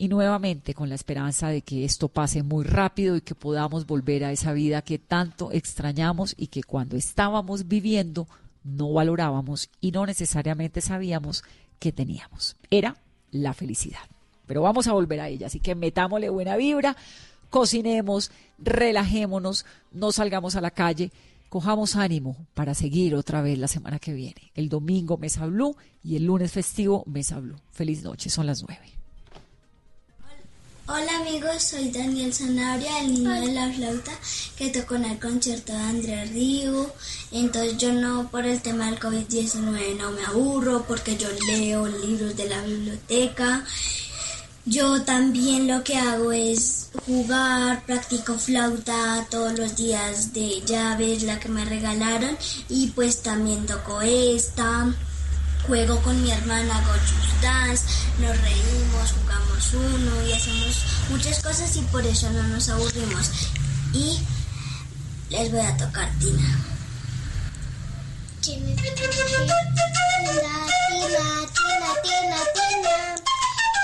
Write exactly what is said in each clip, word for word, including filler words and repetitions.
y nuevamente con la esperanza de que esto pase muy rápido y que podamos volver a esa vida que tanto extrañamos y que cuando estábamos viviendo no valorábamos y no necesariamente sabíamos que teníamos. Era la felicidad. Pero vamos a volver a ella, así que metámosle buena vibra, cocinemos, relajémonos, no salgamos a la calle, cojamos ánimo para seguir otra vez la semana que viene. El domingo Mesa Blue y el lunes festivo Mesa Blue. Feliz noche, son las nueve. Hola amigos, soy Daniel Zanabria, el niño de la flauta que tocó en el concierto de Andrea Río. Entonces yo no, por el tema del COVID diecinueve no me aburro porque yo leo libros de la biblioteca. Yo también lo que hago es jugar, practico flauta todos los días de llaves, la que me regalaron, y pues también toco esta, juego con mi hermana, hago Just Dance, nos reímos, jugamos uno y hacemos muchas cosas y por eso no nos aburrimos. Y les voy a tocar Tina. ¿Quién es? Tina, Tina, Tina, Tina, Tina.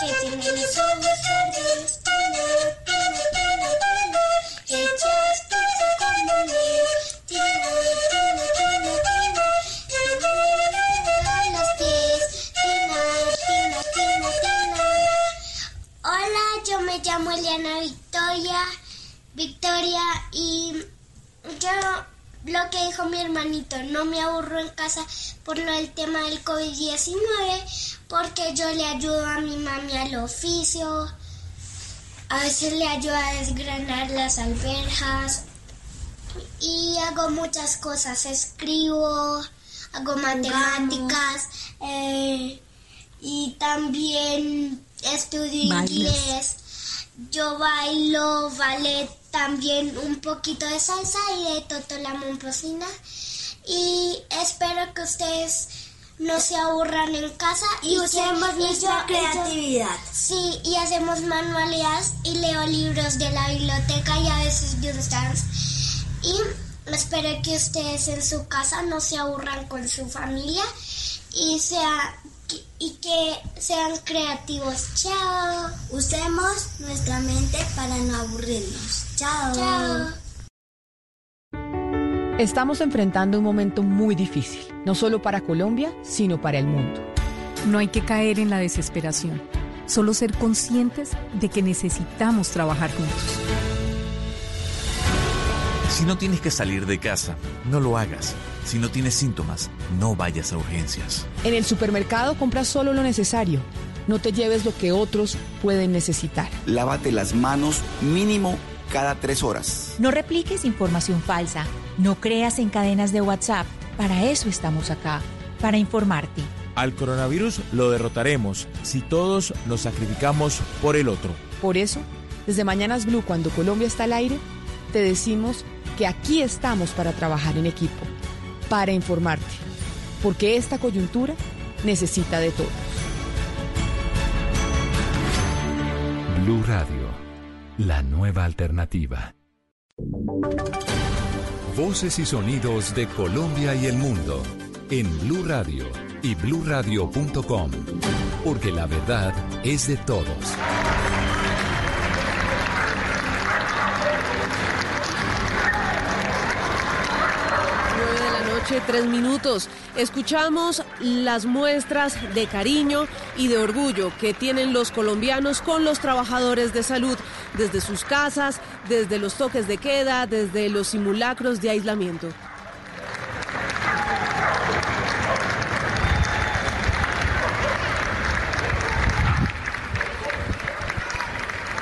Que tiene los ojos verdes, tina, tina, tina, tina, hechas dulces como miel, tina, tina, tina, tina, tina, a los pies, tina, tina, tina, tina. Hola, yo me llamo Eliana Victoria, Victoria, y yo lo que dijo mi hermanito, no me aburro en casa por lo del tema del COVID diecinueve, porque yo le ayudo a mi mami al oficio, a veces le ayudo a desgranar las alberjas y hago muchas cosas, escribo, hago matemáticas eh, y también estudio Bailes. inglés, yo bailo ballet, también un poquito de salsa y de Toto la Momposina y espero que ustedes no se aburran en casa y usemos nuestra creatividad. Yo, sí, y hacemos manualidades y leo libros de la biblioteca y a veces Just Dance. Y espero que ustedes en su casa no se aburran con su familia y, sea, y que sean creativos. Chao. Usemos nuestra mente para no aburrirnos. Chao. Chao. Estamos enfrentando un momento muy difícil, no solo para Colombia, sino para el mundo. No hay que caer en la desesperación, solo ser conscientes de que necesitamos trabajar juntos. Si no tienes que salir de casa, no lo hagas. Si no tienes síntomas, no vayas a urgencias. En el supermercado compra solo lo necesario. No te lleves lo que otros pueden necesitar. Lávate las manos mínimo cada tres horas. No repliques información falsa. No creas en cadenas de WhatsApp, para eso estamos acá, para informarte. Al coronavirus lo derrotaremos si todos nos sacrificamos por el otro. Por eso, desde Mañanas Blue, cuando Colombia está al aire, te decimos que aquí estamos para trabajar en equipo, para informarte, porque esta coyuntura necesita de todos. Blu Radio, la nueva alternativa. Voces y sonidos de Colombia y el mundo en Blu Radio y blu radio punto com, porque la verdad es de todos. nueve de la noche, tres minutos. Escuchamos las muestras de cariño y de orgullo que tienen los colombianos con los trabajadores de salud, desde sus casas, desde los toques de queda, desde los simulacros de aislamiento.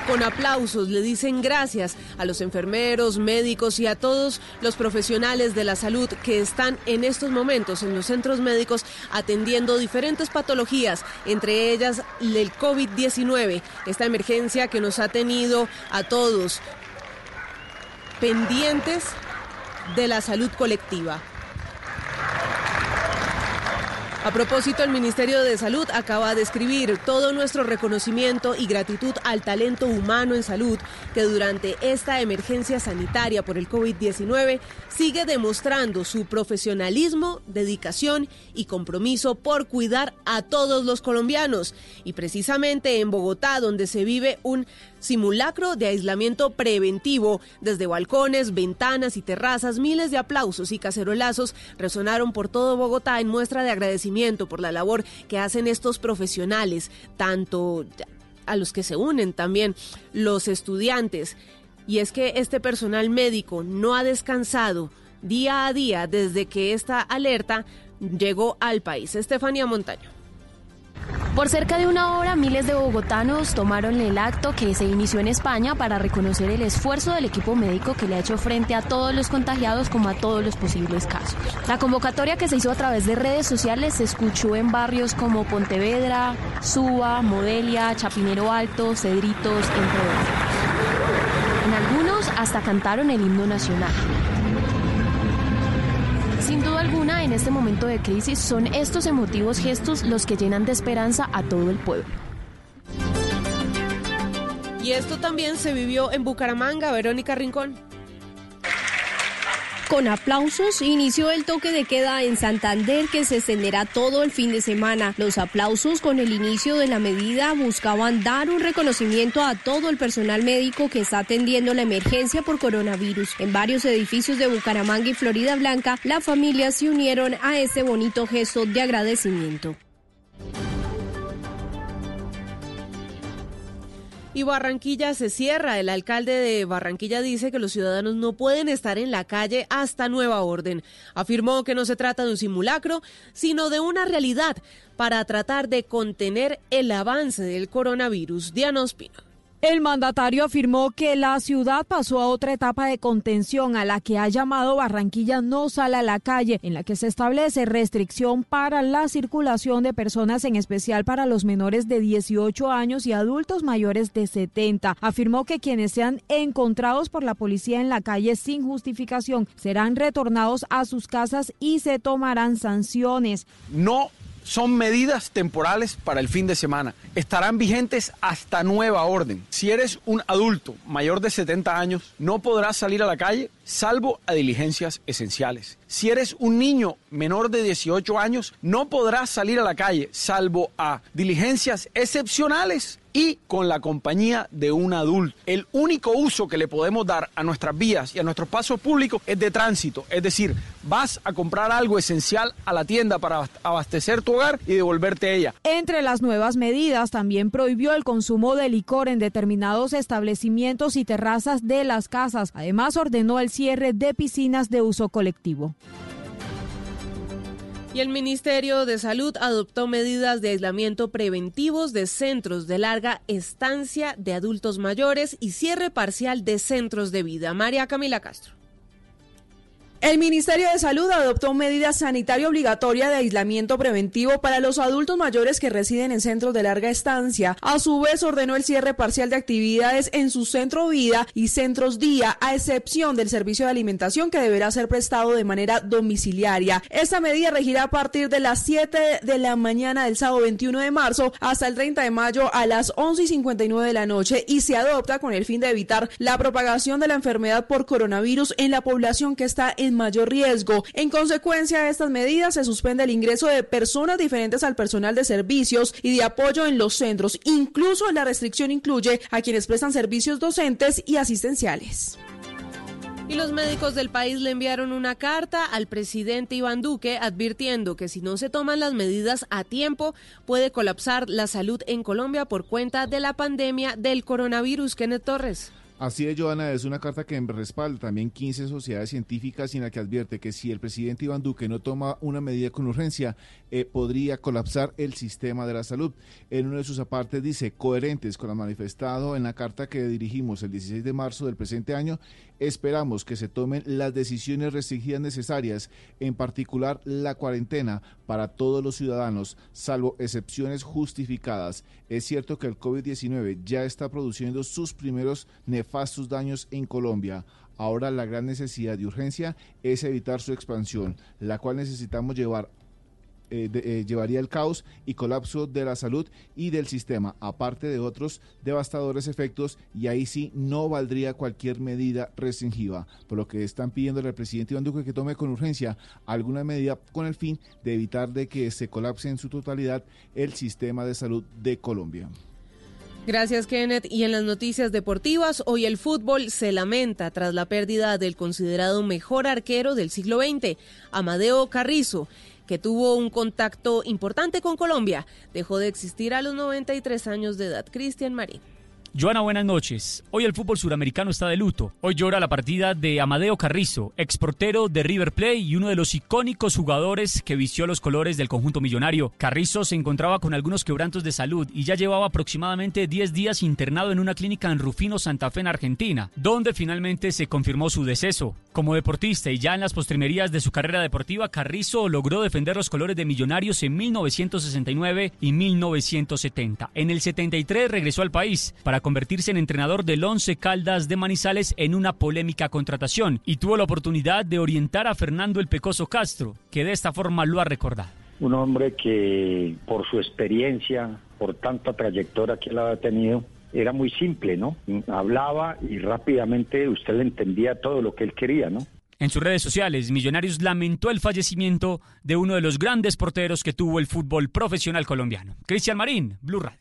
Con aplausos le dicen gracias a los enfermeros, médicos y a todos los profesionales de la salud que están en estos momentos en los centros médicos atendiendo diferentes patologías, entre ellas el COVID diecinueve, esta emergencia que nos ha tenido a todos pendientes de la salud colectiva. A propósito, el Ministerio de Salud acaba de escribir todo nuestro reconocimiento y gratitud al talento humano en salud que durante esta emergencia sanitaria por el COVID diecinueve sigue demostrando su profesionalismo, dedicación y compromiso por cuidar a todos los colombianos. Y precisamente en Bogotá, donde se vive un simulacro de aislamiento preventivo, desde balcones, ventanas y terrazas, miles de aplausos y cacerolazos resonaron por todo Bogotá en muestra de agradecimiento por la labor que hacen estos profesionales, tanto a los que se unen también los estudiantes. Y es que este personal médico no ha descansado día a día desde que esta alerta llegó al país. Estefanía Montaño. Por cerca de una hora, miles de bogotanos tomaron el acto que se inició en España para reconocer el esfuerzo del equipo médico que le ha hecho frente a todos los contagiados como a todos los posibles casos. La convocatoria que se hizo a través de redes sociales se escuchó en barrios como Pontevedra, Suba, Modelia, Chapinero Alto, Cedritos, entre otros. En algunos hasta cantaron el himno nacional. Sin duda alguna, en este momento de crisis, son estos emotivos gestos los que llenan de esperanza a todo el pueblo. Y esto también se vivió en Bucaramanga, Verónica Rincón. Con aplausos inició el toque de queda en Santander, que se extenderá todo el fin de semana. Los aplausos con el inicio de la medida buscaban dar un reconocimiento a todo el personal médico que está atendiendo la emergencia por coronavirus. En varios edificios de Bucaramanga y Florida Blanca, las familias se unieron a este bonito gesto de agradecimiento. Y Barranquilla se cierra. El alcalde de Barranquilla dice que los ciudadanos no pueden estar en la calle hasta nueva orden. Afirmó que no se trata de un simulacro, sino de una realidad para tratar de contener el avance del coronavirus. Diana Ospina. El mandatario afirmó que la ciudad pasó a otra etapa de contención, a la que ha llamado Barranquilla no sale a la calle, en la que se establece restricción para la circulación de personas, en especial para los menores de dieciocho años y adultos mayores de setenta. Afirmó que quienes sean encontrados por la policía en la calle sin justificación serán retornados a sus casas y se tomarán sanciones. No son medidas temporales para el fin de semana. Estarán vigentes hasta nueva orden. Si eres un adulto mayor de setenta años, no podrás salir a la calle, salvo a diligencias esenciales. Si eres un niño menor de dieciocho años, no podrás salir a la calle, salvo a diligencias excepcionales y con la compañía de un adulto. El único uso que le podemos dar a nuestras vías y a nuestros pasos públicos es de tránsito, es decir, vas a comprar algo esencial a la tienda para abastecer tu hogar y devolverte a ella. Entre las nuevas medidas también prohibió el consumo de licor en determinados establecimientos y terrazas de las casas. Además, ordenó el cierre de piscinas de uso colectivo. Y el Ministerio de Salud adoptó medidas de aislamiento preventivos de centros de larga estancia de adultos mayores y cierre parcial de centros de vida. María Camila Castro. El Ministerio de Salud adoptó medidas sanitaria obligatoria de aislamiento preventivo para los adultos mayores que residen en centros de larga estancia. A su vez, ordenó el cierre parcial de actividades en su centro vida y centros día, a excepción del servicio de alimentación que deberá ser prestado de manera domiciliaria. Esta medida regirá a partir de las siete de la mañana del sábado veintiuno de marzo hasta el treinta de mayo a las once y cincuenta y nueve de la noche y se adopta con el fin de evitar la propagación de la enfermedad por coronavirus en la población que está en mayor riesgo. En consecuencia de estas medidas, se suspende el ingreso de personas diferentes al personal de servicios y de apoyo en los centros. Incluso la restricción incluye a quienes prestan servicios docentes y asistenciales. Y los médicos del país le enviaron una carta al presidente Iván Duque advirtiendo que si no se toman las medidas a tiempo, puede colapsar la salud en Colombia por cuenta de la pandemia del coronavirus. Kenneth Torres. Así es, Joana, es una carta que respalda también quince sociedades científicas en la que advierte que si el presidente Iván Duque no toma una medida con urgencia, eh, podría colapsar el sistema de la salud. En uno de sus apartes dice, coherentes con lo manifestado en la carta que dirigimos el dieciséis de marzo del presente año, esperamos que se tomen las decisiones restringidas necesarias, en particular la cuarentena para todos los ciudadanos, salvo excepciones justificadas. Es cierto que el COVID diecinueve ya está produciendo sus primeros nefastos Nefastos daños en Colombia. Ahora la gran necesidad de urgencia es evitar su expansión, la cual necesitamos llevar eh, de, eh, llevaría el caos y colapso de la salud y del sistema, aparte de otros devastadores efectos, y ahí sí no valdría cualquier medida restringida, por lo que están pidiéndole al presidente Iván Duque que tome con urgencia alguna medida con el fin de evitar de que se colapse en su totalidad el sistema de salud de Colombia. Gracias, Kenneth. Y en las noticias deportivas, hoy el fútbol se lamenta tras la pérdida del considerado mejor arquero del siglo veinte, Amadeo Carrizo, que tuvo un contacto importante con Colombia. Dejó de existir a los noventa y tres años de edad. Cristian Marín. Joana, buenas noches. Hoy el fútbol suramericano está de luto. Hoy llora la partida de Amadeo Carrizo, exportero de River Plate y uno de los icónicos jugadores que vistió los colores del conjunto millonario. Carrizo se encontraba con algunos quebrantos de salud y ya llevaba aproximadamente diez días internado en una clínica en Rufino, Santa Fe, en Argentina, donde finalmente se confirmó su deceso. Como deportista y ya en las postrimerías de su carrera deportiva, Carrizo logró defender los colores de Millonarios en mil novecientos sesenta y nueve y mil novecientos setenta. En el setenta y tres regresó al país para convertirse en entrenador del Once Caldas de Manizales en una polémica contratación, y tuvo la oportunidad de orientar a Fernando el Pecoso Castro, que de esta forma lo ha recordado. Un hombre que por su experiencia, por tanta trayectoria que él había tenido, era muy simple, ¿no? Hablaba y rápidamente usted le entendía todo lo que él quería, ¿no? En sus redes sociales, Millonarios lamentó el fallecimiento de uno de los grandes porteros que tuvo el fútbol profesional colombiano. Cristian Marín, Blu Radio.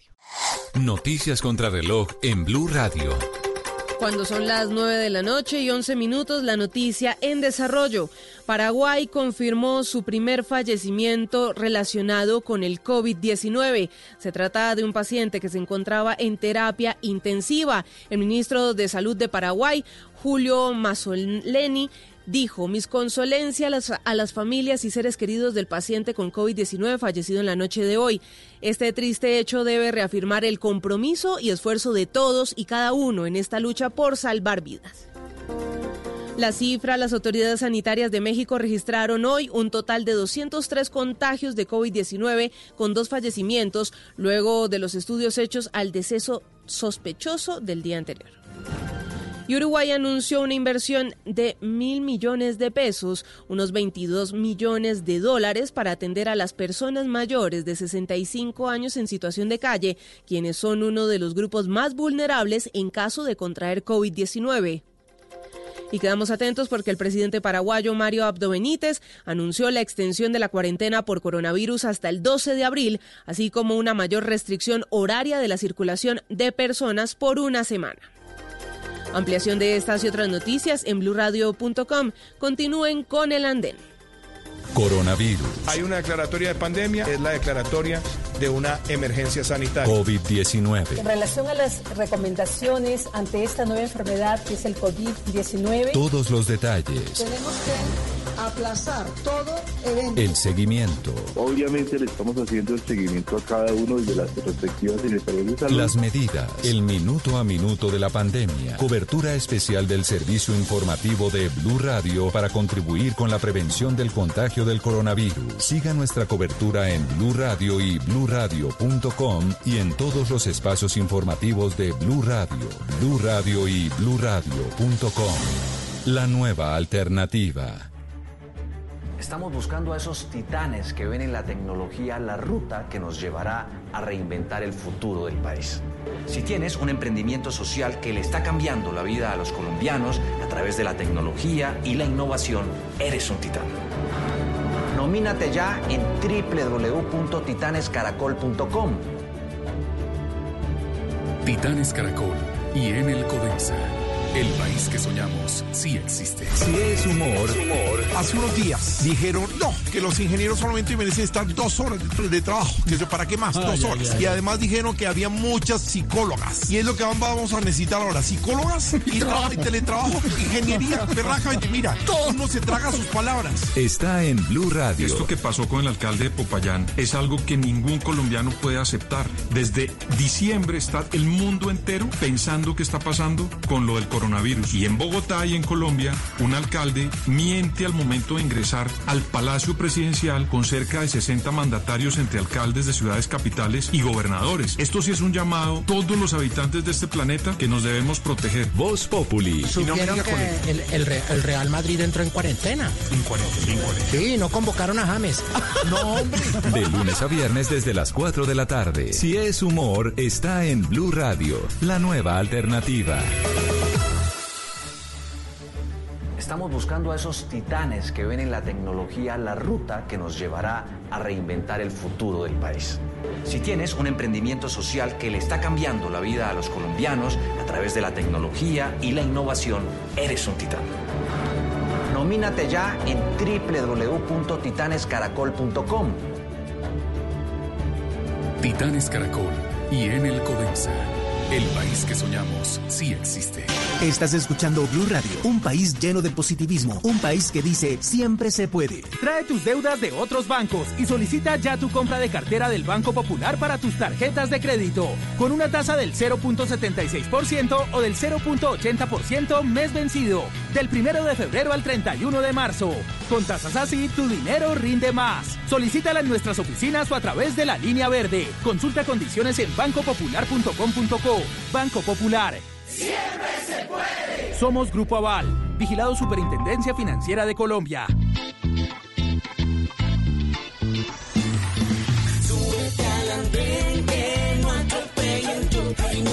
Noticias contra reloj en Blu Radio. Cuando son las nueve de la noche y once minutos, la noticia en desarrollo. Paraguay confirmó su primer fallecimiento relacionado con el COVID diecinueve. Se trata de un paciente que se encontraba en terapia intensiva. El ministro de Salud de Paraguay, Julio Mazzoleni, dijo: mis condolencias a las, a las familias y seres queridos del paciente con COVID diecinueve fallecido en la noche de hoy. Este triste hecho debe reafirmar el compromiso y esfuerzo de todos y cada uno en esta lucha por salvar vidas. La cifra, las autoridades sanitarias de México registraron hoy un total de doscientos tres contagios de COVID diecinueve con dos fallecimientos luego de los estudios hechos al deceso sospechoso del día anterior. Y Uruguay anunció una inversión de mil millones de pesos, unos veintidós millones de dólares, para atender a las personas mayores de sesenta y cinco años en situación de calle, quienes son uno de los grupos más vulnerables en caso de contraer COVID diecinueve. Y quedamos atentos porque el presidente paraguayo Mario Abdo Benítez anunció la extensión de la cuarentena por coronavirus hasta el doce de abril, así como una mayor restricción horaria de la circulación de personas por una semana. Ampliación de estas y otras noticias en blu radio punto com. Continúen con El Andén. Coronavirus. Hay una declaratoria de pandemia, es la declaratoria de una emergencia sanitaria. COVID diecinueve. En relación a las recomendaciones ante esta nueva enfermedad que es el COVID diecinueve. Todos los detalles. Tenemos que aplazar todo evento. El seguimiento. Obviamente le estamos haciendo el seguimiento a cada uno desde las perspectivas secretarias de salud. Las medidas. El minuto a minuto de la pandemia. Cobertura especial del servicio informativo de Blu Radio para contribuir con la prevención del contagio del coronavirus. Siga nuestra cobertura en Blu Radio y blu radio punto com y en todos los espacios informativos de Blu Radio, Blu Radio y blu radio punto com. La nueva alternativa. Estamos buscando a esos titanes que ven en la tecnología la ruta que nos llevará a reinventar el futuro del país. Si tienes un emprendimiento social que le está cambiando la vida a los colombianos a través de la tecnología y la innovación, eres un titán. Nomínate ya en doble u doble u doble u punto titanes caracol punto com. Titanes Caracol y en el Codensa. El país que soñamos sí existe. Si es humor, humor. Hace unos días dijeron no, que los ingenieros solamente merecen estar dos horas de, de trabajo, que para qué más, ah, dos ya, horas. Ya, ya. Y además dijeron que había muchas psicólogas. Y es lo que vamos a necesitar ahora, psicólogas y, y teletrabajo, ingeniería, verrácamente, mira, todo uno se traga sus palabras. Está en Blu Radio. Esto que pasó con el alcalde de Popayán es algo que ningún colombiano puede aceptar. Desde diciembre está el mundo entero pensando qué está pasando con lo del coronavirus. coronavirus. Y en Bogotá y en Colombia, un alcalde miente al momento de ingresar al Palacio Presidencial con cerca de sesenta mandatarios entre alcaldes de ciudades capitales y gobernadores. Esto sí es un llamado a todos los habitantes de este planeta que nos debemos proteger. Voz Populi. Supieron no que el, el, el Real Madrid entró en cuarentena. En cuarentena. En cuarentena. Sí, no convocaron a James. No, hombre. De lunes a viernes desde las cuatro de la tarde. Si es humor, está en Blu Radio, la nueva alternativa. Estamos buscando a esos titanes que ven en la tecnología la ruta que nos llevará a reinventar el futuro del país. Si tienes un emprendimiento social que le está cambiando la vida a los colombianos a través de la tecnología y la innovación, eres un titán. Nomínate ya en doble u doble u doble u punto titanes caracol punto com. Titanes Caracol y en el Codensa. El país que soñamos sí existe. Estás escuchando Blu Radio, un país lleno de positivismo, un país que dice siempre se puede. Trae tus deudas de otros bancos y solicita ya tu compra de cartera del Banco Popular para tus tarjetas de crédito, con una tasa del cero punto setenta y seis por ciento o del cero punto ochenta por ciento mes vencido, del primero de febrero al treinta y uno de marzo. Con tasas así, tu dinero rinde más. Solicítala en nuestras oficinas o a través de la línea verde. Consulta condiciones en banco popular punto com punto co. Banco Popular. ¡Siempre se puede! Somos Grupo Aval, vigilado Superintendencia Financiera de Colombia. Súbete al andén, que no atropellen tu reino.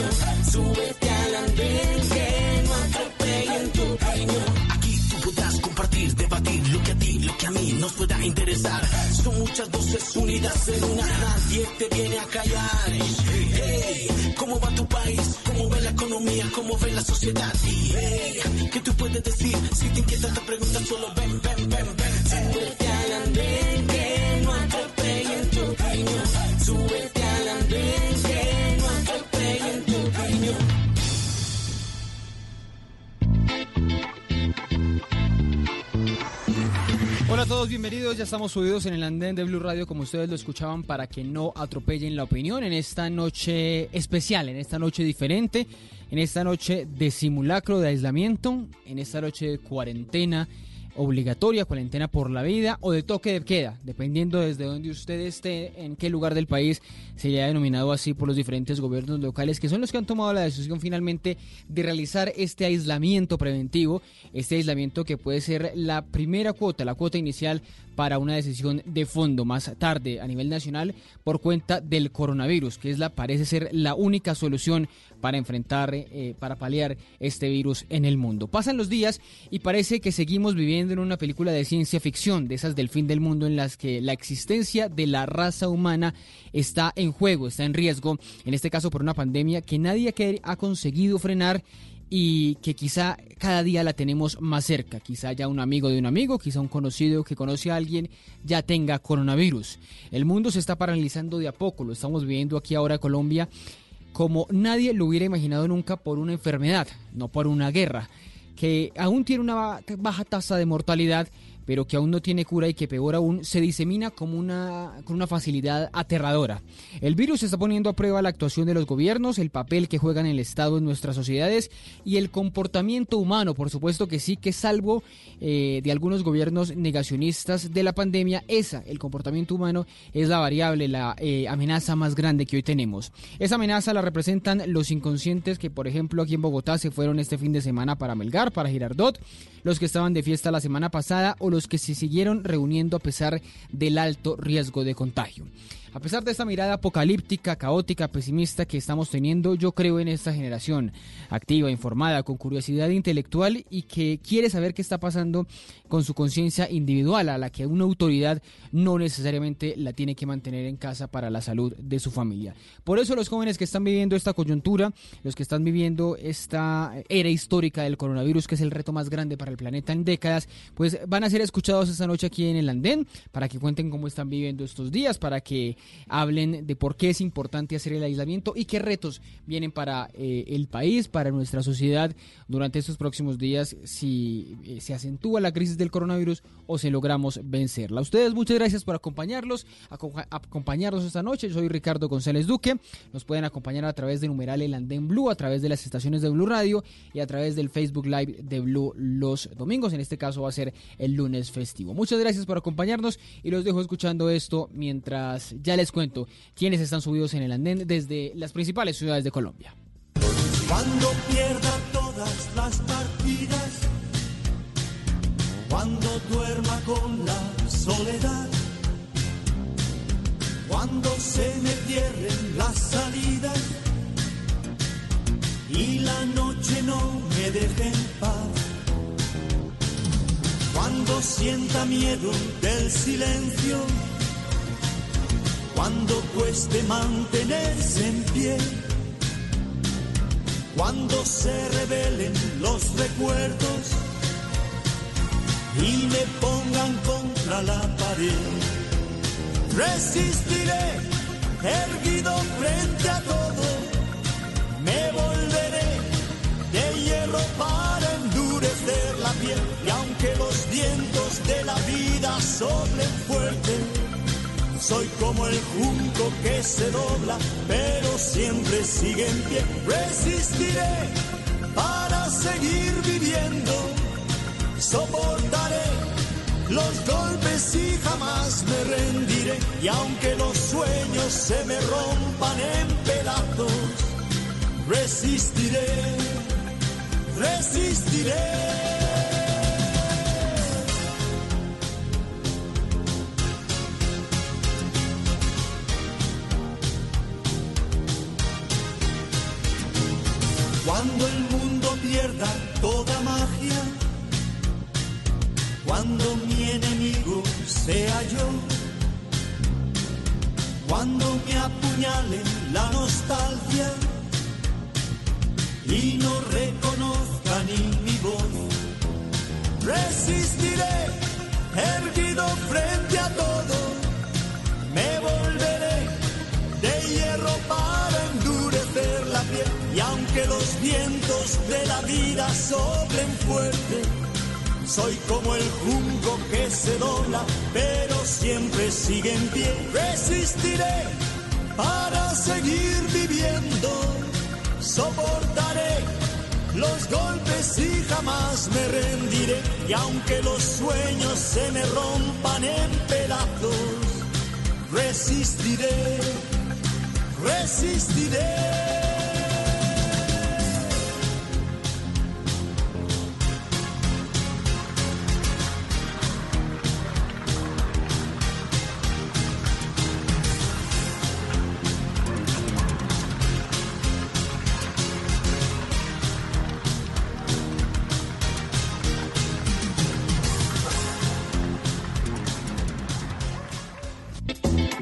Súbete al andén, que no atropellen tu reino. Aquí tú podrás compartir, debatir lo que a ti, lo que a mí nos pueda interesar. Son muchas voces unidas en una, nadie te viene a callar. Hey, ¿cómo va tu país? ¿Cómo ve la economía? ¿Cómo ve la sociedad? Y, hey, ¿qué tú puedes decir? Si te inquietas, te preguntas, solo ven, ven, ven, ven. Súbete al andén, que no atropellen tu reino. Súbete al andén, que no atropellen tu reino. Hola a todos, bienvenidos. Ya estamos subidos en el andén de Blu Radio, como ustedes lo escuchaban, para que no atropellen la opinión en esta noche especial, en esta noche diferente, en esta noche de simulacro, de aislamiento, en esta noche de cuarentena obligatoria, cuarentena por la vida o de toque de queda, dependiendo desde donde usted esté, en qué lugar del país se le ha denominado así por los diferentes gobiernos locales, que son los que han tomado la decisión finalmente de realizar este aislamiento preventivo, este aislamiento que puede ser la primera cuota, la cuota inicial para una decisión de fondo más tarde a nivel nacional por cuenta del coronavirus, que es la parece ser la única solución para enfrentar, eh, para paliar este virus en el mundo. Pasan los días y parece que seguimos viviendo en una película de ciencia ficción, de esas del fin del mundo, en las que la existencia de la raza humana está en juego, está en riesgo, en este caso por una pandemia que nadie ha conseguido frenar y que quizá cada día la tenemos más cerca. Quizá ya un amigo de un amigo, quizá un conocido que conoce a alguien ya tenga coronavirus. El mundo se está paralizando de a poco, lo estamos viviendo aquí ahora en Colombia, como nadie lo hubiera imaginado nunca, por una enfermedad, no por una guerra, que aún tiene una baja tasa de mortalidad, pero que aún no tiene cura y que peor aún se disemina como una, con una facilidad aterradora. El virus está poniendo a prueba la actuación de los gobiernos, el papel que juegan el Estado en nuestras sociedades y el comportamiento humano, por supuesto que sí, que salvo eh, de algunos gobiernos negacionistas de la pandemia, esa, el comportamiento humano, es la variable, la eh, amenaza más grande que hoy tenemos. Esa amenaza la representan los inconscientes que, por ejemplo, aquí en Bogotá se fueron este fin de semana para Melgar, para Girardot, los que estaban de fiesta la semana pasada o los que se siguieron reuniendo a pesar del alto riesgo de contagio. A pesar de esta mirada apocalíptica, caótica, pesimista que estamos teniendo, yo creo en esta generación activa, informada, con curiosidad intelectual y que quiere saber qué está pasando con su conciencia individual, a la que una autoridad no necesariamente la tiene que mantener en casa para la salud de su familia. Por eso los jóvenes que están viviendo esta coyuntura, los que están viviendo esta era histórica del coronavirus, que es el reto más grande para el planeta en décadas, pues van a ser escuchados esta noche aquí en el andén, para que cuenten cómo están viviendo estos días, para que hablen de por qué es importante hacer el aislamiento y qué retos vienen para eh, el país, para nuestra sociedad durante estos próximos días, si eh, se acentúa la crisis del coronavirus o si logramos vencerla. A ustedes muchas gracias por acompañarnos, aco- acompañarnos esta noche. Yo soy Ricardo González Duque. Nos pueden acompañar a través de numeral El Andén Blu, a través de las estaciones de Blu Radio y a través del Facebook Live de Blu los domingos. En este caso va a ser el lunes festivo. Muchas gracias por acompañarnos y los dejo escuchando esto mientras ya les cuento quiénes están subidos en el andén desde las principales ciudades de Colombia. Cuando pierda todas las partidas, cuando duerma con la soledad, cuando se me cierren las salidas y la noche no me deje en paz, cuando sienta miedo del silencio, cuando cueste mantenerse en pie, cuando se revelen los recuerdos y me pongan contra la pared, resistiré erguido frente a todo, me volveré de hierro para endurecer la piel. Que los vientos de la vida soplen fuerte, soy como el junco que se dobla, pero siempre sigue en pie. Resistiré para seguir viviendo, soportaré los golpes y jamás me rendiré. Y aunque los sueños se me rompan en pedazos, resistiré, resistiré. Cuando el mundo pierda toda magia, cuando mi enemigo sea yo, cuando me apuñale la nostalgia y no reconozca ni mi voz, resistiré erguido frente a todo, me volveré de hierro para endurecer la piel. Y aunque los vientos de la vida soplen fuerte, soy como el junco que se dobla, pero siempre sigue en pie. Resistiré para seguir viviendo, soportaré los golpes y jamás me rendiré. Y aunque los sueños se me rompan en pedazos, resistiré, resistiré.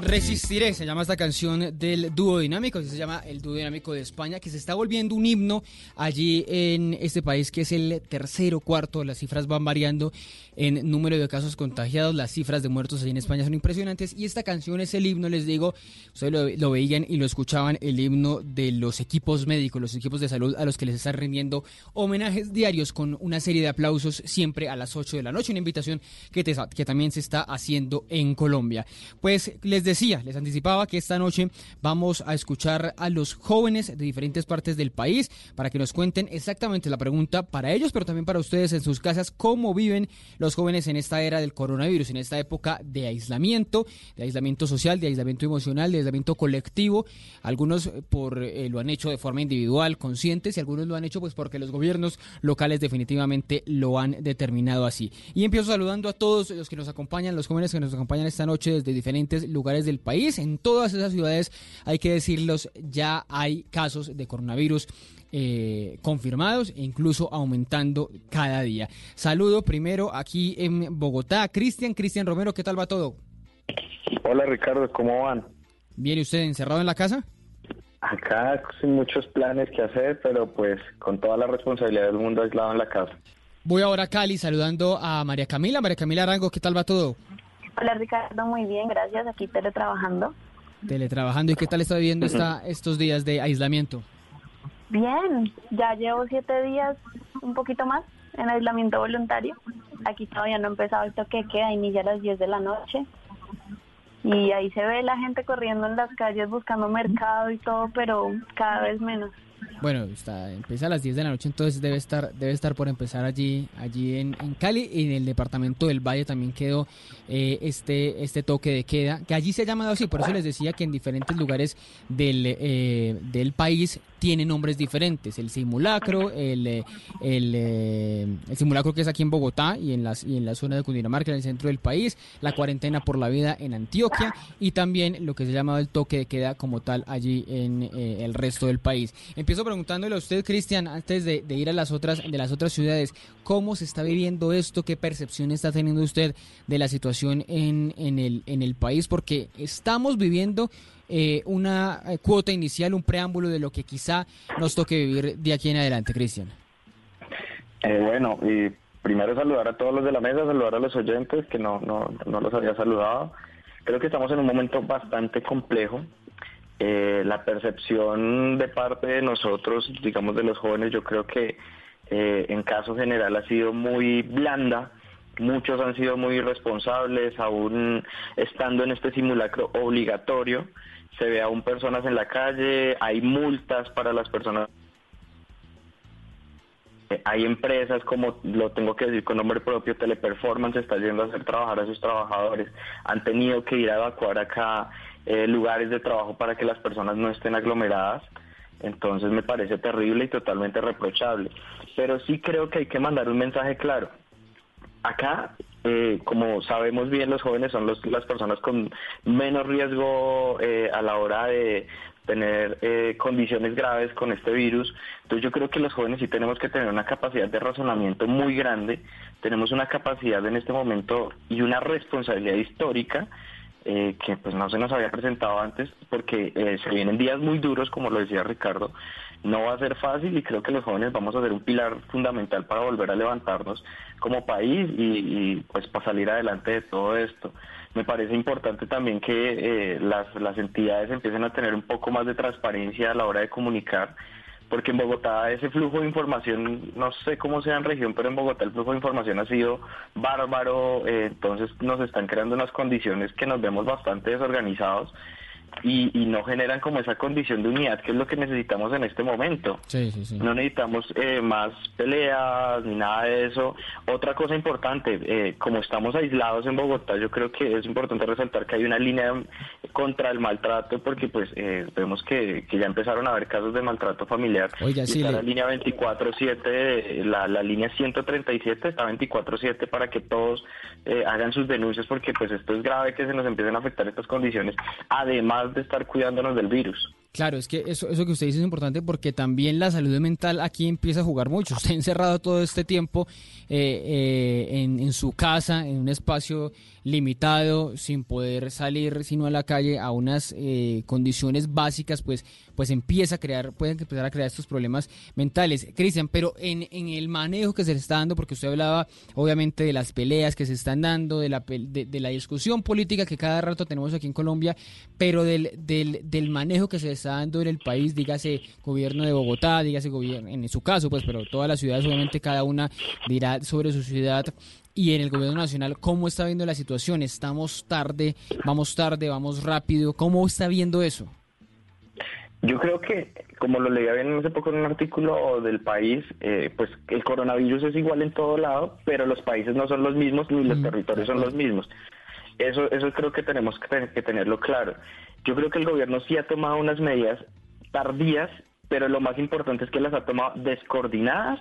Resistiré, se llama esta canción del dúo dinámico, se llama el dúo dinámico de España, que se está volviendo un himno allí en este país, que es el tercero, cuarto. Las cifras van variando en número de casos contagiados, las cifras de muertos allí en España son impresionantes, y esta canción es el himno, les digo, ustedes lo, lo veían y lo escuchaban, el himno de los equipos médicos, los equipos de salud a los que les están rindiendo homenajes diarios con una serie de aplausos siempre a las ocho de la noche, una invitación que, te, que también se está haciendo en Colombia. Pues les decía, les anticipaba que esta noche vamos a escuchar a los jóvenes de diferentes partes del país para que nos cuenten exactamente la pregunta para ellos, pero también para ustedes en sus casas, cómo viven los jóvenes en esta era del coronavirus, en esta época de aislamiento, de aislamiento social, de aislamiento emocional, de aislamiento colectivo. Algunos por eh, lo han hecho de forma individual, conscientes, y algunos lo han hecho pues porque los gobiernos locales definitivamente lo han determinado así. Y empiezo saludando a todos los que nos acompañan, los jóvenes que nos acompañan esta noche desde diferentes lugares del país. En todas esas ciudades, hay que decirlos, ya hay casos de coronavirus eh, confirmados e incluso aumentando cada día. Saludo primero aquí en Bogotá, Cristian, Cristian Romero, ¿qué tal va todo? Hola Ricardo, ¿cómo van? Bien, ¿y usted encerrado en la casa? Acá sin muchos planes que hacer, pero pues con toda la responsabilidad del mundo aislado en la casa. Voy ahora a Cali saludando a María Camila, María Camila Arango, ¿qué tal va todo? Hola Ricardo, muy bien, gracias, aquí teletrabajando. Teletrabajando. ¿Y qué tal está viviendo esta, estos días de aislamiento? Bien, ya llevo siete días, un poquito más, en aislamiento voluntario. Aquí todavía no he empezado el toque que queda, inicia a las diez de la noche. Y ahí se ve la gente corriendo en las calles buscando mercado y todo, pero cada vez menos. Bueno, está, empieza a las diez de la noche, entonces debe estar debe estar por empezar allí allí en, en Cali, y en el departamento del Valle también quedó eh, este este toque de queda, que allí se ha llamado así, por eso les decía que en diferentes lugares del eh, del país tiene nombres diferentes, el simulacro, el el, el el simulacro que es aquí en Bogotá y en las y en la zona de Cundinamarca, en el centro del país, la cuarentena por la vida en Antioquia, y también lo que se ha llamado el toque de queda como tal allí en eh, el resto del país. Empiezo preguntándole a usted, Cristian, antes de, de ir a las otras de las otras ciudades, ¿cómo se está viviendo esto? ¿Qué percepción está teniendo usted de la situación en, en el en el país? Porque estamos viviendo eh, una cuota inicial, un preámbulo de lo que quizá nos toque vivir de aquí en adelante, Cristian. Eh, bueno, y primero saludar a todos los de la mesa, saludar a los oyentes que no, no, no los había saludado. Creo que estamos en un momento bastante complejo. Eh, la percepción de parte de nosotros, digamos de los jóvenes, yo creo que eh, en caso general ha sido muy blanda. Muchos han sido muy irresponsables, aún estando en este simulacro obligatorio, se ve aún personas en la calle, hay multas para las personas. Hay empresas, como lo tengo que decir con nombre propio, Teleperformance está yendo a hacer trabajar a sus trabajadores, han tenido que ir a evacuar acá eh, lugares de trabajo para que las personas no estén aglomeradas. Entonces me parece terrible y totalmente reprochable, pero sí creo que hay que mandar un mensaje claro. Acá, eh, como sabemos bien, los jóvenes son los, las personas con menos riesgo eh, a la hora de tener eh, condiciones graves con este virus. Entonces yo creo que los jóvenes sí tenemos que tener una capacidad de razonamiento muy grande, tenemos una capacidad en este momento y una responsabilidad histórica eh, que pues no se nos había presentado antes, porque eh, se vienen días muy duros, como lo decía Ricardo, no va a ser fácil, y creo que los jóvenes vamos a ser un pilar fundamental para volver a levantarnos como país y, y pues para salir adelante de todo esto. Me parece importante también que eh, las, las entidades empiecen a tener un poco más de transparencia a la hora de comunicar, porque en Bogotá ese flujo de información, no sé cómo sea en región, pero en Bogotá el flujo de información ha sido bárbaro, eh, entonces nos están creando unas condiciones que nos vemos bastante desorganizados y, y no generan como esa condición de unidad que es lo que necesitamos en este momento. Sí, sí, sí. No necesitamos eh, más peleas ni nada de eso. Otra cosa importante, eh, como estamos aislados en Bogotá, yo creo que es importante resaltar que hay una línea contra el maltrato, porque pues eh, vemos que, que ya empezaron a haber casos de maltrato familiar. Oiga, sí, está le... la línea veinticuatro siete, la, la línea ciento treinta y siete está veinticuatro siete para que todos eh, hagan sus denuncias, porque pues esto es grave que se nos empiecen a afectar estas condiciones, además de estar cuidándonos del virus. Claro, es que eso, eso que usted dice es importante, porque también la salud mental aquí empieza a jugar mucho. Usted encerrado todo este tiempo eh, eh, en, en su casa, en un espacio limitado, sin poder salir sino a la calle, a unas eh, condiciones básicas, pues pues empieza a crear, pueden empezar a crear estos problemas mentales. Cristian, pero en, en el manejo que se le está dando, porque usted hablaba obviamente de las peleas que se están dando, de la de, de la discusión política que cada rato tenemos aquí en Colombia, pero del del, del manejo que se está dando en el país, dígase gobierno de Bogotá, dígase gobierno, en su caso pues, pero todas las ciudades obviamente cada una dirá sobre su ciudad, y en el gobierno nacional, ¿cómo está viendo la situación? ¿Estamos tarde, vamos tarde, vamos rápido? ¿Cómo está viendo eso? Yo creo que, como lo leía bien hace poco en un artículo del país, eh, pues el coronavirus es igual en todo lado, pero los países no son los mismos, ni los mm, territorios claro. son los mismos. Eso, eso creo que tenemos que tenerlo claro. Yo creo que el gobierno sí ha tomado unas medidas tardías, pero lo más importante es que las ha tomado descoordinadas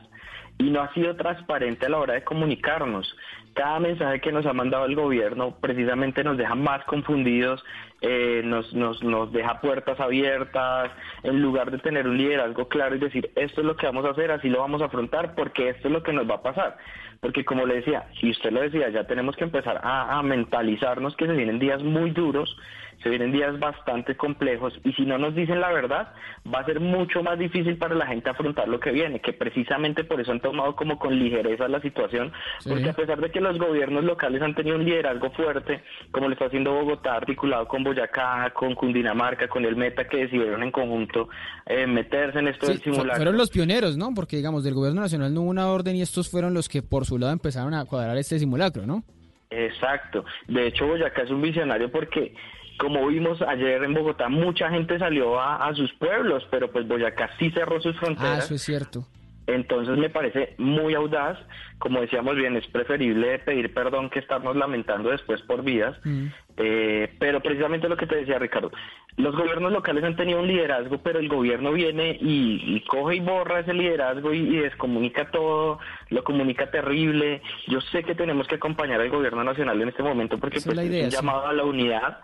y no ha sido transparente a la hora de comunicarnos. Cada mensaje que nos ha mandado el gobierno precisamente nos deja más confundidos, eh, nos, nos, nos deja puertas abiertas, en lugar de tener un liderazgo claro y decir esto es lo que vamos a hacer, así lo vamos a afrontar, porque esto es lo que nos va a pasar. Porque como le decía, y usted lo decía, ya tenemos que empezar a, a mentalizarnos que se vienen días muy duros, se vienen días bastante complejos, y si no nos dicen la verdad, va a ser mucho más difícil para la gente afrontar lo que viene, que precisamente por eso han tomado como con ligereza la situación, sí. Porque a pesar de que los gobiernos locales han tenido un liderazgo fuerte, como lo está haciendo Bogotá, articulado con Boyacá, con Cundinamarca, con el Meta, que decidieron en conjunto eh, meterse en esto, sí, del simulacro. Fueron los pioneros, ¿no? Porque, digamos, del gobierno nacional no hubo una orden y estos fueron los que por su lado empezaron a cuadrar este simulacro, ¿no? Exacto. De hecho, Boyacá es un visionario porque, como vimos ayer en Bogotá, mucha gente salió a, a sus pueblos, pero pues Boyacá sí cerró sus fronteras. Ah, eso es cierto. Entonces me parece muy audaz, como decíamos bien, es preferible pedir perdón que estarnos lamentando después por vidas, mm. eh, pero precisamente lo que te decía, Ricardo, los gobiernos locales han tenido un liderazgo, pero el gobierno viene y, y coge y borra ese liderazgo y, y descomunica todo, lo comunica terrible. Yo sé que tenemos que acompañar al gobierno nacional en este momento porque pues, es un llamado a la unidad,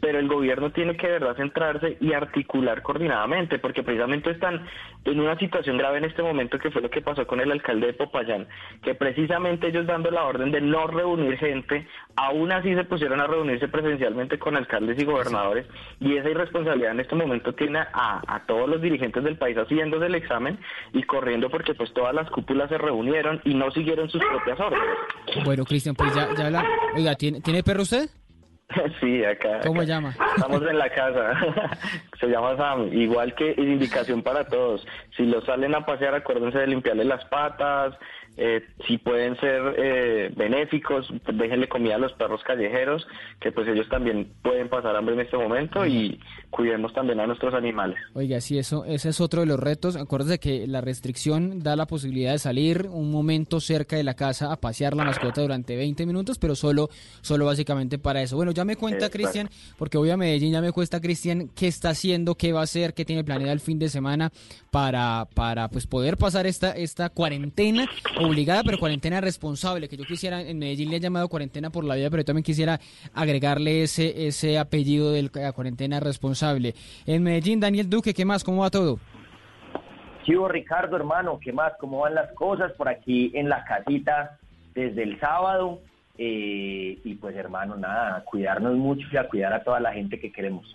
pero el gobierno tiene que de verdad centrarse y articular coordinadamente, porque precisamente están en una situación grave en este momento, que fue lo que pasó con el alcalde de Popayán, que precisamente ellos dando la orden de no reunir gente, aún así se pusieron a reunirse presencialmente con alcaldes y gobernadores, y esa irresponsabilidad en este momento tiene a, a todos los dirigentes del país haciéndose el examen y corriendo, porque pues todas las cúpulas se reunieron y no siguieron sus propias órdenes. Bueno, Cristian, pues ya, ya la... Oiga, ¿tiene, ¿tiene perro usted? Sí, acá. ¿Cómo acá. Llama? Estamos en la casa. Se llama Sam. Igual que indicación para todos. Si los salen a pasear, acuérdense de limpiarle las patas. Eh, si pueden ser eh, benéficos, déjenle comida a los perros callejeros, que pues ellos también pueden pasar hambre en este momento, y cuidemos también a nuestros animales. Oiga, sí, eso, ese es otro de los retos. Acuérdense que la restricción da la posibilidad de salir un momento cerca de la casa a pasear la mascota durante veinte minutos, pero solo, solo básicamente para eso. Bueno, ya me cuenta, Cristian, porque voy a Medellín, ya me cuesta, Cristian, qué está haciendo, qué va a hacer, qué tiene planeado el fin de semana para, para pues poder pasar esta, esta cuarentena obligada, pero cuarentena responsable, que yo quisiera, en Medellín le han llamado cuarentena por la vida, pero yo también quisiera agregarle ese ese apellido de la cuarentena responsable. En Medellín, Daniel Duque, ¿qué más? ¿Cómo va todo? Sí, Ricardo, hermano, ¿qué más? ¿Cómo van las cosas por aquí en la casita desde el sábado? Eh, y pues, hermano, nada, a cuidarnos mucho y a cuidar a toda la gente que queremos.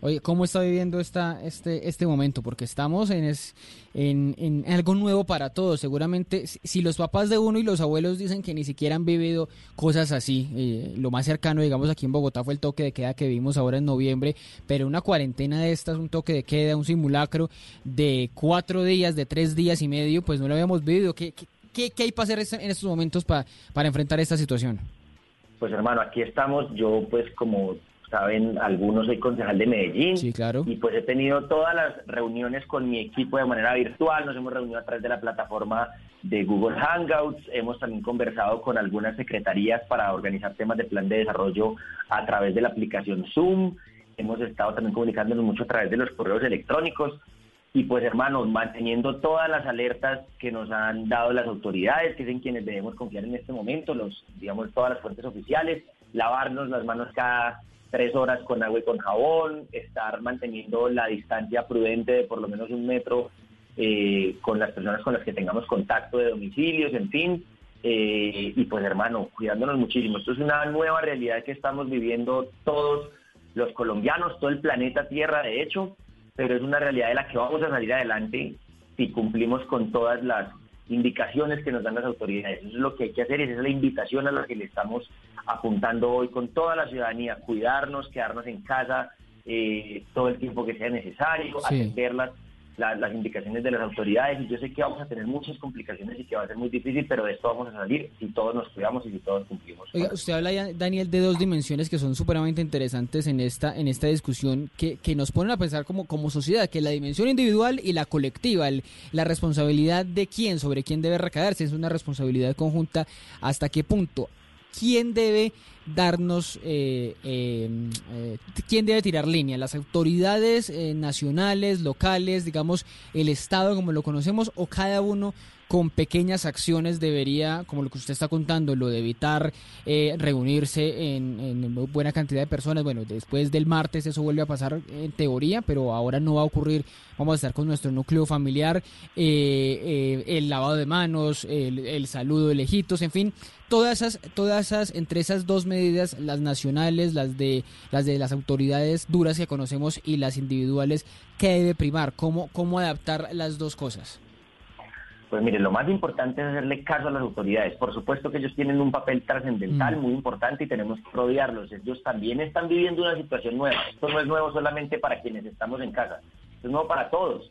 Oye, ¿cómo está viviendo esta, este, este momento? Porque estamos en, es, en, en algo nuevo para todos. Seguramente, si los papás de uno y los abuelos dicen que ni siquiera han vivido cosas así, eh, lo más cercano, digamos, aquí en Bogotá fue el toque de queda que vimos ahora en noviembre, pero una cuarentena de estas, un toque de queda, un simulacro de cuatro días, de tres días y medio, pues no lo habíamos vivido. ¿Qué, qué, qué, qué hay para hacer en estos momentos para, para enfrentar esta situación? Pues, hermano, aquí estamos. Yo, pues, como saben, algunos, soy concejal de Medellín. Sí, claro. Y pues he tenido todas las reuniones con mi equipo de manera virtual. Nos hemos reunido a través de la plataforma de Google Hangouts. Hemos también conversado con algunas secretarías para organizar temas de plan de desarrollo a través de la aplicación Zoom. Hemos estado también comunicándonos mucho a través de los correos electrónicos. Y pues, hermanos, manteniendo todas las alertas que nos han dado las autoridades, que es en quienes debemos confiar en este momento, los, digamos, todas las fuentes oficiales, lavarnos las manos cada tres horas con agua y con jabón, estar manteniendo la distancia prudente de por lo menos un metro eh, con las personas con las que tengamos contacto de domicilios, en fin, eh, y pues, hermano, cuidándonos muchísimo. Esto es una nueva realidad que estamos viviendo todos los colombianos, todo el planeta Tierra, de hecho, pero es una realidad de la que vamos a salir adelante si cumplimos con todas las indicaciones que nos dan las autoridades. Eso es lo que hay que hacer, y esa es la invitación a la que le estamos apuntando hoy con toda la ciudadanía: cuidarnos, quedarnos en casa eh, todo el tiempo que sea necesario, sí. Atender las, las, las indicaciones de las autoridades, y yo sé que vamos a tener muchas complicaciones y que va a ser muy difícil, pero de esto vamos a salir si todos nos cuidamos y si todos cumplimos. Oiga, usted habla, ya, Daniel, de dos dimensiones que son supremamente interesantes en esta en esta discusión, que, que nos ponen a pensar como, como sociedad, que la dimensión individual y la colectiva, el, la responsabilidad de quién, sobre quién debe recaerse, es una responsabilidad conjunta. ¿Hasta qué punto? ¿Quién debe darnos, eh, eh, eh, quién debe tirar línea? ¿Las autoridades eh, nacionales, locales, digamos, el Estado como lo conocemos, o cada uno con pequeñas acciones debería, como lo que usted está contando, lo de evitar eh, reunirse en, en buena cantidad de personas? Bueno, después del martes eso vuelve a pasar en teoría, pero ahora no va a ocurrir. Vamos a estar con nuestro núcleo familiar, eh, eh, el lavado de manos, el, el saludo de lejitos, en fin, todas esas, todas esas, entre esas dos medidas, las nacionales, las de las de las autoridades duras que conocemos y las individuales, ¿qué debe primar? ¿Cómo, cómo adaptar las dos cosas? Pues mire, lo más importante es hacerle caso a las autoridades. Por supuesto que ellos tienen un papel trascendental muy importante y tenemos que rodearlos. Ellos también están viviendo una situación nueva. Esto no es nuevo solamente para quienes estamos en casa. Esto es nuevo para todos,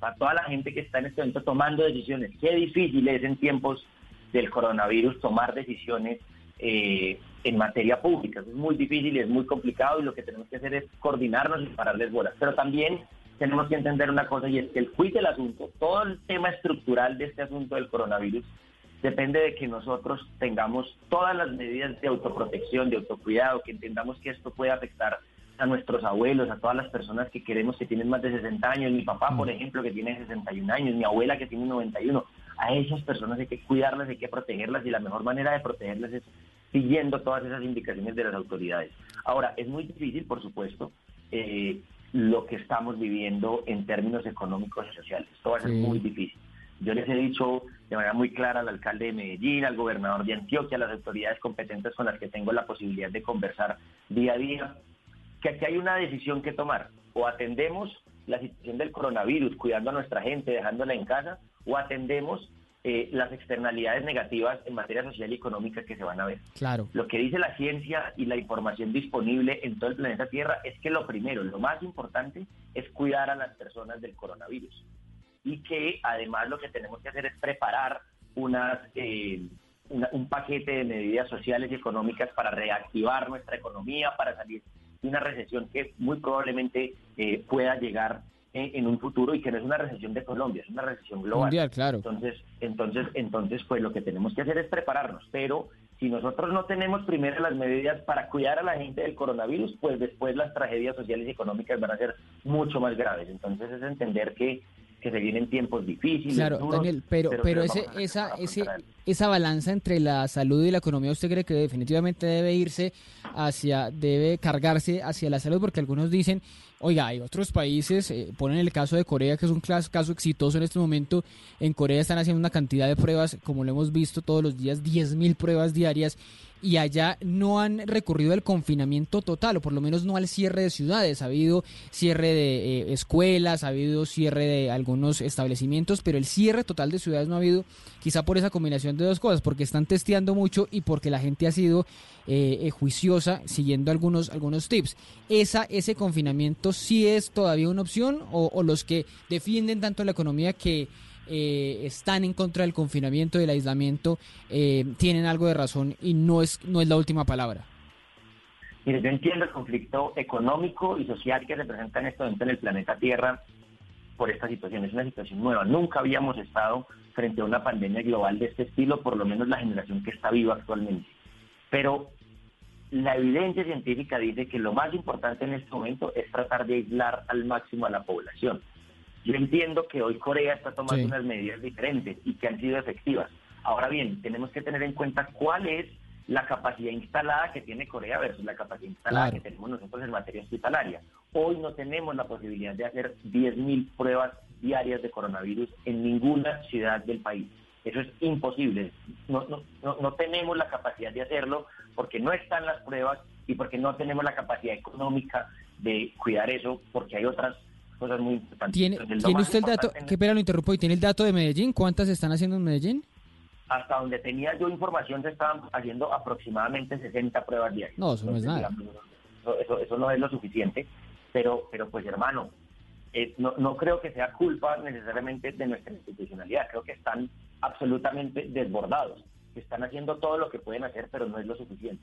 para toda la gente que está en este momento tomando decisiones. Qué difícil es en tiempos del coronavirus tomar decisiones eh, en materia pública. Eso es muy difícil y es muy complicado y lo que tenemos que hacer es coordinarnos y pararles bolas. Pero también tenemos que entender una cosa y es que el quid del asunto, todo el tema estructural de este asunto del coronavirus, depende de que nosotros tengamos todas las medidas de autoprotección, de autocuidado, que entendamos que esto puede afectar a nuestros abuelos, a todas las personas que queremos que tienen más de sesenta años, mi papá, por ejemplo, que tiene sesenta y un años, mi abuela que tiene noventa y uno, a esas personas hay que cuidarlas, hay que protegerlas y la mejor manera de protegerlas es siguiendo todas esas indicaciones de las autoridades. Ahora, es muy difícil, por supuesto, eh, lo que estamos viviendo en términos económicos y sociales. Esto va a ser sí. muy difícil. Yo les he dicho de manera muy clara al alcalde de Medellín, al gobernador de Antioquia, a las autoridades competentes con las que tengo la posibilidad de conversar día a día, que aquí hay una decisión que tomar. O atendemos la situación del coronavirus, cuidando a nuestra gente, dejándola en casa, o atendemos eh, las externalidades negativas en materia social y económica que se van a ver. Claro. Lo que dice la ciencia y la información disponible en todo el planeta Tierra es que lo primero, lo más importante, es cuidar a las personas del coronavirus. Y que además lo que tenemos que hacer es preparar unas, eh, una, un paquete de medidas sociales y económicas para reactivar nuestra economía, para salir de una recesión que muy probablemente eh, pueda llegar en, en un futuro y que no es una recesión de Colombia, es una recesión global. Mundial, claro. Entonces, entonces, entonces pues lo que tenemos que hacer es prepararnos, pero si nosotros no tenemos primero las medidas para cuidar a la gente del coronavirus, pues después las tragedias sociales y económicas van a ser mucho más graves. Entonces es entender que que se vienen tiempos difíciles. Claro, duros, Daniel, pero, pero, pero ese, a, esa, ese, esa balanza entre la salud y la economía, ¿usted cree que definitivamente debe irse hacia, debe cargarse hacia la salud? Porque algunos dicen, oiga, hay otros países, eh, ponen el caso de Corea, que es un caso, caso exitoso en este momento. En Corea están haciendo una cantidad de pruebas, como lo hemos visto todos los días, diez mil pruebas diarias, y allá no han recurrido al confinamiento total, o por lo menos no al cierre de ciudades. Ha habido cierre de eh, escuelas, ha habido cierre de algunos establecimientos, pero el cierre total de ciudades no ha habido, quizá por esa combinación de dos cosas, porque están testeando mucho y porque la gente ha sido eh, eh, juiciosa siguiendo algunos algunos tips. Esa ese confinamiento sí es todavía una opción, o, o los que defienden tanto la economía que Eh, están en contra del confinamiento, del aislamiento, eh, tienen algo de razón y no es no es la última palabra. Mire, yo entiendo el conflicto económico y social que se presenta en este momento en el planeta Tierra por esta situación. Es una situación nueva. Nunca habíamos estado frente a una pandemia global de este estilo, por lo menos la generación que está viva actualmente. Pero la evidencia científica dice que lo más importante en este momento es tratar de aislar al máximo a la población. Yo entiendo que hoy Corea está tomando sí. unas medidas diferentes y que han sido efectivas. Ahora bien, tenemos que tener en cuenta cuál es la capacidad instalada que tiene Corea versus la capacidad instalada claro. que tenemos nosotros en materia hospitalaria. Hoy no tenemos la posibilidad de hacer diez mil pruebas diarias de coronavirus en ninguna ciudad del país. Eso es imposible. No, no, no, no tenemos la capacidad de hacerlo porque no están las pruebas y porque no tenemos la capacidad económica de cuidar eso, porque hay otras cosas muy importantes. ¿Tiene, Entonces, ¿tiene usted el dato? En... ¿Qué pena lo interrumpo? ¿Y tiene el dato de Medellín? ¿Cuántas se están haciendo en Medellín? Hasta donde tenía yo información se estaban haciendo aproximadamente sesenta pruebas diarias. No, eso Entonces, no es nada. Digamos, eso, eso, eso no es lo suficiente, pero pero pues hermano, eh, no, no creo que sea culpa necesariamente de nuestra institucionalidad, creo que están absolutamente desbordados, están haciendo todo lo que pueden hacer, pero no es lo suficiente.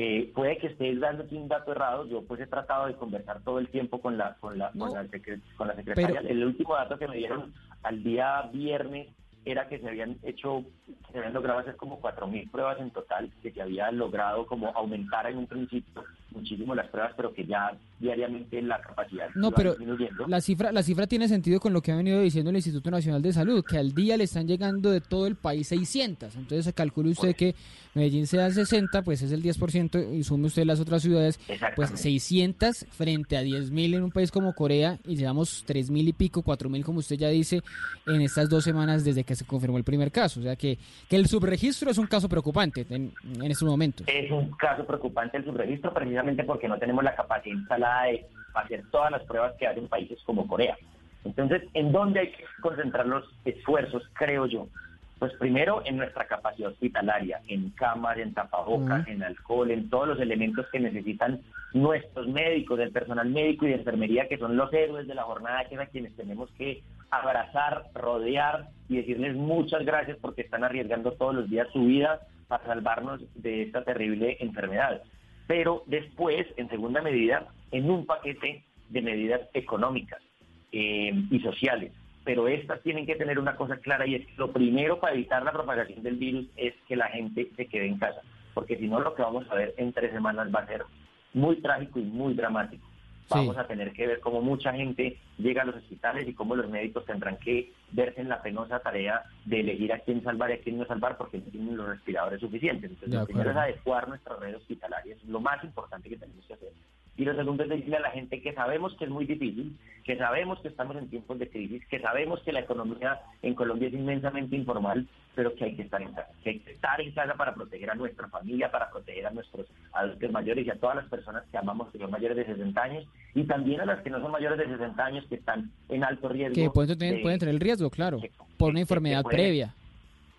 Eh, puede que estés dándote un dato errado. Yo pues he tratado de conversar todo el tiempo con la con la, no, con la, secret- con la secretaria. Pero el último dato que me dieron al día viernes era que se habían hecho, se habían logrado hacer como cuatro mil pruebas en total, que se había logrado como aumentar en un principio muchísimo las pruebas, pero que ya diariamente la capacidad no, pero disminuyendo. La cifra, la cifra tiene sentido con lo que ha venido diciendo el Instituto Nacional de Salud, que al día le están llegando de todo el país seiscientos. Entonces se calcula usted pues, que Medellín sea sesenta, pues es el diez por ciento, y sume usted las otras ciudades, pues seiscientos frente a diez mil en un país como Corea, y llevamos tres mil y pico, cuatro mil como usted ya dice, en estas dos semanas desde que se confirmó el primer caso. O sea que, que el subregistro es un caso preocupante en, en estos momentos. Es un caso preocupante el subregistro, precisamente porque no tenemos la capacidad instalada de hacer todas las pruebas que hacen países como Corea. Entonces, ¿en dónde hay que concentrar los esfuerzos, creo yo? Pues primero en nuestra capacidad hospitalaria, en cámaras, en tapabocas, uh-huh. en alcohol, en todos los elementos que necesitan nuestros médicos, del personal médico y de enfermería, que son los héroes de la jornada, que es a quienes tenemos que abrazar, rodear y decirles muchas gracias porque están arriesgando todos los días su vida para salvarnos de esta terrible enfermedad. Pero después, en segunda medida, en un paquete de medidas económicas eh, y sociales. Pero estas tienen que tener una cosa clara, y es que lo primero para evitar la propagación del virus es que la gente se quede en casa, porque si no, lo que vamos a ver en tres semanas va a ser muy trágico y muy dramático. Vamos sí. a tener que ver cómo mucha gente llega a los hospitales y cómo los médicos tendrán que verse en la penosa tarea de elegir a quién salvar y a quién no salvar, porque no tienen los respiradores suficientes. Entonces, lo primero es adecuar nuestra red hospitalaria, es lo más importante que tenemos que hacer. Y lo segundo es decirle a la gente que sabemos que es muy difícil, que sabemos que estamos en tiempos de crisis, que sabemos que la economía en Colombia es inmensamente informal, pero que hay que estar en casa, que hay que estar en casa para proteger a nuestra familia, para proteger a nuestros adultos mayores y a todas las personas que amamos, que son mayores de sesenta años, y también a las que no son mayores de sesenta años, que están en alto riesgo. Que pueden tener, pueden tener el riesgo, claro, que, por una enfermedad puede, previa.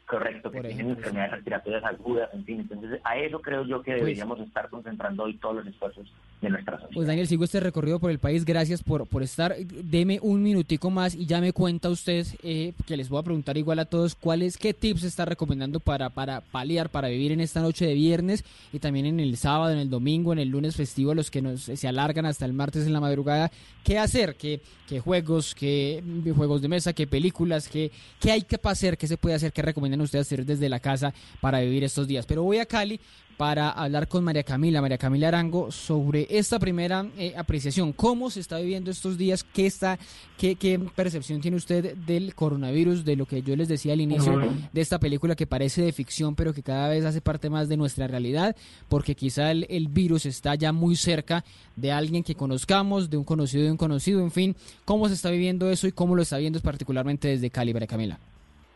Correcto, que por tienen ejemplo, enfermedades sí. respiratorias agudas, en fin. Entonces, a eso creo yo que deberíamos pues, estar concentrando hoy todos los esfuerzos de nuestra sociedad. Pues Daniel, sigo este recorrido por el país, gracias por, por estar. Deme un minutico más y ya me cuenta usted, eh, que les voy a preguntar igual a todos, ¿cuáles, qué tips está recomendando para, para paliar, para vivir en esta noche de viernes y también en el sábado, en el domingo, en el lunes festivo, los que nos se alargan hasta el martes en la madrugada? ¿Qué hacer? ¿Qué, qué juegos? ¿Qué juegos de mesa? ¿Qué películas? ¿Qué, qué hay que hacer? ¿Qué se puede hacer? ¿Qué recomiendan ustedes hacer desde la casa para vivir estos días? Pero voy a Cali para hablar con María Camila, María Camila Arango, sobre esta primera eh, apreciación. ¿Cómo se está viviendo estos días? ¿Qué está, qué, qué percepción tiene usted del coronavirus, de lo que yo les decía al inicio de esta película que parece de ficción, pero que cada vez hace parte más de nuestra realidad? Porque quizá el, el virus está ya muy cerca de alguien que conozcamos, de un conocido de un conocido, en fin. ¿Cómo se está viviendo eso y cómo lo está viendo particularmente desde Cali, María Camila?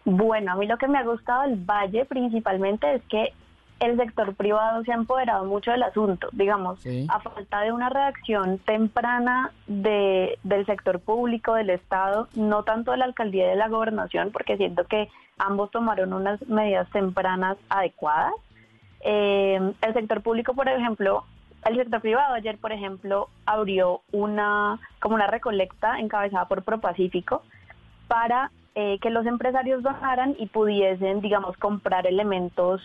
Bueno, a mí lo que me ha gustado del Valle principalmente es que el sector privado se ha empoderado mucho del asunto, digamos, sí. a falta de una reacción temprana de, del sector público, del Estado, no tanto de la alcaldía y de la gobernación, porque siento que ambos tomaron unas medidas tempranas adecuadas. Eh, el sector público, por ejemplo, el sector privado ayer, por ejemplo, abrió una como una recolecta encabezada por ProPacífico para Eh, que los empresarios donaran y pudiesen, digamos, comprar elementos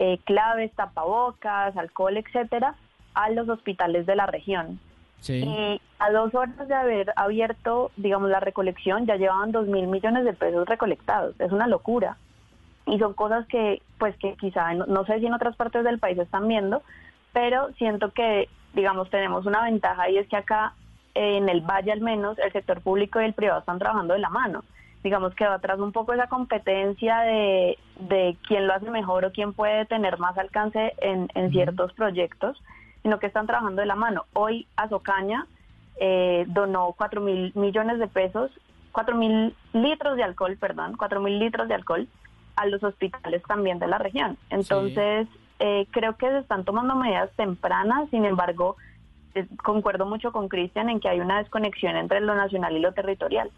eh, claves, tapabocas, alcohol, etcétera, a los hospitales de la región. Sí. Eh, a dos horas de haber abierto, digamos, la recolección, ya llevaban dos mil millones de pesos recolectados. Es una locura. Y son cosas que, pues, que quizá, no, no sé si en otras partes del país están viendo, pero siento que, digamos, tenemos una ventaja, y es que acá, eh, en el Valle al menos, el sector público y el privado están trabajando de la mano. Digamos que va atrás un poco esa competencia de, de quién lo hace mejor o quién puede tener más alcance en, en ciertos proyectos, sino que están trabajando de la mano. Hoy Azocaña eh, donó cuatro mil millones de pesos, cuatro mil litros de alcohol, perdón, cuatro mil litros de alcohol a los hospitales también de la región. Entonces, sí. eh, creo que se están tomando medidas tempranas. Sin embargo, eh, concuerdo mucho con Cristian en que hay una desconexión entre lo nacional y lo territorial.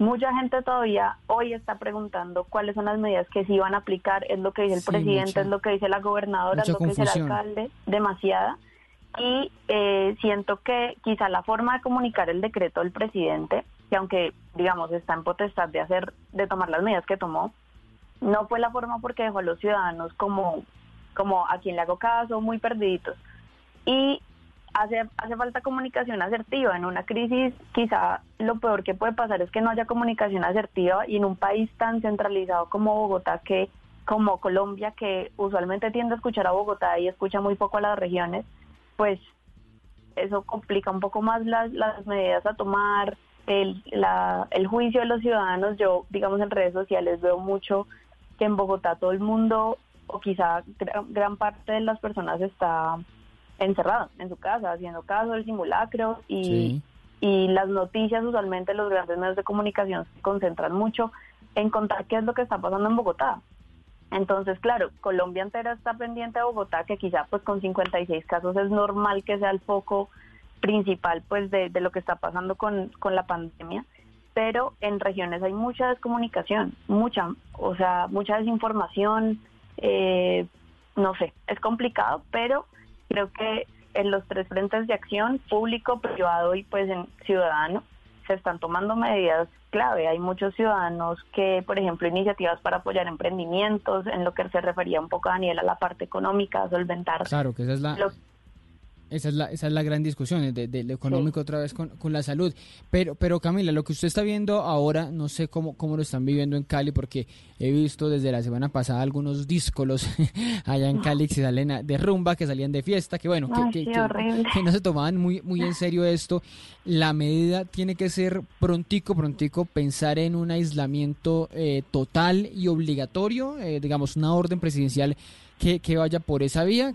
Mucha gente todavía hoy está preguntando cuáles son las medidas que sí van a aplicar, es lo que dice el sí, presidente, mucha, es lo que dice la gobernadora, es lo confusión. que dice el alcalde, demasiada. Y eh, siento que quizá la forma de comunicar el decreto del presidente, que aunque, digamos, está en potestad de hacer, de tomar las medidas que tomó, no fue la forma, porque dejó a los ciudadanos como, como a quien le hago caso, muy perdiditos. Y Hace, hace falta comunicación asertiva. En una crisis quizá lo peor que puede pasar es que no haya comunicación asertiva, y en un país tan centralizado como Bogotá, que como Colombia, que usualmente tiende a escuchar a Bogotá y escucha muy poco a las regiones, pues eso complica un poco más las, las medidas a tomar, el, la, el juicio de los ciudadanos. Yo, digamos, en redes sociales veo mucho que en Bogotá todo el mundo, o quizá gran, gran parte de las personas, está encerrado en su casa, haciendo caso del simulacro, y, sí. y las noticias, usualmente los grandes medios de comunicación se concentran mucho en contar qué es lo que está pasando en Bogotá. Entonces, claro, Colombia entera está pendiente de Bogotá, que quizá pues con cincuenta y seis casos es normal que sea el foco principal pues de, de lo que está pasando con, con la pandemia, pero en regiones hay mucha descomunicación, mucha, o sea, mucha desinformación, eh, no sé, es complicado, pero creo que en los tres frentes de acción, público, privado y pues en ciudadano, se están tomando medidas clave. Hay muchos ciudadanos que, por ejemplo, iniciativas para apoyar emprendimientos, en lo que se refería un poco, Daniel, a la parte económica, a solventar. Claro, que esa es la... Lo... Esa es la, esa es la gran discusión, de, de lo económico otra vez con, con la salud. Pero, pero Camila, lo que usted está viendo ahora, no sé cómo, cómo lo están viviendo en Cali, porque he visto desde la semana pasada algunos díscolos allá en Cali que se salen de rumba, que salían de fiesta, que bueno, Ay, que, que, que, que no se tomaban muy, muy en serio esto. La medida tiene que ser prontico, prontico, pensar en un aislamiento eh, total y obligatorio, eh, digamos, una orden presidencial Que, que vaya por esa vía,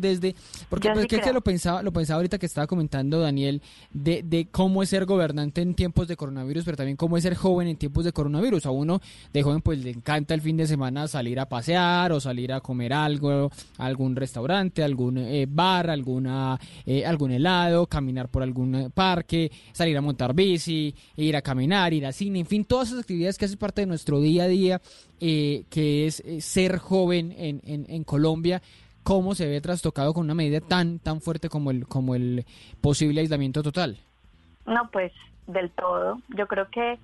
desde porque pues, sí que, que lo pensaba lo pensaba ahorita que estaba comentando Daniel de, de cómo es ser gobernante en tiempos de coronavirus, pero también cómo es ser joven en tiempos de coronavirus. A uno de joven pues le encanta el fin de semana salir a pasear o salir a comer algo, algún restaurante, algún eh, bar, alguna eh, algún helado, caminar por algún parque, salir a montar bici, ir a caminar, ir al cine, en fin, todas esas actividades que hacen parte de nuestro día a día. Eh, que es eh, ser joven en, en, en Colombia, ¿cómo se ve trastocado con una medida tan tan fuerte como el como el posible aislamiento total? No, pues del todo. Yo creo que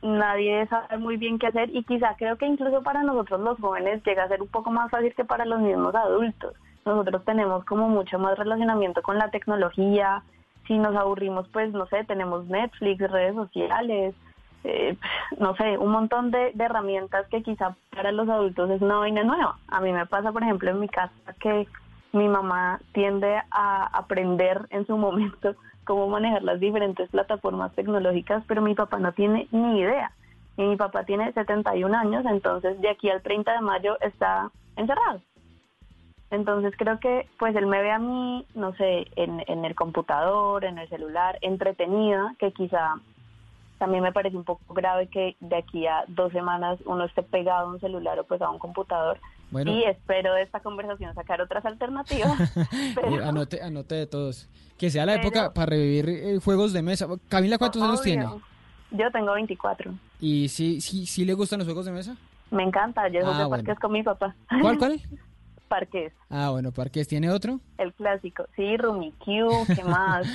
nadie sabe muy bien qué hacer y quizá creo que incluso para nosotros los jóvenes llega a ser un poco más fácil que para los mismos adultos. Nosotros tenemos como mucho más relacionamiento con la tecnología. Si nos aburrimos, pues no sé, tenemos Netflix, redes sociales... Eh, no sé, un montón de, de herramientas que quizá para los adultos es una vaina nueva. A mí me pasa, por ejemplo, en mi casa que mi mamá tiende a aprender en su momento cómo manejar las diferentes plataformas tecnológicas, pero mi papá no tiene ni idea. Y mi papá tiene setenta y un años, entonces de aquí al treinta de mayo está encerrado. Entonces creo que pues él me ve a mí, no sé, en, en el computador, en el celular, entretenida, que quizá... También me parece un poco grave que de aquí a dos semanas uno esté pegado a un celular o pues a un computador. Bueno. Y espero de esta conversación sacar otras alternativas. Pero... Anote, anote de todos. Que sea la pero... época para revivir eh, juegos de mesa. Camila, ¿cuántos oh, años obvio. tiene? Yo tengo veinticuatro. ¿Y sí, sí, sí le gustan los juegos de mesa? Me encanta, yo juego ah, bueno. parques con mi papá. ¿Cuál, cuál? Parques. Ah, bueno, Parques. ¿Tiene otro? El clásico, sí, Rummikub, ¿qué más?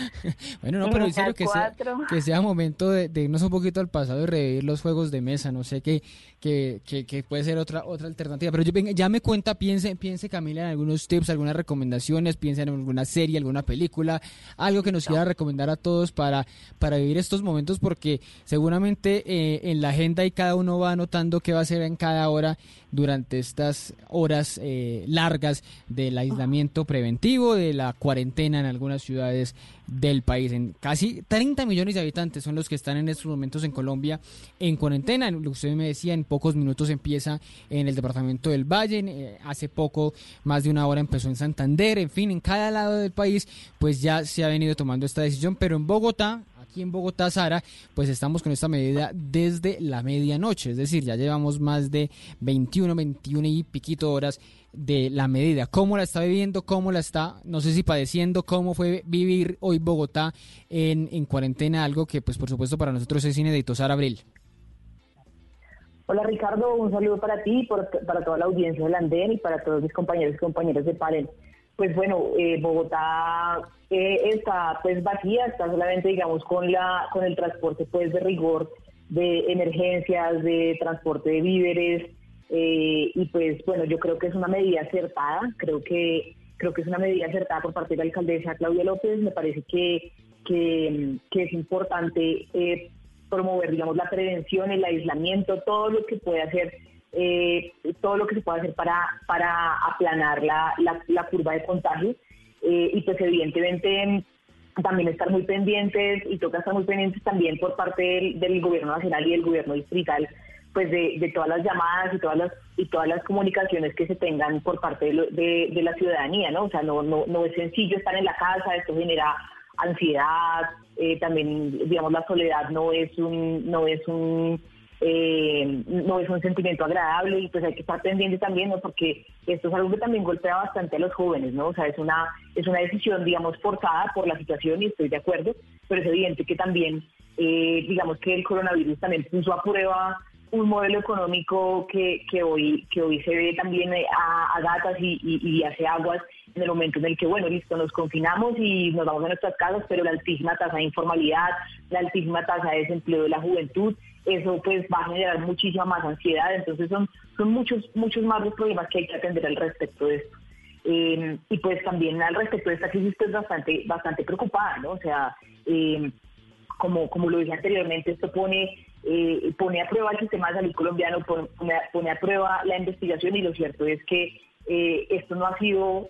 Bueno, no, pero en serio que sea, que sea momento de, de irnos un poquito al pasado y revivir los juegos de mesa, no sé, que, que, que, que puede ser otra otra alternativa. Pero yo, venga, ya me cuenta, piense, piense Camila en algunos tips, algunas recomendaciones, piensa en alguna serie, alguna película, algo que nos no. quiera recomendar a todos para, para vivir estos momentos, porque seguramente eh, en la agenda y cada uno va anotando qué va a hacer en cada hora durante estas horas eh, largas del aislamiento preventivo, de la cuarentena en algunas ciudades del país. En casi treinta millones de habitantes son los que están en estos momentos en Colombia en cuarentena. Usted me decía, en pocos minutos empieza en el departamento del Valle, eh, hace poco, más de una hora, empezó en Santander, en fin, en cada lado del país pues ya se ha venido tomando esta decisión, pero en Bogotá, aquí en Bogotá, Sara, pues estamos con esta medida desde la medianoche, es decir, ya llevamos más de veintiuno, veintiuno y piquito horas de la medida. ¿Cómo la está viviendo? ¿Cómo la está, no sé si padeciendo? ¿Cómo fue vivir hoy Bogotá en, en cuarentena? Algo que, pues por supuesto, para nosotros es inédito. Sara Abril. Hola Ricardo, un saludo para ti, por, para toda la audiencia del Andén y para todos mis compañeros y compañeras de panel. Pues bueno, eh, Bogotá eh, está pues vacía, está solamente, digamos, con la con el transporte pues de rigor, de emergencias, de transporte de víveres. Eh, y pues bueno, yo creo que es una medida acertada, creo que creo que es una medida acertada por parte de la alcaldesa Claudia López. Me parece que, que, que es importante eh, promover, digamos, la prevención, el aislamiento, todo lo que puede hacer, eh, todo lo que se puede hacer para, para aplanar la, la, la curva de contagio, eh, y pues evidentemente también estar muy pendientes, y toca estar muy pendientes también por parte del, del gobierno nacional y del gobierno distrital, pues de, de todas las llamadas y todas las y todas las comunicaciones que se tengan por parte de, lo, de, de la ciudadanía, ¿no? O sea, no, no, no es sencillo estar en la casa, esto genera ansiedad, eh, también, digamos, la soledad no es un no es un eh, no es un sentimiento agradable, y pues hay que estar pendiente también, ¿no? Porque esto es algo que también golpea bastante a los jóvenes, ¿no? O sea, es una es una decisión, digamos, forzada por la situación, y estoy de acuerdo, pero es evidente que también Eh, digamos que el coronavirus también puso a prueba un modelo económico que, que hoy que hoy se ve también a, a gatas y, y, y hace aguas en el momento en el que, bueno, listo, nos confinamos y nos vamos a nuestras casas, pero la altísima tasa de informalidad, la altísima tasa de desempleo de la juventud, eso pues va a generar muchísima más ansiedad. Entonces son, son muchos, muchos más los problemas que hay que atender al respecto de esto. Eh, y pues también al respecto de esta crisis es pues bastante, bastante preocupada, ¿no? O sea, eh, como, como lo dije anteriormente, esto pone... Eh, pone a prueba el sistema de salud colombiano, pone a, pone a prueba la investigación, y lo cierto es que eh, esto no ha sido,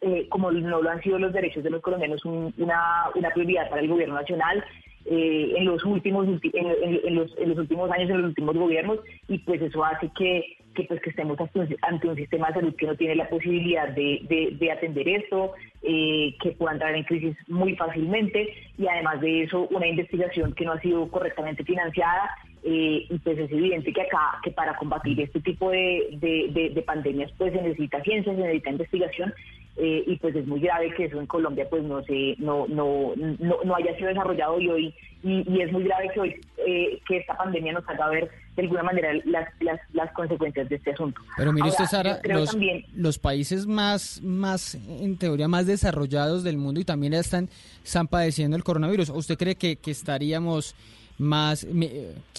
eh, como no lo han sido los derechos de los colombianos, un, una, una prioridad para el gobierno nacional eh, en los últimos en, en, en los, en los últimos años, en los últimos gobiernos, y pues eso hace que, que, pues, que estemos ante un, ante un sistema de salud que no tiene la posibilidad de, de, de atender esto, eh, que pueda entrar en crisis muy fácilmente, y además de eso una investigación que no ha sido correctamente financiada, eh, y pues es evidente que acá, que para combatir este tipo de, de, de, de pandemias pues se necesita ciencia, se necesita investigación, eh, y pues es muy grave que eso en Colombia pues no se, no, no, no, no haya sido desarrollado, y hoy y, y es muy grave que hoy eh, que esta pandemia nos haga ver de alguna manera las, las, las consecuencias de este asunto. Pero mire usted, Sara, los, también... los países más, más, en teoría, más desarrollados del mundo y también están, están padeciendo el coronavirus. ¿Usted cree que, que estaríamos más, me,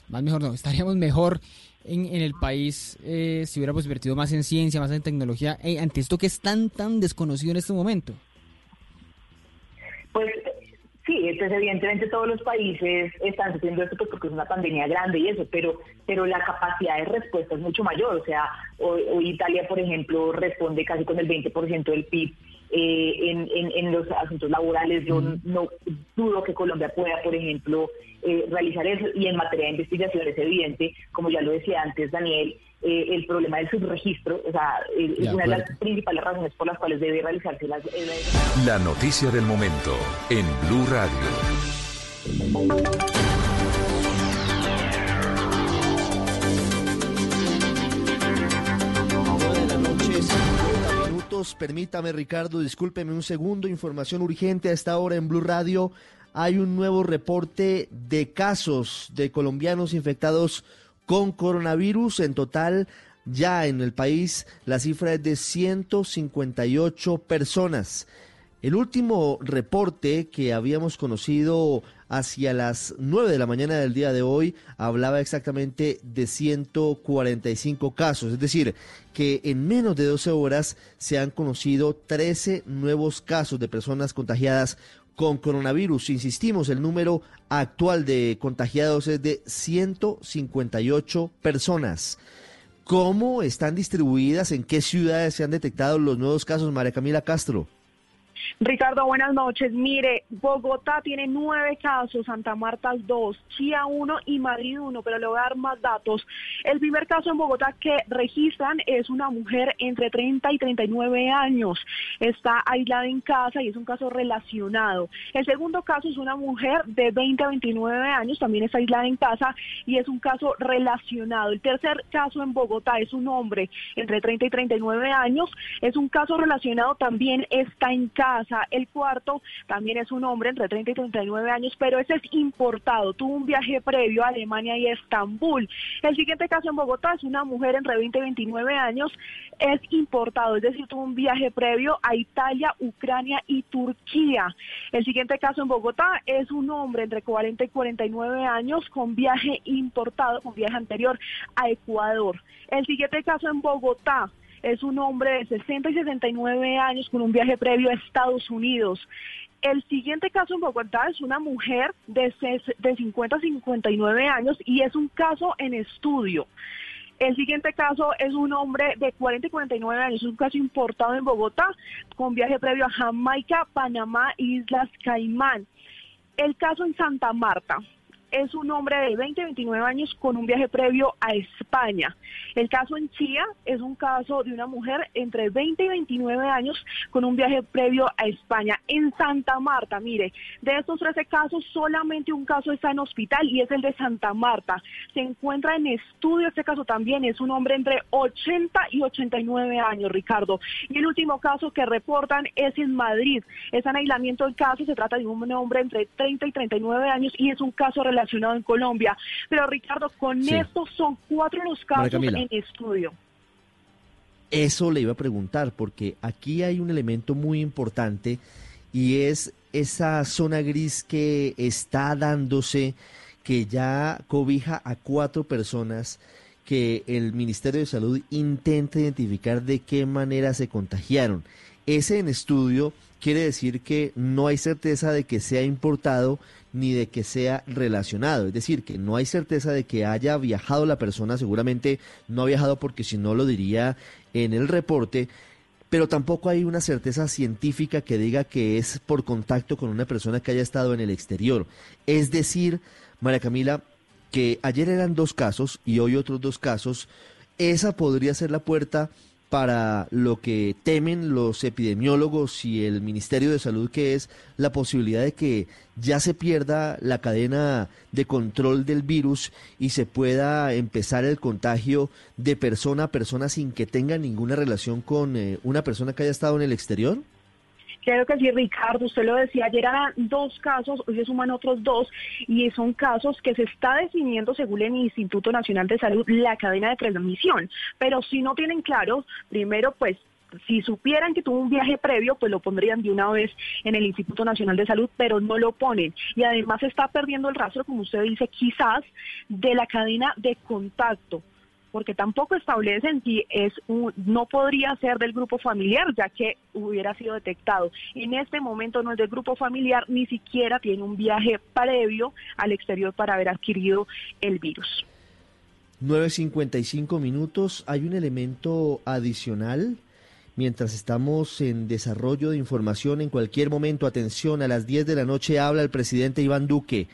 más mejor, no, estaríamos mejor en, en el país eh, si hubiéramos invertido más en ciencia, más en tecnología, eh, ante esto que es tan, tan desconocido en este momento? Pues... sí, entonces evidentemente todos los países están sufriendo esto porque es una pandemia grande y eso, pero pero la capacidad de respuesta es mucho mayor. O sea, hoy, hoy Italia, por ejemplo, responde casi con el veinte por ciento del P I B eh, en, en, en los asuntos laborales. Yo mm. no dudo que Colombia pueda, por ejemplo, eh, realizar eso. Y en materia de investigación es evidente, como ya lo decía antes Daniel, eh, el problema del subregistro, o sea, eh, es una de las principales razones por las cuales debe realizarse las... Eh, la noticia del momento en Blu Radio. Permítame, Ricardo, discúlpeme un segundo. Información urgente a esta hora en Blu Radio. Hay un nuevo reporte de casos de colombianos infectados con coronavirus. En total, ya en el país, la cifra es de ciento cincuenta y ocho personas. El último reporte que habíamos conocido hacia las nueve de la mañana del día de hoy hablaba exactamente de ciento cuarenta y cinco casos. Es decir, que en menos de doce horas se han conocido trece nuevos casos de personas contagiadas con coronavirus. Insistimos, el número actual de contagiados es de ciento cincuenta y ocho personas. ¿Cómo están distribuidas? ¿En qué ciudades se han detectado los nuevos casos, María Camila Castro? Ricardo, buenas noches. Mire, Bogotá tiene nueve casos, Santa Marta dos, Chía uno y Madrid uno, pero le voy a dar más datos. El primer caso en Bogotá que registran es una mujer entre treinta y treinta y nueve años. Está aislada en casa y es un caso relacionado. El segundo caso es una mujer de veinte a veintinueve años, también está aislada en casa y es un caso relacionado. El tercer caso en Bogotá es un hombre entre treinta y treinta y nueve años, es un caso relacionado, también está en casa. El cuarto también es un hombre entre treinta y treinta y nueve años, pero ese es importado, tuvo un viaje previo a Alemania y Estambul. El siguiente caso en Bogotá es una mujer entre veinte y veintinueve años, es importado, es decir, tuvo un viaje previo a Italia, Ucrania y Turquía. El siguiente caso en Bogotá es un hombre entre cuarenta y cuarenta y nueve años con viaje importado, con viaje anterior a Ecuador. El siguiente caso en Bogotá es un hombre de sesenta y sesenta y nueve años con un viaje previo a Estados Unidos. El siguiente caso en Bogotá es una mujer de cincuenta a cincuenta y nueve años y es un caso en estudio. El siguiente caso es un hombre de cuarenta y cuarenta y nueve años, es un caso importado en Bogotá con viaje previo a Jamaica, Panamá e Islas Caimán. El caso en Santa Marta es un hombre de veinte a veintinueve años con un viaje previo a España. El caso en Chía es un caso de una mujer entre veinte y veintinueve años con un viaje previo a España. En Santa Marta, mire, de estos trece casos, solamente un caso está en hospital y es el de Santa Marta. Se encuentra en estudio este caso también, es un hombre entre ochenta y ochenta y nueve años, Ricardo. Y el último caso que reportan es en Madrid. Es en aislamiento el caso, se trata de un hombre entre treinta y treinta y nueve años y es un caso relacionado relacionado en Colombia. Pero Ricardo, con sí. esto son cuatro los casos en estudio. Eso le iba a preguntar, porque aquí hay un elemento muy importante y es esa zona gris que está dándose, que ya cobija a cuatro personas que el Ministerio de Salud intenta identificar de qué manera se contagiaron. Ese en estudio quiere decir que no hay certeza de que sea importado ni de que sea relacionado, es decir, que no hay certeza de que haya viajado la persona, seguramente no ha viajado porque si no lo diría en el reporte, pero tampoco hay una certeza científica que diga que es por contacto con una persona que haya estado en el exterior. Es decir, María Camila, que ayer eran dos casos y hoy otros dos casos, esa podría ser la puerta para lo que temen los epidemiólogos y el Ministerio de Salud, que es la posibilidad de que ya se pierda la cadena de control del virus y se pueda empezar el contagio de persona a persona sin que tenga ninguna relación con eh, una persona que haya estado en el exterior? Claro que sí, Ricardo, usted lo decía, ayer eran dos casos, hoy se suman otros dos, y son casos que se está definiendo, según el Instituto Nacional de Salud, la cadena de transmisión. Pero si no tienen claro, primero, pues, si supieran que tuvo un viaje previo, pues lo pondrían de una vez en el Instituto Nacional de Salud, pero no lo ponen. Y además se está perdiendo el rastro, como usted dice, quizás, de la cadena de contacto, porque tampoco establecen si es un, no podría ser del grupo familiar, ya que hubiera sido detectado. En este momento no es del grupo familiar, ni siquiera tiene un viaje previo al exterior para haber adquirido el virus. nueve cincuenta y cinco minutos, hay un elemento adicional. Mientras estamos en desarrollo de información, en cualquier momento, atención, a las diez de la noche habla el presidente Iván Duque.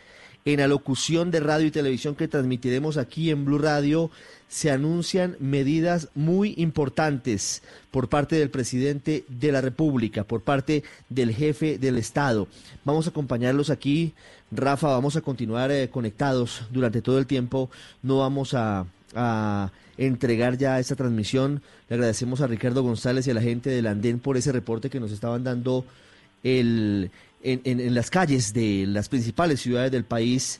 En alocución de radio y televisión que transmitiremos aquí en Blu Radio, se anuncian medidas muy importantes por parte del presidente de la República, por parte del jefe del Estado. Vamos a acompañarlos aquí, Rafa, vamos a continuar eh, conectados durante todo el tiempo, no vamos a, a entregar ya esta transmisión. Le agradecemos a Ricardo González y a la gente del Andén por ese reporte que nos estaban dando el... En, en, en las calles de las principales ciudades del país,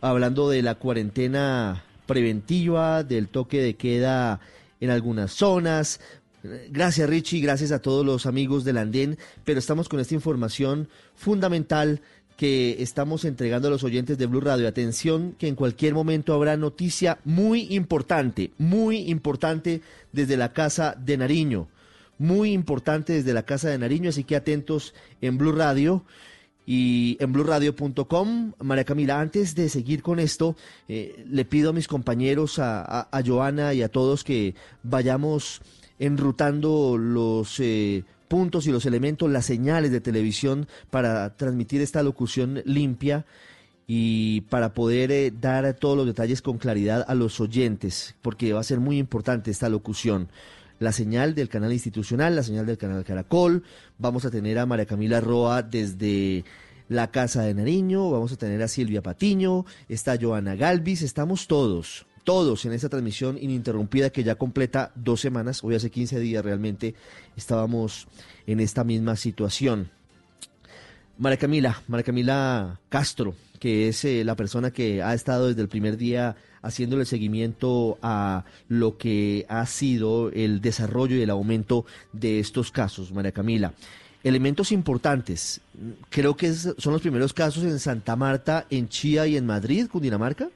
hablando de la cuarentena preventiva, del toque de queda en algunas zonas. Gracias, Richie, gracias a todos los amigos del Andén, pero estamos con esta información fundamental que estamos entregando a los oyentes de Blu Radio. Atención, que en cualquier momento habrá noticia muy importante, muy importante desde la Casa de Nariño. Muy importante desde la Casa de Nariño, así que atentos en Blu Radio y en blu radio punto com. María Camila, antes de seguir con esto, eh, le pido a mis compañeros, a, a, a Joana y a todos que vayamos enrutando los eh, puntos y los elementos, las señales de televisión para transmitir esta locución limpia y para poder eh, dar todos los detalles con claridad a los oyentes, porque va a ser muy importante esta locución. La señal del canal institucional, la señal del canal Caracol, vamos a tener a María Camila Roa desde la Casa de Nariño, vamos a tener a Silvia Patiño, está Joana Galvis, estamos todos, todos en esta transmisión ininterrumpida que ya completa dos semanas, hoy hace quince días realmente estábamos en esta misma situación. María Camila, María Camila Castro, que es eh, la persona que ha estado desde el primer día haciéndole seguimiento a lo que ha sido el desarrollo y el aumento de estos casos, María Camila. Elementos importantes, creo que es, son los primeros casos en Santa Marta, en Chía y en Madrid, Cundinamarca.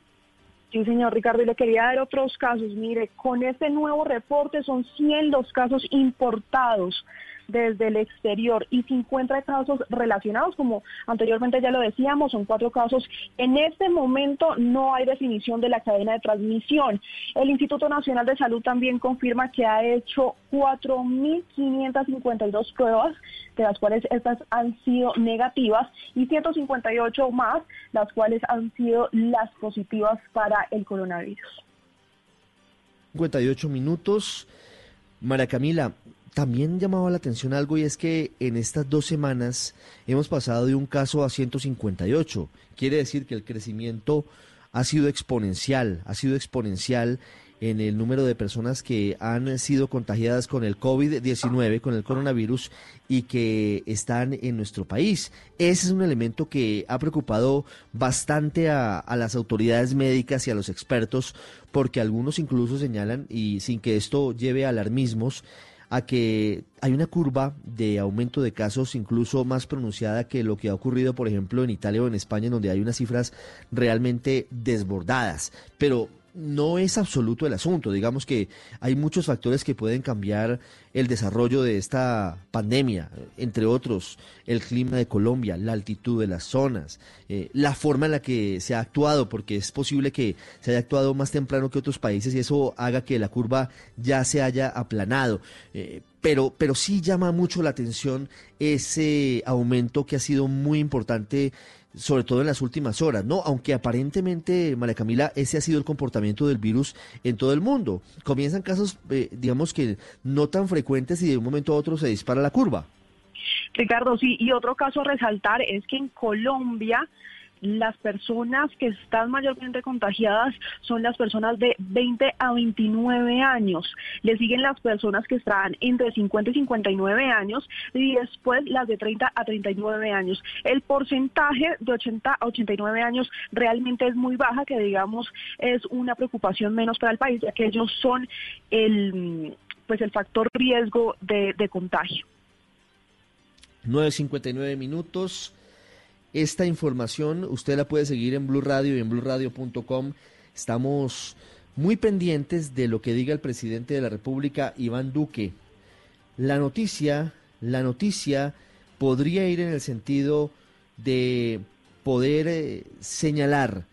Sí, señor Ricardo, y le quería dar otros casos. Mire, con este nuevo reporte son cien los casos importados desde el exterior y cincuenta casos relacionados, como anteriormente ya lo decíamos, son cuatro casos. En este momento no hay definición de la cadena de transmisión. El Instituto Nacional de Salud también confirma que ha hecho cuatro mil quinientas cincuenta y dos pruebas, de las cuales estas han sido negativas, y ciento cincuenta y ocho más, las cuales han sido las positivas para el coronavirus. cincuenta y ocho minutos. María Camila, también llamaba la atención algo, y es que en estas dos semanas hemos pasado de un caso a ciento cincuenta y ocho. Quiere decir que el crecimiento ha sido exponencial, ha sido exponencial en el número de personas que han sido contagiadas con el COVID diecinueve, con el coronavirus, y que están en nuestro país. Ese es un elemento que ha preocupado bastante a, a las autoridades médicas y a los expertos, porque algunos incluso señalan, y sin que esto lleve a alarmismos, a que hay una curva de aumento de casos incluso más pronunciada que lo que ha ocurrido, por ejemplo, en Italia o en España, donde hay unas cifras realmente desbordadas. Pero no es absoluto el asunto. Digamos que hay muchos factores que pueden cambiar el desarrollo de esta pandemia, entre otros, el clima de Colombia, la altitud de las zonas, eh, la forma en la que se ha actuado, porque es posible que se haya actuado más temprano que otros países y eso haga que la curva ya se haya aplanado. Eh, Pero, pero sí llama mucho la atención ese aumento que ha sido muy importante, sobre todo en las últimas horas, ¿no? Aunque aparentemente, María Camila, ese ha sido el comportamiento del virus en todo el mundo. Comienzan casos, eh, digamos que no tan frecuentes y de un momento a otro se dispara la curva. Ricardo, sí, y otro caso a resaltar es que en Colombia las personas que están mayormente contagiadas son las personas de veinte a veintinueve años. Le siguen las personas que están entre cincuenta y cincuenta y nueve años y después las de treinta a treinta y nueve años. El porcentaje de ochenta a ochenta y nueve años realmente es muy baja, que digamos es una preocupación menos para el país, ya que ellos son el, pues el factor riesgo de, de contagio. nueve cincuenta y nueve minutos. Esta información usted la puede seguir en Blu Radio y en blu radio punto com. Estamos muy pendientes de lo que diga el presidente de la República, Iván Duque. La noticia, la noticia podría ir en el sentido de poder eh, señalar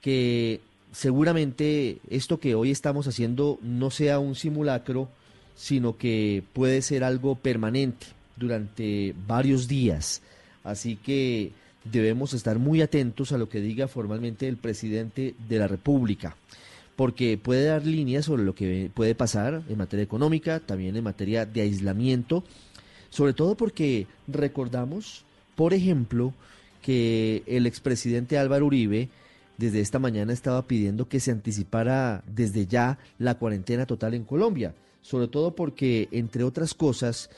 que seguramente esto que hoy estamos haciendo no sea un simulacro, sino que puede ser algo permanente durante varios días. Así que debemos estar muy atentos a lo que diga formalmente el presidente de la República, porque puede dar líneas sobre lo que puede pasar en materia económica, también en materia de aislamiento, sobre todo porque recordamos, por ejemplo, que el expresidente Álvaro Uribe desde esta mañana estaba pidiendo que se anticipara desde ya la cuarentena total en Colombia, sobre todo porque, entre otras cosas,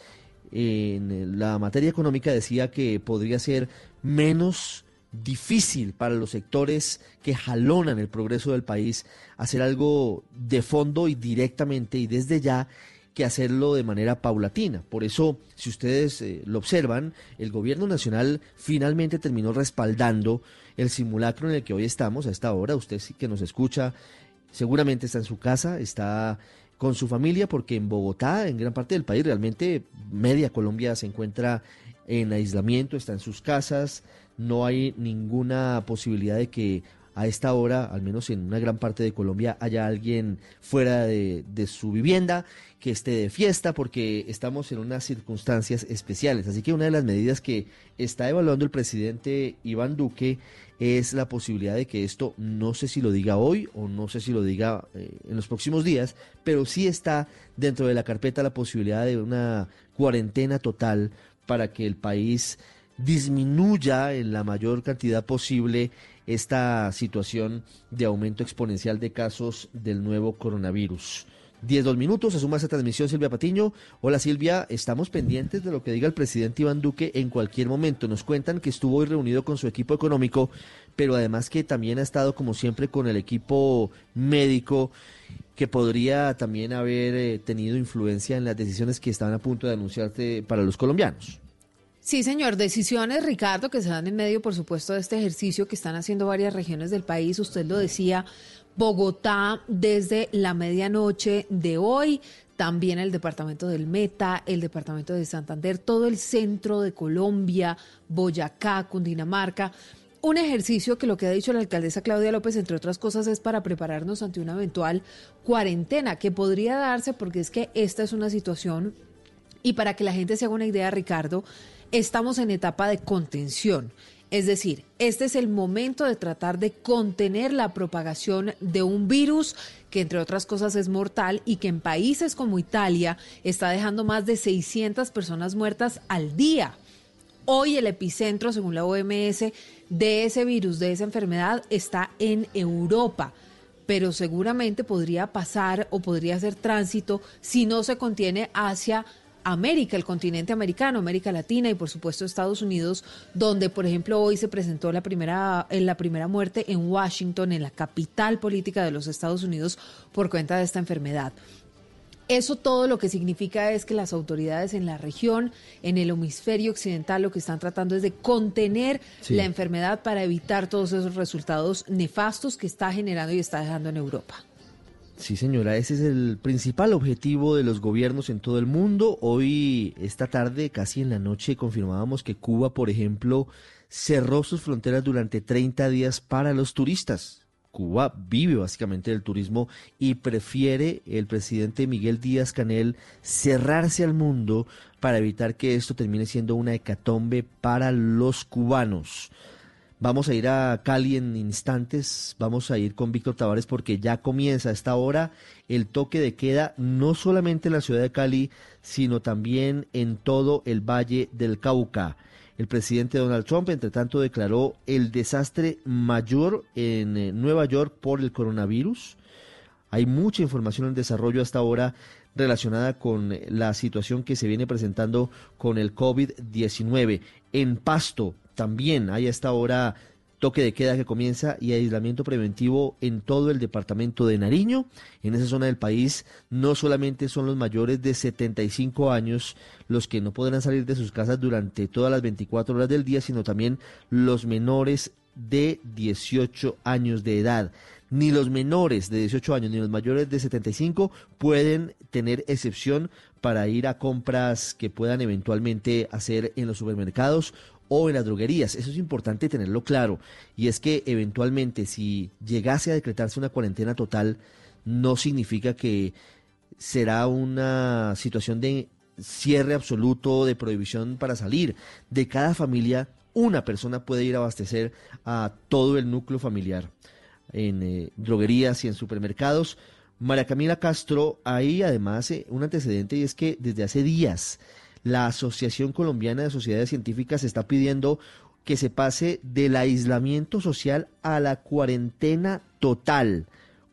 en la materia económica decía que podría ser menos difícil para los sectores que jalonan el progreso del país hacer algo de fondo y directamente y desde ya que hacerlo de manera paulatina. Por eso, si ustedes eh, lo observan, el gobierno nacional finalmente terminó respaldando el simulacro en el que hoy estamos a esta hora. Usted sí que nos escucha, seguramente está en su casa, está con su familia, porque en Bogotá, en gran parte del país, realmente media Colombia se encuentra en aislamiento, está en sus casas, no hay ninguna posibilidad de que a esta hora, al menos en una gran parte de Colombia, haya alguien fuera de, de su vivienda, que esté de fiesta, porque estamos en unas circunstancias especiales. Así que una de las medidas que está evaluando el presidente Iván Duque es la posibilidad de que esto, no sé si lo diga hoy o no sé si lo diga eh, en los próximos días, pero sí está dentro de la carpeta la posibilidad de una cuarentena total para que el país disminuya en la mayor cantidad posible esta situación de aumento exponencial de casos del nuevo coronavirus. diez dos minutos, se suma a esta transmisión Silvia Patiño. Hola Silvia, estamos pendientes de lo que diga el presidente Iván Duque en cualquier momento. Nos cuentan que estuvo hoy reunido con su equipo económico, pero además que también ha estado como siempre con el equipo médico, que podría también haber eh, tenido influencia en las decisiones que estaban a punto de anunciarse para los colombianos. Sí, señor. Decisiones, Ricardo, que se dan en medio, por supuesto, de este ejercicio que están haciendo varias regiones del país. Usted lo decía, Bogotá desde la medianoche de hoy, también el departamento del Meta, el departamento de Santander, todo el centro de Colombia, Boyacá, Cundinamarca. Un ejercicio que lo que ha dicho la alcaldesa Claudia López, entre otras cosas, es para prepararnos ante una eventual cuarentena que podría darse, porque es que esta es una situación, y para que la gente se haga una idea, Ricardo, estamos en etapa de contención. Es decir, este es el momento de tratar de contener la propagación de un virus que, entre otras cosas, es mortal y que en países como Italia está dejando más de seiscientas personas muertas al día. Hoy el epicentro, según la O M S, de ese virus, de esa enfermedad, está en Europa. pero seguramente podría pasar o podría hacer tránsito si no se contiene hacia América, el continente americano, América Latina y por supuesto Estados Unidos, donde por ejemplo hoy se presentó la primera, la primera muerte en Washington, en la capital política de los Estados Unidos, por cuenta de esta enfermedad. Eso todo lo que significa es que las autoridades en la región, en el hemisferio occidental, lo que están tratando es de contener sí. la enfermedad para evitar todos esos resultados nefastos que está generando y está dejando en Europa. Sí, señora, ese es el principal objetivo de los gobiernos en todo el mundo. Hoy, esta tarde, casi en la noche, confirmábamos que Cuba, por ejemplo, cerró sus fronteras durante treinta días para los turistas. Cuba vive básicamente del turismo y prefiere el presidente Miguel Díaz-Canel cerrarse al mundo para evitar que esto termine siendo una hecatombe para los cubanos. Vamos a ir a Cali en instantes, vamos a ir con Víctor Tavares porque ya comienza a esta hora el toque de queda, no solamente en la ciudad de Cali, sino también en todo el Valle del Cauca. El presidente Donald Trump, entre tanto, declaró el desastre mayor en Nueva York por el coronavirus. Hay mucha información en desarrollo hasta ahora relacionada con la situación que se viene presentando con el COVID diecinueve. En Pasto también hay a esta hora toque de queda que comienza y aislamiento preventivo en todo el departamento de Nariño. En esa zona del país no solamente son los mayores de setenta y cinco años los que no podrán salir de sus casas durante todas las veinticuatro horas del día, sino también los menores de dieciocho años de edad. Ni los menores de dieciocho años ni los mayores de setenta y cinco pueden tener excepción para ir a compras que puedan eventualmente hacer en los supermercados o en las droguerías. Eso es importante tenerlo claro. Y es que eventualmente si llegase a decretarse una cuarentena total, no significa que será una situación de cierre absoluto, de prohibición para salir. De cada familia, una persona puede ir a abastecer a todo el núcleo familiar en eh, droguerías y en supermercados. María Camila Castro, hay además eh, un antecedente, y es que desde hace días la Asociación Colombiana de Sociedades Científicas está pidiendo que se pase del aislamiento social a la cuarentena total.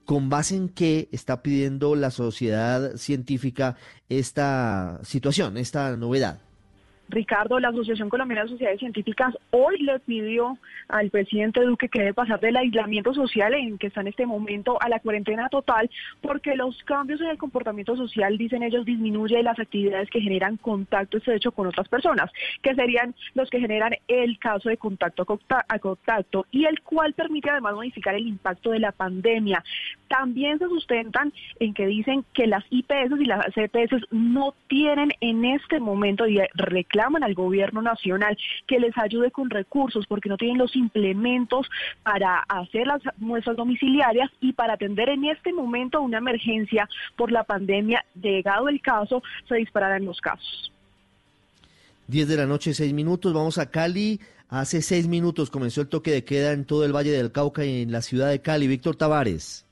¿Con base en qué está pidiendo la sociedad científica esta situación, esta novedad? Ricardo, la Asociación Colombiana de Sociedades Científicas hoy le pidió al presidente Duque que debe pasar del aislamiento social en que está en este momento a la cuarentena total, porque los cambios en el comportamiento social, dicen ellos, disminuye las actividades que generan contacto estrecho con otras personas, que serían los que generan el caso de contacto a contacto, y el cual permite además modificar el impacto de la pandemia. También se sustentan en que dicen que las I P S y las E P S no tienen en este momento de reclamo. Llaman al gobierno nacional que les ayude con recursos porque no tienen los implementos para hacer las muestras domiciliarias y para atender en este momento una emergencia por la pandemia. Llegado el caso, se dispararán los casos. diez de la noche, seis minutos, vamos a Cali. Hace seis minutos comenzó el toque de queda en todo el Valle del Cauca y en la ciudad de Cali. Víctor Tavares.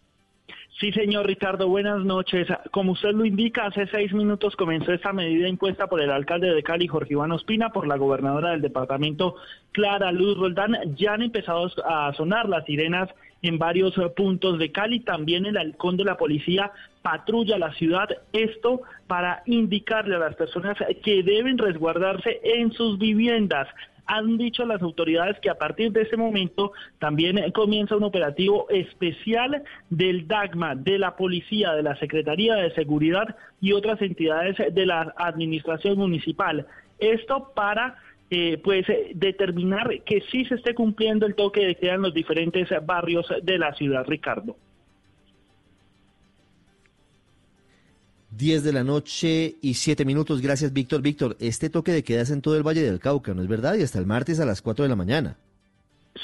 Sí, señor Ricardo, buenas noches. Como usted lo indica, hace seis minutos comenzó esta medida impuesta por el alcalde de Cali, Jorge Iván Ospina, por la gobernadora del departamento, Clara Luz Roldán. Ya han empezado a sonar las sirenas en varios puntos de Cali. También el halcón de la policía patrulla la ciudad. Esto para indicarle a las personas que deben resguardarse en sus viviendas. Han dicho las autoridades que a partir de ese momento también comienza un operativo especial del DAGMA, de la Policía, de la Secretaría de Seguridad y otras entidades de la Administración Municipal. Esto para eh, pues determinar que sí se esté cumpliendo el toque de queda en los diferentes barrios de la ciudad, Ricardo. diez de la noche y siete minutos. Gracias, Víctor. Víctor, este toque de queda es en todo el Valle del Cauca, ¿no es verdad? Y hasta el martes a las cuatro de la mañana.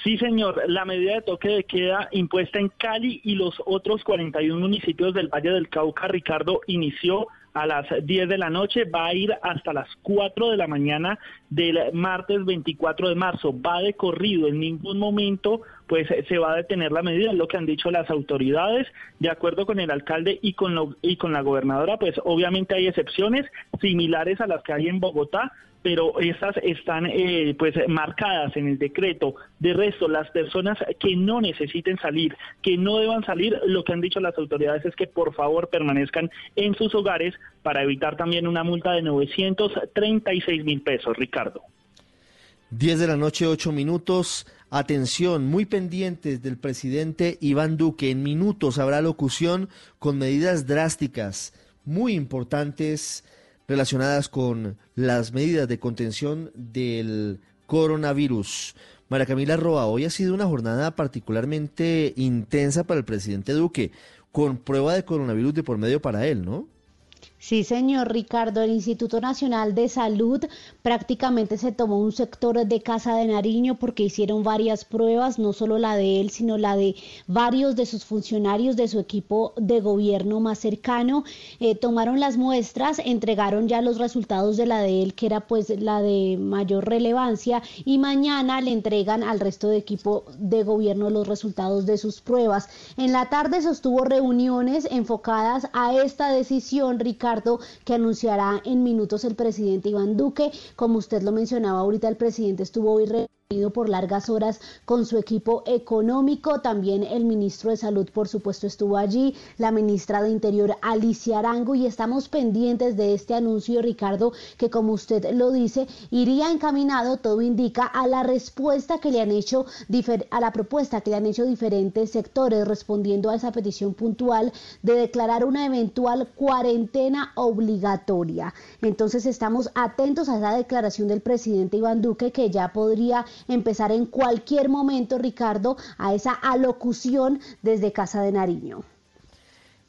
Sí, señor. La medida de toque de queda impuesta en Cali y los otros cuarenta y un municipios del Valle del Cauca, Ricardo, inició a las diez de la noche, va a ir hasta las cuatro de la mañana del martes veinticuatro de marzo. Va de corrido, en ningún momento pues se va a detener la medida, es lo que han dicho las autoridades, de acuerdo con el alcalde y con, lo, y con la gobernadora. Pues obviamente hay excepciones similares a las que hay en Bogotá, pero estas están eh, pues marcadas en el decreto. De resto, las personas que no necesiten salir, que no deban salir, lo que han dicho las autoridades es que por favor permanezcan en sus hogares para evitar también una multa de novecientos treinta y seis mil pesos, Ricardo. diez de la noche, ocho minutos. Atención, muy pendientes del presidente Iván Duque. En minutos habrá locución con medidas drásticas, muy importantes, relacionadas con las medidas de contención del coronavirus. María Camila Roa, hoy ha sido una jornada particularmente intensa para el presidente Duque, con prueba de coronavirus de por medio para él, ¿no? Sí, señor Ricardo, el Instituto Nacional de Salud prácticamente se tomó un sector de Casa de Nariño porque hicieron varias pruebas, no solo la de él, sino la de varios de sus funcionarios de su equipo de gobierno más cercano. Eh, tomaron las muestras, entregaron ya los resultados de la de él, que era pues la de mayor relevancia, y mañana le entregan al resto de equipo de gobierno los resultados de sus pruebas. En la tarde sostuvo reuniones enfocadas a esta decisión, Ricardo, que anunciará en minutos el presidente Iván Duque. Como usted lo mencionaba ahorita, el presidente estuvo hoy reunido por largas horas con su equipo económico, también el ministro de Salud, por supuesto, estuvo allí, la ministra de Interior, Alicia Arango, y estamos pendientes de este anuncio, Ricardo, que como usted lo dice, iría encaminado, todo indica, a la respuesta que le han hecho, a la propuesta que le han hecho diferentes sectores, respondiendo a esa petición puntual de declarar una eventual cuarentena obligatoria. Entonces estamos atentos a esa declaración del presidente Iván Duque, que ya podría empezar en cualquier momento, Ricardo, a esa alocución desde Casa de Nariño.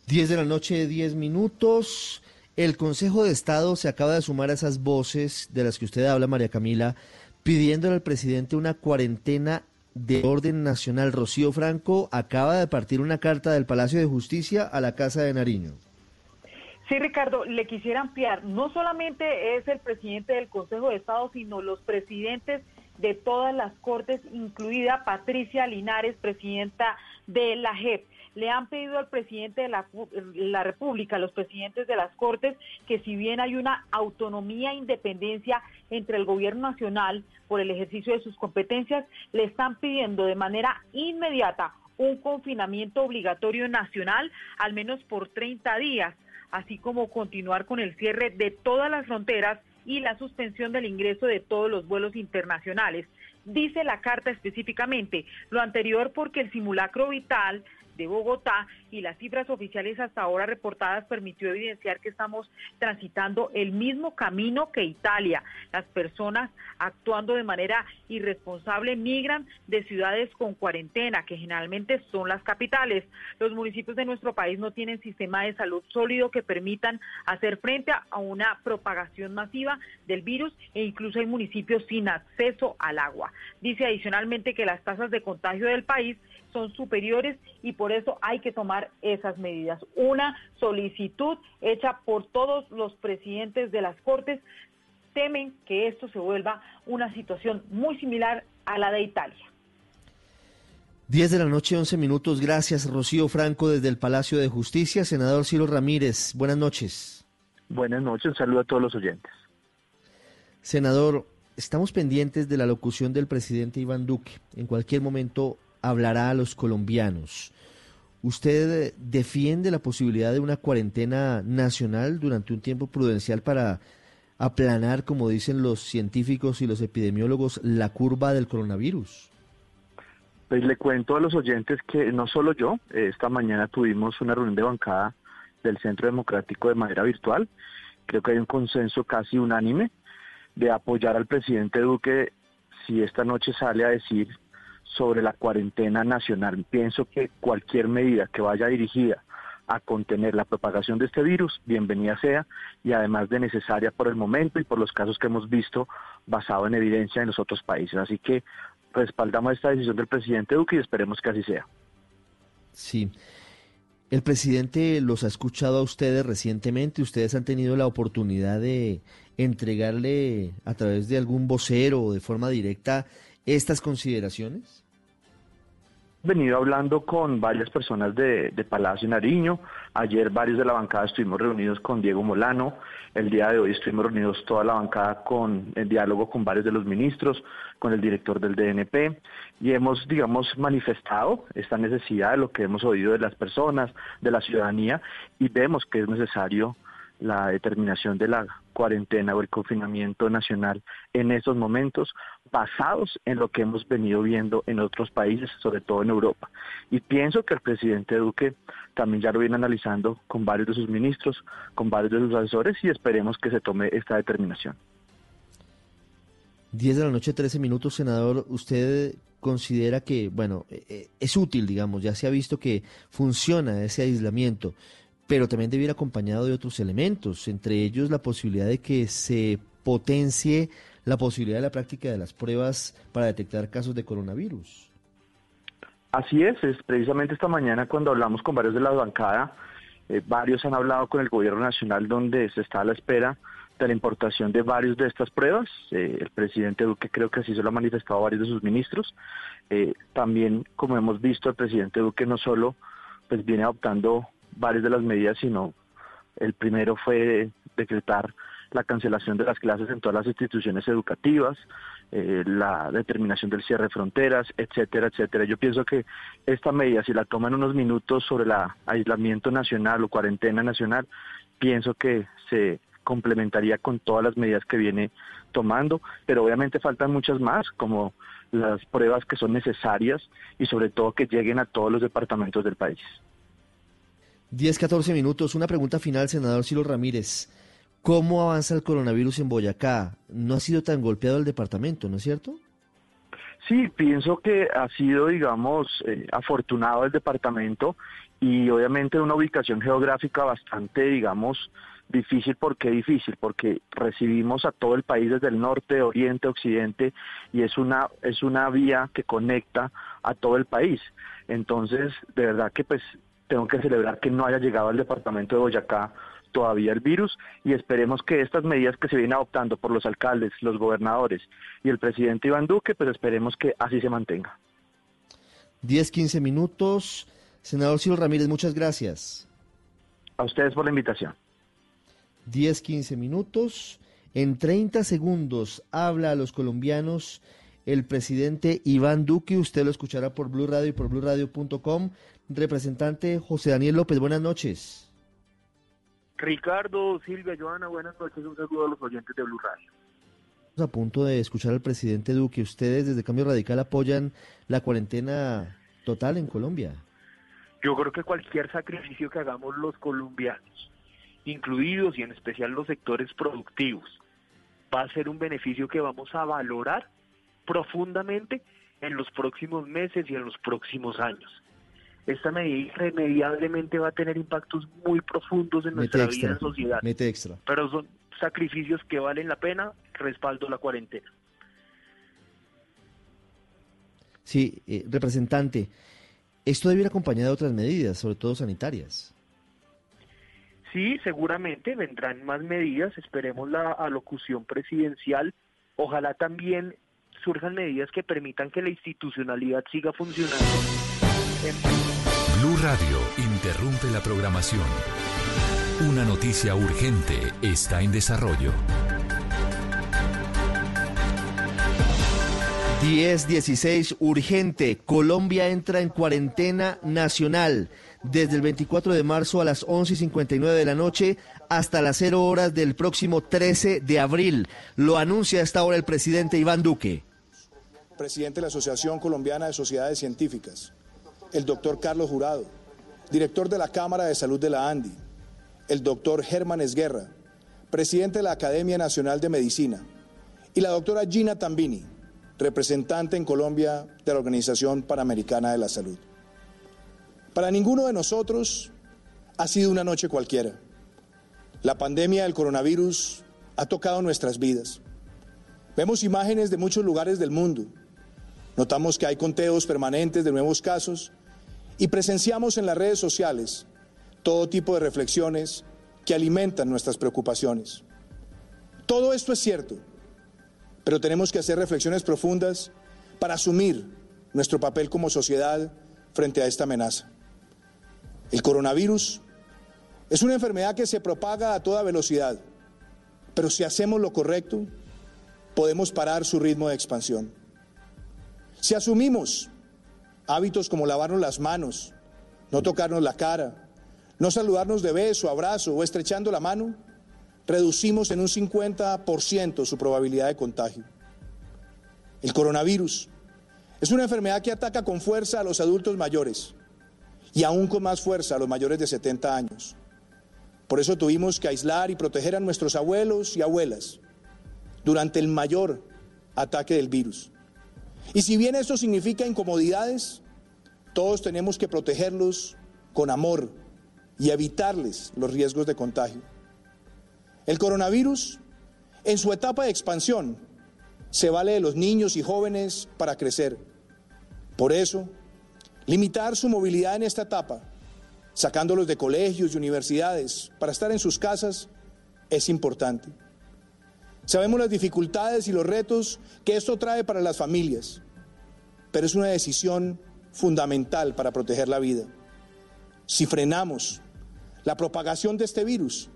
diez de la noche, diez minutos. El Consejo de Estado se acaba de sumar a esas voces de las que usted habla, María Camila, pidiéndole al presidente una cuarentena de orden nacional. Rocío Franco acaba de partir una carta del Palacio de Justicia a la Casa de Nariño. Sí, Ricardo, le quisiera ampliar. No solamente es el presidente del Consejo de Estado, sino los presidentes de todas las cortes, incluida Patricia Linares, presidenta de la J E P. Le han pedido al presidente de la, la República, a los presidentes de las cortes, que si bien hay una autonomía e independencia entre el gobierno nacional por el ejercicio de sus competencias, le están pidiendo de manera inmediata un confinamiento obligatorio nacional, al menos por treinta días, así como continuar con el cierre de todas las fronteras y la suspensión del ingreso de todos los vuelos internacionales. Dice la carta específicamente lo anterior porque el simulacro vital de Bogotá y las cifras oficiales hasta ahora reportadas permitió evidenciar que estamos transitando el mismo camino que Italia. Las personas actuando de manera irresponsable migran de ciudades con cuarentena, que generalmente son las capitales. Los municipios de nuestro país no tienen sistema de salud sólido que permitan hacer frente a una propagación masiva del virus e incluso hay municipios sin acceso al agua. Dice adicionalmente que las tasas de contagio del país son superiores y por eso hay que tomar esas medidas. Una solicitud hecha por todos los presidentes de las Cortes. Temen que esto se vuelva una situación muy similar a la de Italia. diez de la noche, once minutos. Gracias, Rocío Franco, desde el Palacio de Justicia. Senador Ciro Ramírez, buenas noches. Buenas noches, un saludo a todos los oyentes. Senador, estamos pendientes de la locución del presidente Iván Duque. En cualquier momento hablará a los colombianos. ¿Usted defiende la posibilidad de una cuarentena nacional durante un tiempo prudencial para aplanar, como dicen los científicos y los epidemiólogos, la curva del coronavirus? Pues le cuento a los oyentes que no solo yo, esta mañana tuvimos una reunión de bancada del Centro Democrático de manera virtual. Creo que hay un consenso casi unánime de apoyar al presidente Duque si esta noche sale a decir sobre la cuarentena nacional. Pienso que cualquier medida que vaya dirigida a contener la propagación de este virus, bienvenida sea, y además de necesaria por el momento y por los casos que hemos visto basado en evidencia en los otros países. Así que respaldamos esta decisión del presidente Duque y esperemos que así sea. Sí. El presidente los ha escuchado a ustedes recientemente, ustedes han tenido la oportunidad de entregarle a través de algún vocero o de forma directa estas consideraciones. venido hablando con varias personas de, de Palacio y Nariño. Ayer varios de la bancada estuvimos reunidos con Diego Molano. El día de hoy estuvimos reunidos toda la bancada con el diálogo con varios de los ministros, con el director del D N P, y hemos, digamos, manifestado esta necesidad de lo que hemos oído de las personas, de la ciudadanía, y vemos que es necesario la determinación de la cuarentena o el confinamiento nacional en estos momentos, basados en lo que hemos venido viendo en otros países, sobre todo en Europa. Y pienso que el presidente Duque también ya lo viene analizando con varios de sus ministros, con varios de sus asesores, y esperemos que se tome esta determinación. diez de la noche, trece minutos, senador. ¿Usted considera que, bueno, es útil, digamos, ya se ha visto que funciona ese aislamiento, pero también debiera acompañado de otros elementos, entre ellos la posibilidad de que se potencie la posibilidad de la práctica de las pruebas para detectar casos de coronavirus? Así es, es precisamente esta mañana cuando hablamos con varios de la bancada, eh, varios han hablado con el gobierno nacional donde se está a la espera de la importación de varios de estas pruebas. Eh, el presidente Duque creo que así se lo ha manifestado a varios de sus ministros. Eh, también, como hemos visto, el presidente Duque no solo pues viene adoptando varias de las medidas, sino el primero fue decretar la cancelación de las clases en todas las instituciones educativas, eh, la determinación del cierre de fronteras, etcétera, etcétera. Yo pienso que esta medida, si la toman unos minutos sobre el aislamiento nacional o cuarentena nacional, pienso que se complementaría con todas las medidas que viene tomando, pero obviamente faltan muchas más, como las pruebas que son necesarias y sobre todo que lleguen a todos los departamentos del país. diez, catorce minutos. Una pregunta final, senador Silo Ramírez. ¿Cómo avanza el coronavirus en Boyacá? No ha sido tan golpeado el departamento, ¿no es cierto? Sí, pienso que ha sido, digamos, eh, afortunado el departamento y obviamente una ubicación geográfica bastante, digamos, difícil. ¿Por qué difícil? Porque recibimos a todo el país desde el norte, oriente, occidente, y es una, es una vía que conecta a todo el país. Entonces, de verdad que pues tengo que celebrar que no haya llegado al departamento de Boyacá todavía el virus y esperemos que estas medidas que se vienen adoptando por los alcaldes, los gobernadores y el presidente Iván Duque, pues esperemos que así se mantenga. diez, quince minutos. Senador Silvio Ramírez, muchas gracias. A ustedes por la invitación. diez, quince minutos. En treinta segundos habla a los colombianos el presidente Iván Duque. Usted lo escuchará por Blu Radio y por blu radio punto com. Representante José Daniel López, buenas noches. Ricardo, Silvia, Joana, buenas noches. Un saludo a los oyentes de Blu Radio. Estamos a punto de escuchar al presidente Duque. ¿Ustedes desde Cambio Radical apoyan la cuarentena total en Colombia? Yo creo que cualquier sacrificio que hagamos los colombianos, incluidos y en especial los sectores productivos, va a ser un beneficio que vamos a valorar profundamente en los próximos meses y en los próximos años. Esta medida irremediablemente va a tener impactos muy profundos en nuestra vida en sociedad. Mete extra. Pero son sacrificios que valen la pena. Respaldo la cuarentena. Sí, eh, representante, esto debe ir acompañado de otras medidas, sobre todo sanitarias. Sí, seguramente vendrán más medidas. Esperemos la alocución presidencial. Ojalá también surjan medidas que permitan que la institucionalidad siga funcionando. Blu Radio interrumpe la programación. Una noticia urgente está en desarrollo. diez dieciséis, urgente. Colombia entra en cuarentena nacional desde el veinticuatro de marzo a las once y cincuenta y nueve de la noche hasta las cero horas del próximo trece de abril. Lo anuncia hasta ahora el presidente Iván Duque. Presidente de la Asociación Colombiana de Sociedades Científicas, el doctor Carlos Jurado, director de la Cámara de Salud de la ANDI, el doctor Germán Esguerra, presidente de la Academia Nacional de Medicina, y la doctora Gina Tambini, representante en Colombia de la Organización Panamericana de la Salud. Para ninguno de nosotros ha sido una noche cualquiera. La pandemia del coronavirus ha tocado nuestras vidas. Vemos imágenes de muchos lugares del mundo. Notamos que hay conteos permanentes de nuevos casos y presenciamos en las redes sociales todo tipo de reflexiones que alimentan nuestras preocupaciones. Todo esto es cierto, pero tenemos que hacer reflexiones profundas para asumir nuestro papel como sociedad frente a esta amenaza. El coronavirus es una enfermedad que se propaga a toda velocidad, pero si hacemos lo correcto, podemos parar su ritmo de expansión. Si asumimos hábitos como lavarnos las manos, no tocarnos la cara, no saludarnos de beso, abrazo o estrechando la mano, reducimos en un cincuenta por ciento su probabilidad de contagio. El coronavirus es una enfermedad que ataca con fuerza a los adultos mayores y aún con más fuerza a los mayores de setenta años. Por eso tuvimos que aislar y proteger a nuestros abuelos y abuelas durante el mayor ataque del virus. Y si bien esto significa incomodidades, todos tenemos que protegerlos con amor y evitarles los riesgos de contagio. El coronavirus, en su etapa de expansión, se vale de los niños y jóvenes para crecer. Por eso, limitar su movilidad en esta etapa, sacándolos de colegios y universidades para estar en sus casas, es importante. Sabemos las dificultades y los retos que esto trae para las familias, pero es una decisión fundamental para proteger la vida. Si frenamos la propagación de este virus,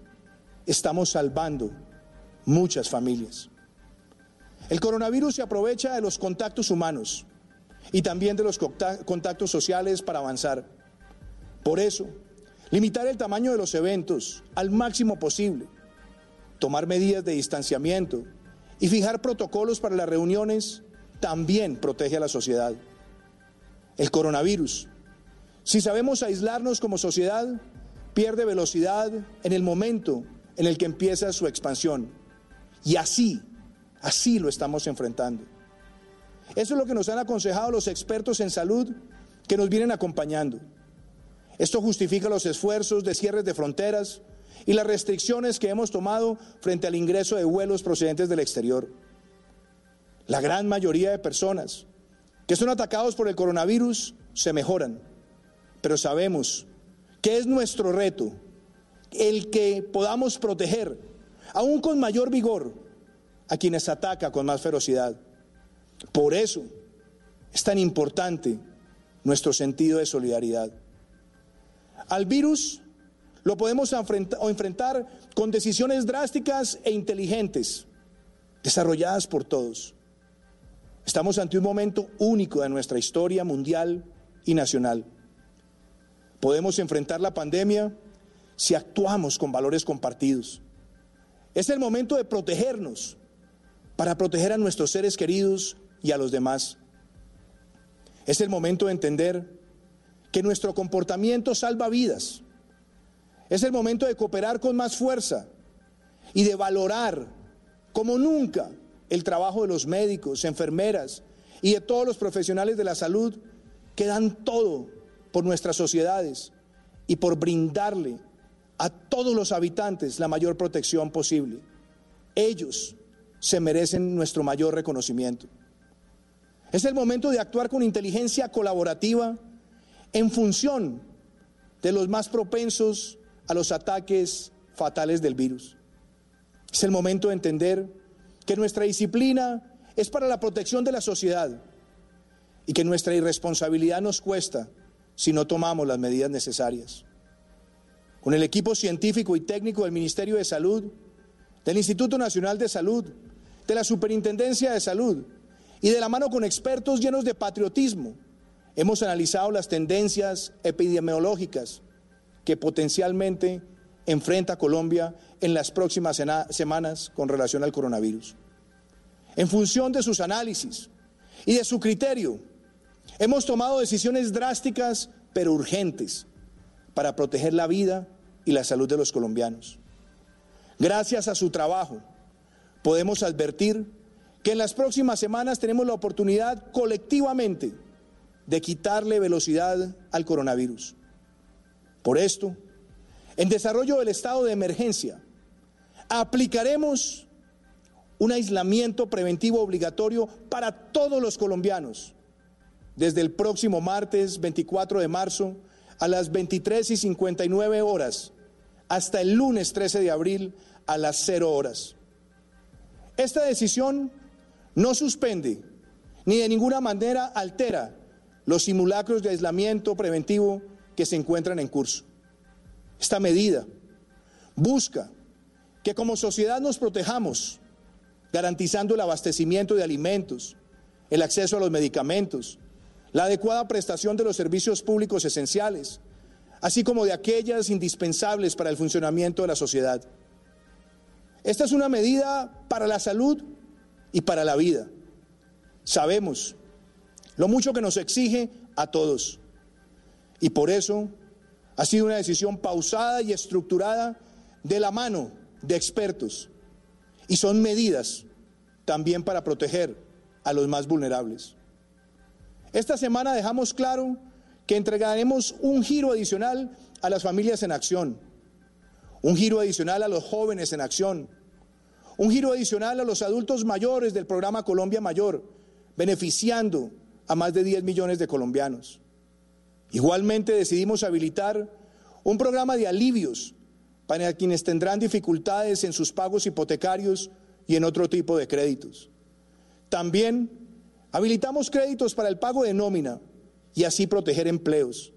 estamos salvando muchas familias. El coronavirus se aprovecha de los contactos humanos y también de los contactos sociales para avanzar. Por eso, limitar el tamaño de los eventos al máximo posible, tomar medidas de distanciamiento y fijar protocolos para las reuniones también protege a la sociedad. El coronavirus, si sabemos aislarnos como sociedad, pierde velocidad en el momento en el que empieza su expansión. Y así, así lo estamos enfrentando. Eso es lo que nos han aconsejado los expertos en salud que nos vienen acompañando. Esto justifica los esfuerzos de cierres de fronteras y las restricciones que hemos tomado frente al ingreso de vuelos procedentes del exterior. La gran mayoría de personas que son atacados por el coronavirus se mejoran, pero sabemos que es nuestro reto el que podamos proteger, aún con mayor vigor, a quienes ataca con más ferocidad. Por eso es tan importante nuestro sentido de solidaridad. Al virus lo podemos enfrentar con decisiones drásticas e inteligentes, desarrolladas por todos. Estamos ante un momento único de nuestra historia mundial y nacional. Podemos enfrentar la pandemia si actuamos con valores compartidos. Es el momento de protegernos para proteger a nuestros seres queridos y a los demás. Es el momento de entender que nuestro comportamiento salva vidas. Es el momento de cooperar con más fuerza y de valorar como nunca el trabajo de los médicos, enfermeras y de todos los profesionales de la salud que dan todo por nuestras sociedades y por brindarle a todos los habitantes la mayor protección posible. Ellos se merecen nuestro mayor reconocimiento. Es el momento de actuar con inteligencia colaborativa en función de los más propensos a los ataques fatales del virus. Es el momento de entender que nuestra disciplina es para la protección de la sociedad y que nuestra irresponsabilidad nos cuesta si no tomamos las medidas necesarias. Con el equipo científico y técnico del Ministerio de Salud, del Instituto Nacional de Salud, de la Superintendencia de Salud y de la mano con expertos llenos de patriotismo, hemos analizado las tendencias epidemiológicas que potencialmente enfrenta Colombia en las próximas semanas con relación al coronavirus. En función de sus análisis y de su criterio, hemos tomado decisiones drásticas pero urgentes para proteger la vida y la salud de los colombianos. Gracias a su trabajo, podemos advertir que en las próximas semanas tenemos la oportunidad colectivamente de quitarle velocidad al coronavirus. Por esto, en desarrollo del estado de emergencia, aplicaremos un aislamiento preventivo obligatorio para todos los colombianos desde el próximo martes veinticuatro de marzo a las veintitrés y cincuenta y nueve horas, hasta el lunes trece de abril a las cero horas. Esta decisión no suspende ni de ninguna manera altera los simulacros de aislamiento preventivo que se encuentran en curso. Esta medida busca que como sociedad nos protejamos, garantizando el abastecimiento de alimentos, el acceso a los medicamentos, la adecuada prestación de los servicios públicos esenciales, así como de aquellas indispensables para el funcionamiento de la sociedad. Esta es una medida para la salud y para la vida. Sabemos lo mucho que nos exige a todos, y por eso ha sido una decisión pausada y estructurada de la mano de expertos, y son medidas también para proteger a los más vulnerables. Esta semana dejamos claro que entregaremos un giro adicional a las familias en acción, un giro adicional a los jóvenes en acción, un giro adicional a los adultos mayores del programa Colombia Mayor, beneficiando a más de diez millones de colombianos. Igualmente decidimos habilitar un programa de alivios para quienes tendrán dificultades en sus pagos hipotecarios y en otro tipo de créditos. También habilitamos créditos para el pago de nómina y así proteger empleos.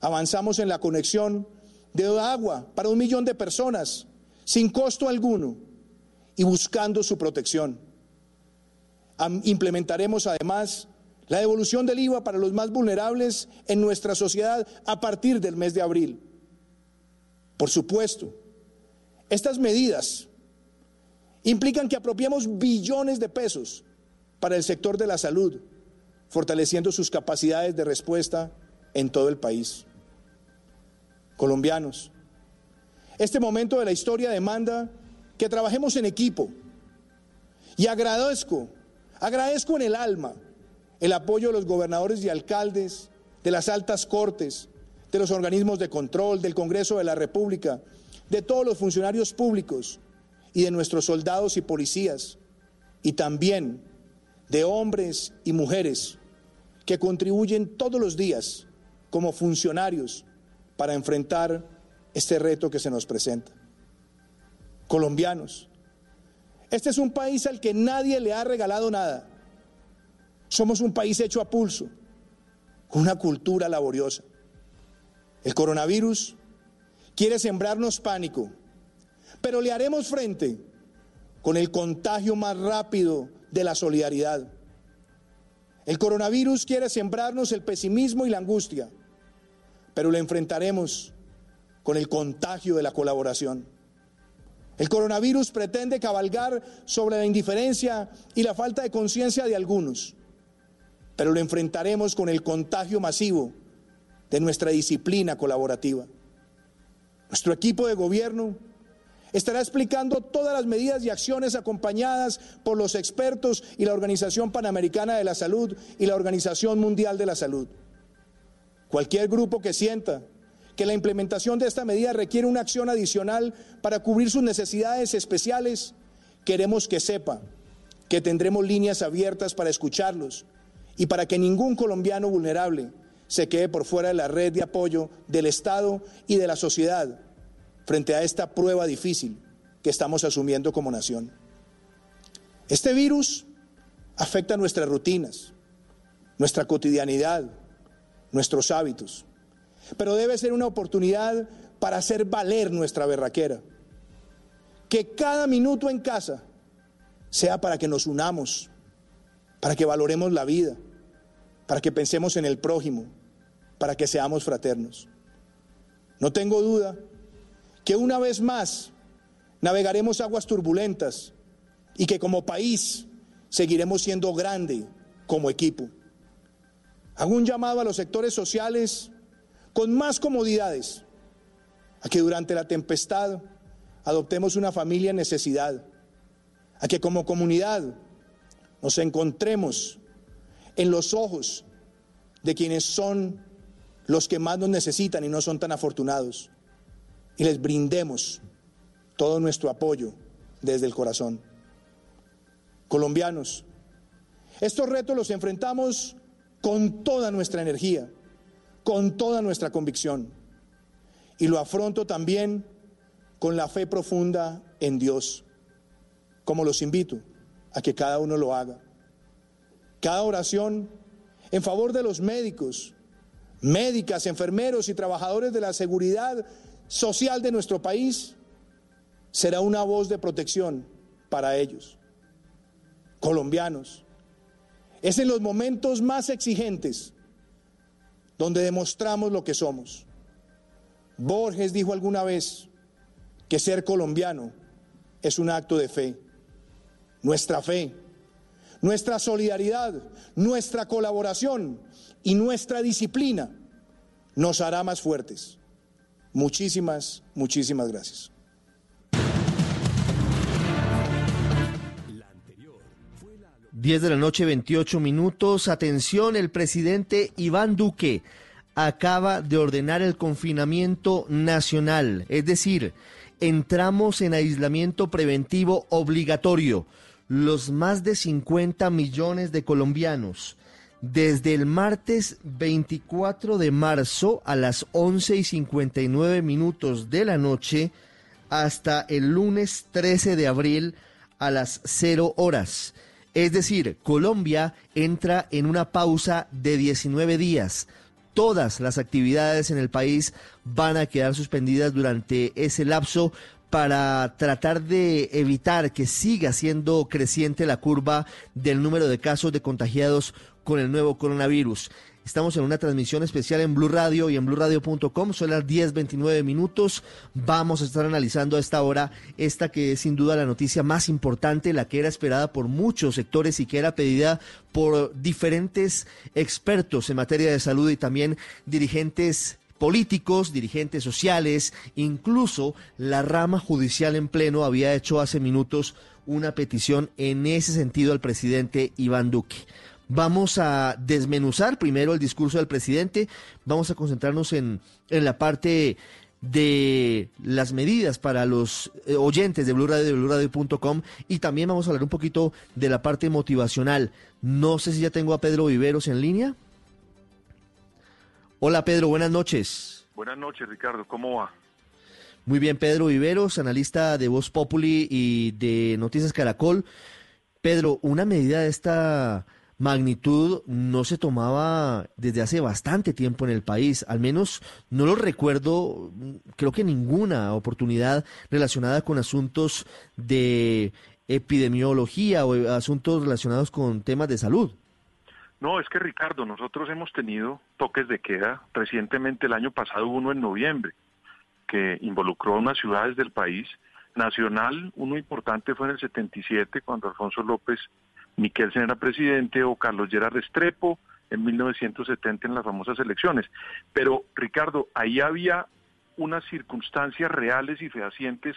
Avanzamos en la conexión de agua para un millón de personas sin costo alguno y buscando su protección. Implementaremos además la devolución del I V A para los más vulnerables en nuestra sociedad a partir del mes de abril. Por supuesto, estas medidas implican que apropiemos billones de pesos para el sector de la salud, fortaleciendo sus capacidades de respuesta en todo el país. Colombianos, este momento de la historia demanda que trabajemos en equipo, y agradezco, agradezco en el alma el apoyo de los gobernadores y alcaldes, de las altas cortes, de los organismos de control, del Congreso de la República, de todos los funcionarios públicos y de nuestros soldados y policías, y también de hombres y mujeres que contribuyen todos los días como funcionarios para enfrentar este reto que se nos presenta. Colombianos, este es un país al que nadie le ha regalado nada. Somos un país hecho a pulso, con una cultura laboriosa. El coronavirus quiere sembrarnos pánico, pero le haremos frente con el contagio más rápido de la solidaridad. El coronavirus quiere sembrarnos el pesimismo y la angustia, pero lo enfrentaremos con el contagio de la colaboración. El coronavirus pretende cabalgar sobre la indiferencia y la falta de conciencia de algunos, pero lo enfrentaremos con el contagio masivo de nuestra disciplina colaborativa. Nuestro equipo de gobierno estará explicando todas las medidas y acciones acompañadas por los expertos y la Organización Panamericana de la Salud y la Organización Mundial de la Salud. Cualquier grupo que sienta que la implementación de esta medida requiere una acción adicional para cubrir sus necesidades especiales, queremos que sepa que tendremos líneas abiertas para escucharlos y para que ningún colombiano vulnerable se quede por fuera de la red de apoyo del Estado y de la sociedad frente a esta prueba difícil que estamos asumiendo como nación. Este virus afecta nuestras rutinas, nuestra cotidianidad, nuestros hábitos, pero debe ser una oportunidad para hacer valer nuestra berraquera. Que cada minuto en casa sea para que nos unamos, para que valoremos la vida, para que pensemos en el prójimo, para que seamos fraternos. No tengo duda que una vez más navegaremos aguas turbulentas y que como país seguiremos siendo grande como equipo. Hago un llamado a los sectores sociales con más comodidades, a que durante la tempestad adoptemos una familia en necesidad, a que como comunidad nos encontremos en los ojos de quienes son los que más nos necesitan y no son tan afortunados, y les brindemos todo nuestro apoyo desde el corazón. Colombianos, estos retos los enfrentamos con toda nuestra energía, con toda nuestra convicción, y lo afronto también con la fe profunda en Dios, como los invito a que cada uno lo haga. Cada oración en favor de los médicos, médicas, enfermeros y trabajadores de la seguridad social de nuestro país, será una voz de protección para ellos, colombianos. Es en los momentos más exigentes donde demostramos lo que somos. Borges dijo alguna vez que ser colombiano es un acto de fe. Nuestra fe, nuestra solidaridad, nuestra colaboración y nuestra disciplina nos hará más fuertes. Muchísimas, muchísimas gracias. diez de la noche, veintiocho minutos. Atención, el presidente Iván Duque acaba de ordenar el confinamiento nacional, es decir, entramos en aislamiento preventivo obligatorio. Los más de cincuenta millones de colombianos, desde el martes veinticuatro de marzo a las once y cincuenta y nueve minutos de la noche hasta el lunes trece de abril a las cero horas. Es decir, Colombia entra en una pausa de diecinueve días. Todas las actividades en el país van a quedar suspendidas durante ese lapso para tratar de evitar que siga siendo creciente la curva del número de casos de contagiados con el nuevo coronavirus. Estamos en una transmisión especial en Blu Radio y en blu radio punto com. Son las diez veintinueve minutos. Vamos a estar analizando a esta hora esta que es sin duda la noticia más importante, la que era esperada por muchos sectores y que era pedida por diferentes expertos en materia de salud y también dirigentes políticos, dirigentes sociales, incluso la rama judicial en pleno había hecho hace minutos una petición en ese sentido al presidente Iván Duque. Vamos a desmenuzar primero el discurso del presidente, vamos a concentrarnos en, en la parte de las medidas para los oyentes de Blu Radio, de blu radio punto com, y también vamos a hablar un poquito de la parte motivacional. No sé si ya tengo a Pedro Viveros en línea. Hola Pedro, buenas noches. Buenas noches Ricardo, ¿cómo va? Muy bien, Pedro Viveros, analista de Voz Populi y de Noticias Caracol. Pedro, una medida de esta magnitud no se tomaba desde hace bastante tiempo en el país, al menos no lo recuerdo, creo que ninguna oportunidad relacionada con asuntos de epidemiología o asuntos relacionados con temas de salud. No, es que Ricardo, nosotros hemos tenido toques de queda, recientemente el año pasado hubo uno en noviembre, que involucró a unas ciudades del país, nacional, uno importante fue en el setenta y siete cuando Alfonso López Michelsen era presidente, o Carlos Gerard Restrepo en mil novecientos setenta en las famosas elecciones. Pero, Ricardo, ahí había unas circunstancias reales y fehacientes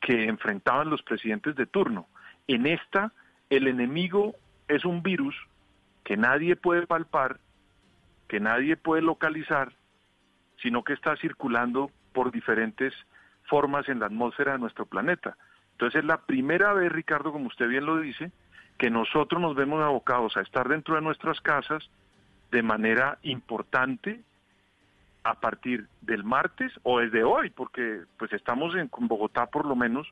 que enfrentaban los presidentes de turno. En esta, el enemigo es un virus que nadie puede palpar, que nadie puede localizar, sino que está circulando por diferentes formas en la atmósfera de nuestro planeta. Entonces, es la primera vez, Ricardo, como usted bien lo dice, que nosotros nos vemos abocados a estar dentro de nuestras casas de manera importante a partir del martes o desde hoy, porque pues estamos en Bogotá por lo menos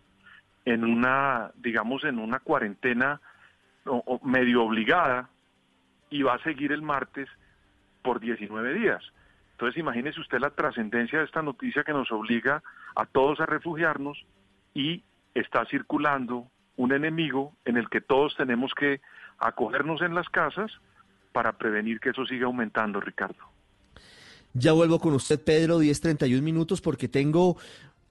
en una, digamos, en una cuarentena o, o medio obligada y va a seguir el martes por diecinueve días. Entonces imagínese usted la trascendencia de esta noticia que nos obliga a todos a refugiarnos y está circulando un enemigo en el que todos tenemos que acogernos en las casas para prevenir que eso siga aumentando, Ricardo. Ya vuelvo con usted, Pedro, diez treinta y uno minutos, porque tengo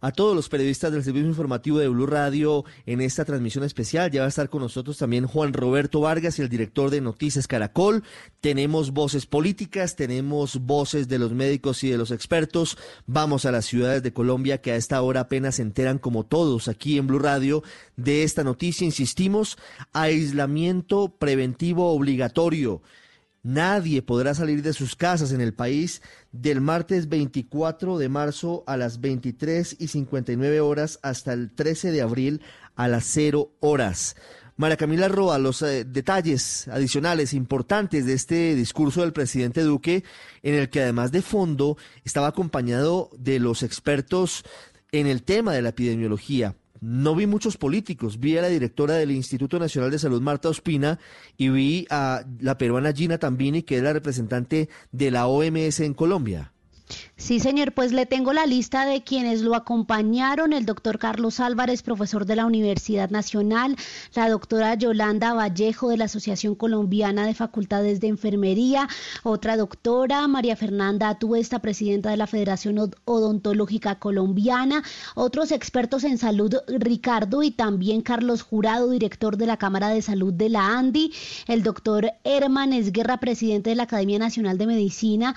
a todos los periodistas del Servicio Informativo de Blu Radio en esta transmisión especial. Ya va a estar con nosotros también Juan Roberto Vargas, el director de Noticias Caracol. Tenemos voces políticas, tenemos voces de los médicos y de los expertos. Vamos a las ciudades de Colombia que a esta hora apenas se enteran, como todos aquí en Blu Radio, de esta noticia. Insistimos, aislamiento preventivo obligatorio. Nadie podrá salir de sus casas en el país del martes veinticuatro de marzo a las veintitrés y cincuenta y nueve horas hasta el trece de abril a las cero horas. María Camila Roa, los eh, detalles adicionales importantes de este discurso del presidente Duque, en el que además de fondo estaba acompañado de los expertos en el tema de la epidemiología. no vi muchos políticos, vi a la directora del Instituto Nacional de Salud, Marta Ospina, y vi a la peruana Gina Tambini, que es la representante de la O M S en Colombia. Sí, señor, pues le tengo la lista de quienes lo acompañaron: el doctor Carlos Álvarez, profesor de la Universidad Nacional, la doctora Yolanda Vallejo de la Asociación Colombiana de Facultades de Enfermería, otra doctora, María Fernanda Atuesta, presidenta de la Federación Odontológica Colombiana, otros expertos en salud, Ricardo y también Carlos Jurado, director de la Cámara de Salud de la ANDI, el doctor Herman Esguerra, presidente de la Academia Nacional de Medicina,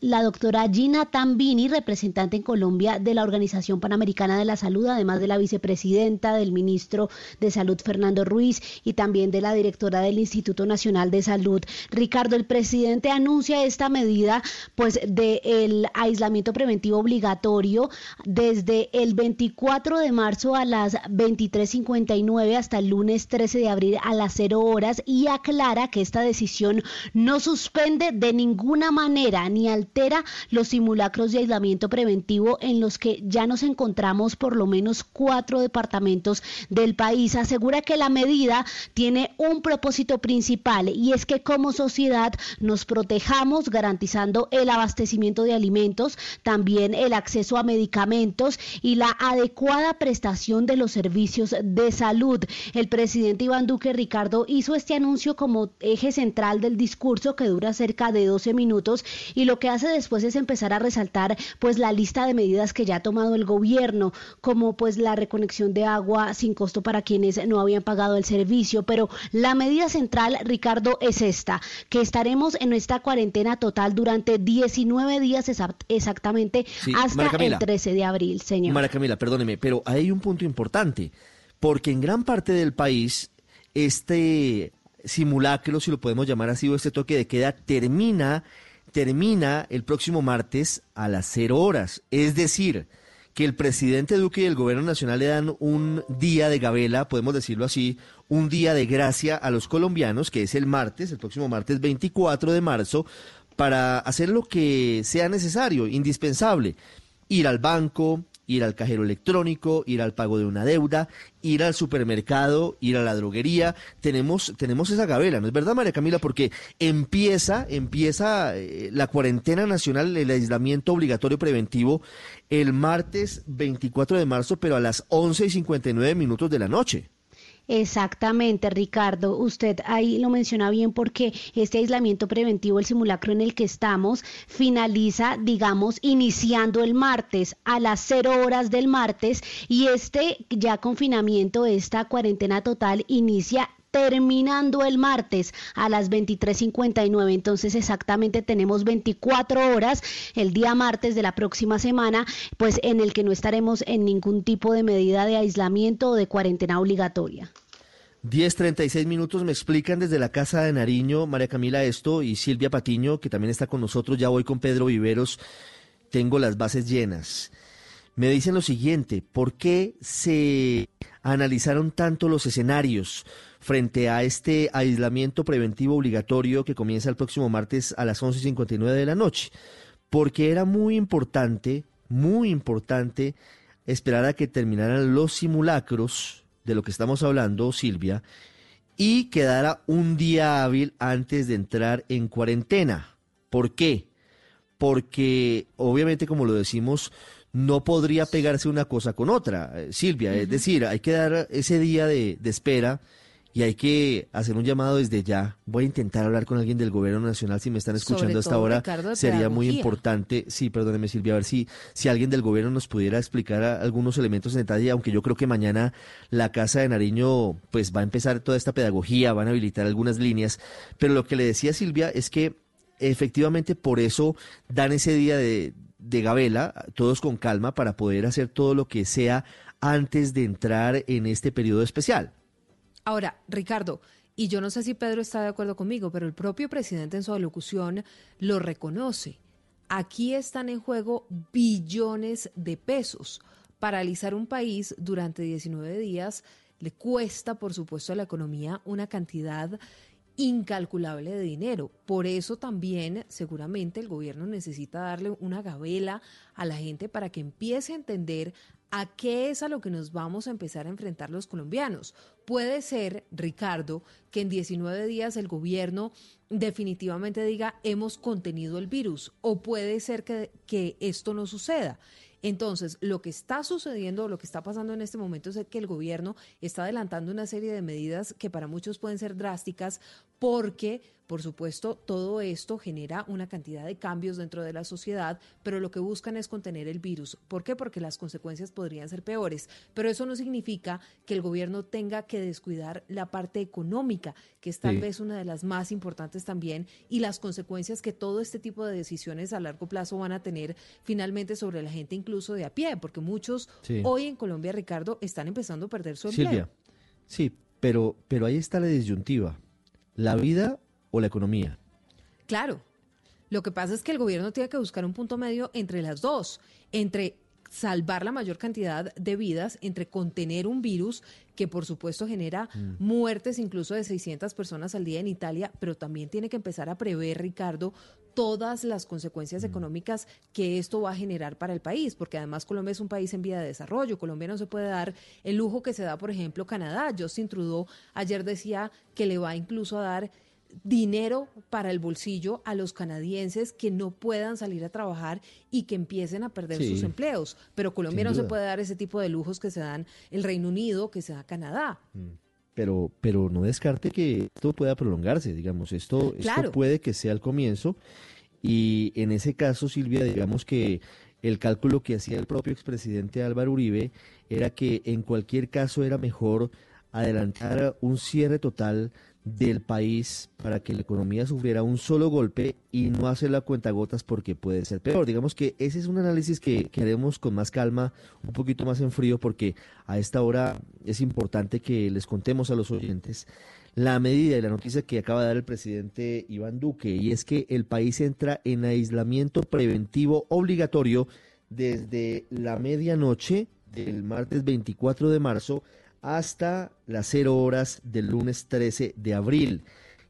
la doctora Gina Gina Tambini, representante en Colombia de la Organización Panamericana de la Salud, además de la vicepresidenta, del ministro de Salud Fernando Ruiz y también de la directora del Instituto Nacional de Salud. Ricardo, el presidente anuncia esta medida pues del aislamiento preventivo obligatorio desde el veinticuatro de marzo a las veintitrés cincuenta y nueve hasta el lunes trece de abril a las cero horas, y aclara que esta decisión no suspende de ninguna manera ni altera los simulacros de aislamiento preventivo en los que ya nos encontramos por lo menos cuatro departamentos del país. Asegura que la medida tiene un propósito principal, y es que como sociedad nos protejamos garantizando el abastecimiento de alimentos, también el acceso a medicamentos y la adecuada prestación de los servicios de salud. El presidente Iván Duque, Ricardo, hizo este anuncio como eje central del discurso, que dura cerca de doce minutos, y lo que hace después es empezar a resaltar pues la lista de medidas que ya ha tomado el gobierno, como pues la reconexión de agua sin costo para quienes no habían pagado el servicio. Pero la medida central, Ricardo, es esta: que estaremos en esta cuarentena total durante diecinueve días exactamente, sí, hasta Camila, el trece de abril, señor. María Camila, perdóneme, pero hay un punto importante, porque en gran parte del país este simulacro, si lo podemos llamar así, o este toque de queda termina termina el próximo martes a las cero horas. Es decir, que el presidente Duque y el gobierno nacional le dan un día de gabela, podemos decirlo así, un día de gracia a los colombianos, que es el martes, el próximo martes veinticuatro de marzo, para hacer lo que sea necesario, indispensable: ir al banco, ir al cajero electrónico, ir al pago de una deuda, ir al supermercado, ir a la droguería. Tenemos tenemos esa gabela, ¿no es verdad, María Camila? Porque empieza empieza la cuarentena nacional, el aislamiento obligatorio preventivo, el martes veinticuatro de marzo, pero a las once y cincuenta y nueve minutos de la noche. Exactamente, Ricardo. Usted ahí lo menciona bien, porque este aislamiento preventivo, el simulacro en el que estamos, finaliza, digamos, iniciando el martes a las cero horas del martes, y este ya confinamiento, esta cuarentena total, inicia terminando el martes a las veintitrés cincuenta y nueve. Entonces exactamente tenemos veinticuatro horas el día martes de la próxima semana, pues en el que no estaremos en ningún tipo de medida de aislamiento o de cuarentena obligatoria. diez treinta y seis minutos, me explican desde la Casa de Nariño, María Camila, esto, y Silvia Patiño, que también está con nosotros. Ya voy con Pedro Viveros, tengo las bases llenas. Me dicen lo siguiente: ¿por qué se analizaron tanto los escenarios frente a este aislamiento preventivo obligatorio que comienza el próximo martes a las once y cincuenta y nueve de la noche? Porque era muy importante, muy importante esperar a que terminaran los simulacros, de lo que estamos hablando, Silvia, y quedara un día hábil antes de entrar en cuarentena. ¿Por qué? Porque obviamente, como lo decimos, no podría pegarse una cosa con otra, Silvia. Uh-huh. Es decir, hay que dar ese día de, de espera. Y hay que hacer un llamado desde ya. Voy a intentar hablar con alguien del gobierno nacional, si me están escuchando hasta ahora. Ricardo, sería muy importante. Sí, perdóneme, Silvia, a ver si, si alguien del gobierno nos pudiera explicar a, algunos elementos en detalle, aunque yo creo que mañana la Casa de Nariño pues va a empezar toda esta pedagogía, van a habilitar algunas líneas. Pero lo que le decía Silvia es que efectivamente por eso dan ese día de, de gabela, todos con calma, para poder hacer todo lo que sea antes de entrar en este periodo especial. Ahora, Ricardo, y yo no sé si Pedro está de acuerdo conmigo, pero el propio presidente en su alocución lo reconoce. Aquí están en juego billones de pesos. Paralizar un país durante diecinueve días le cuesta, por supuesto, a la economía una cantidad incalculable de dinero. Por eso también, seguramente, el gobierno necesita darle una gabela a la gente para que empiece a entender ¿A qué es a lo que nos vamos a empezar a enfrentar los colombianos? Puede ser, Ricardo, que en diecinueve días el gobierno definitivamente diga hemos contenido el virus, o puede ser que, que esto no suceda. Entonces, lo que está sucediendo, lo que está pasando en este momento es que el gobierno está adelantando una serie de medidas que para muchos pueden ser drásticas porque, por supuesto, todo esto genera una cantidad de cambios dentro de la sociedad, pero lo que buscan es contener el virus. ¿Por qué? Porque las consecuencias podrían ser peores. Pero eso no significa que el gobierno tenga que descuidar la parte económica, que es tal sí. vez una de las más importantes también, y las consecuencias que todo este tipo de decisiones a largo plazo van a tener finalmente sobre la gente, incluso incluso de a pie, porque muchos sí. hoy en Colombia, Ricardo, están empezando a perder su empleo. Silvia, sí, pero, pero ahí está la disyuntiva, la vida o la economía. Claro, lo que pasa es que el gobierno tiene que buscar un punto medio entre las dos, entre salvar la mayor cantidad de vidas, entre contener un virus que por supuesto genera mm. muertes incluso de seiscientas personas al día en Italia, pero también tiene que empezar a prever, Ricardo, todas las consecuencias mm. económicas que esto va a generar para el país, porque además Colombia es un país en vía de desarrollo. Colombia no se puede dar el lujo que se da, por ejemplo, Canadá. Justin Trudeau ayer decía que le va incluso a dar dinero para el bolsillo a los canadienses que no puedan salir a trabajar y que empiecen a perder sí, sus empleos. Pero Colombia no se puede dar ese tipo de lujos que se dan el Reino Unido, que se da Canadá. Pero, pero no descarte que esto pueda prolongarse, digamos, esto, claro. esto puede que sea el comienzo. Y en ese caso, Silvia, digamos que el cálculo que hacía el propio expresidente Álvaro Uribe era que en cualquier caso era mejor adelantar un cierre total del país para que la economía sufriera un solo golpe y no hacerla a cuentagotas porque puede ser peor. Digamos que ese es un análisis que, que haremos con más calma, un poquito más en frío, porque a esta hora es importante que les contemos a los oyentes la medida y la noticia que acaba de dar el presidente Iván Duque, y es que el país entra en aislamiento preventivo obligatorio desde la medianoche del martes veinticuatro de marzo hasta las cero horas del lunes trece de abril.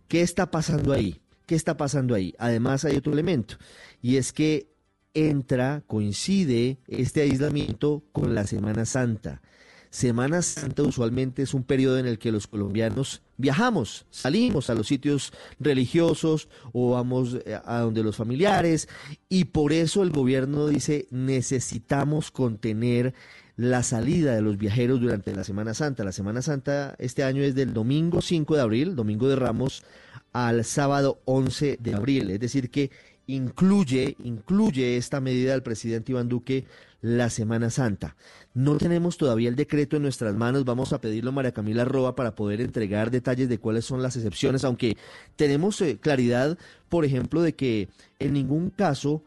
¿Qué está pasando ahí? ¿Qué está pasando ahí? Además hay otro elemento, y es que entra, coincide este aislamiento con la Semana Santa. Semana Santa usualmente es un periodo en el que los colombianos viajamos, salimos a los sitios religiosos o vamos a donde los familiares, y por eso el gobierno dice necesitamos contener la salida de los viajeros durante la Semana Santa. La Semana Santa este año es del domingo cinco de abril, domingo de Ramos, al sábado once de abril. Es decir que incluye, incluye esta medida del presidente Iván Duque la Semana Santa. No tenemos todavía el decreto en nuestras manos, vamos a pedirlo a María Camila Roa para poder entregar detalles de cuáles son las excepciones, aunque tenemos eh, claridad, por ejemplo, de que en ningún caso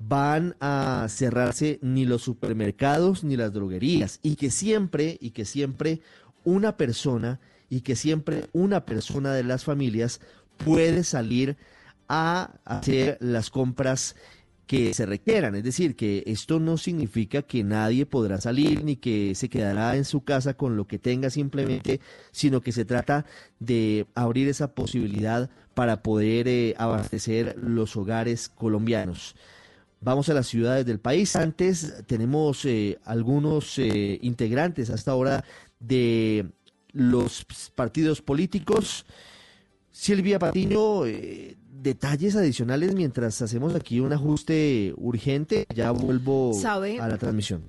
van a cerrarse ni los supermercados ni las droguerías, y que siempre, y que siempre una persona, y que siempre una persona de las familias puede salir a hacer las compras que se requieran. Es decir, que esto no significa que nadie podrá salir ni que se quedará en su casa con lo que tenga simplemente, sino que se trata de abrir esa posibilidad para poder eh, abastecer los hogares colombianos. Vamos a las ciudades del país. Antes tenemos eh, algunos eh, integrantes hasta ahora de los partidos políticos. Silvia Patiño, eh, detalles adicionales mientras hacemos aquí un ajuste urgente. Ya vuelvo ¿Sabe? a la transmisión.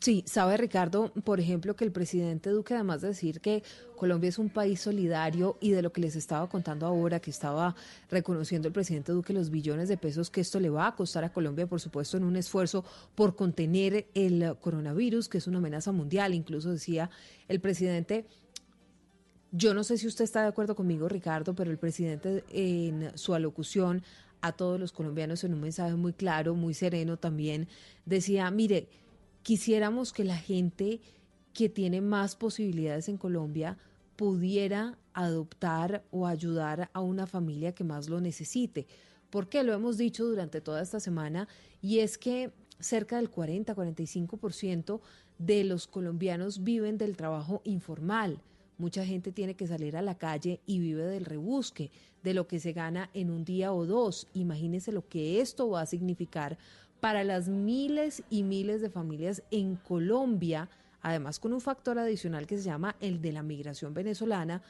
Sí, sabe, Ricardo, por ejemplo, que el presidente Duque, además de decir que Colombia es un país solidario, y de lo que les estaba contando ahora, que estaba reconociendo el presidente Duque los billones de pesos que esto le va a costar a Colombia, por supuesto, en un esfuerzo por contener el coronavirus, que es una amenaza mundial. Incluso decía el presidente, yo no sé si usted está de acuerdo conmigo, Ricardo, pero el presidente en su alocución a todos los colombianos, en un mensaje muy claro, muy sereno también, decía, mire, quisiéramos que la gente que tiene más posibilidades en Colombia pudiera adoptar o ayudar a una familia que más lo necesite. ¿Por qué? Lo hemos dicho durante toda esta semana, y es que cerca del cuarenta a cuarenta y cinco por ciento de los colombianos viven del trabajo informal. Mucha gente tiene que salir a la calle y vive del rebusque, de lo que se gana en un día o dos. Imagínense lo que esto va a significar para las miles y miles de familias en Colombia, además con un factor adicional que se llama el de la migración venezolana.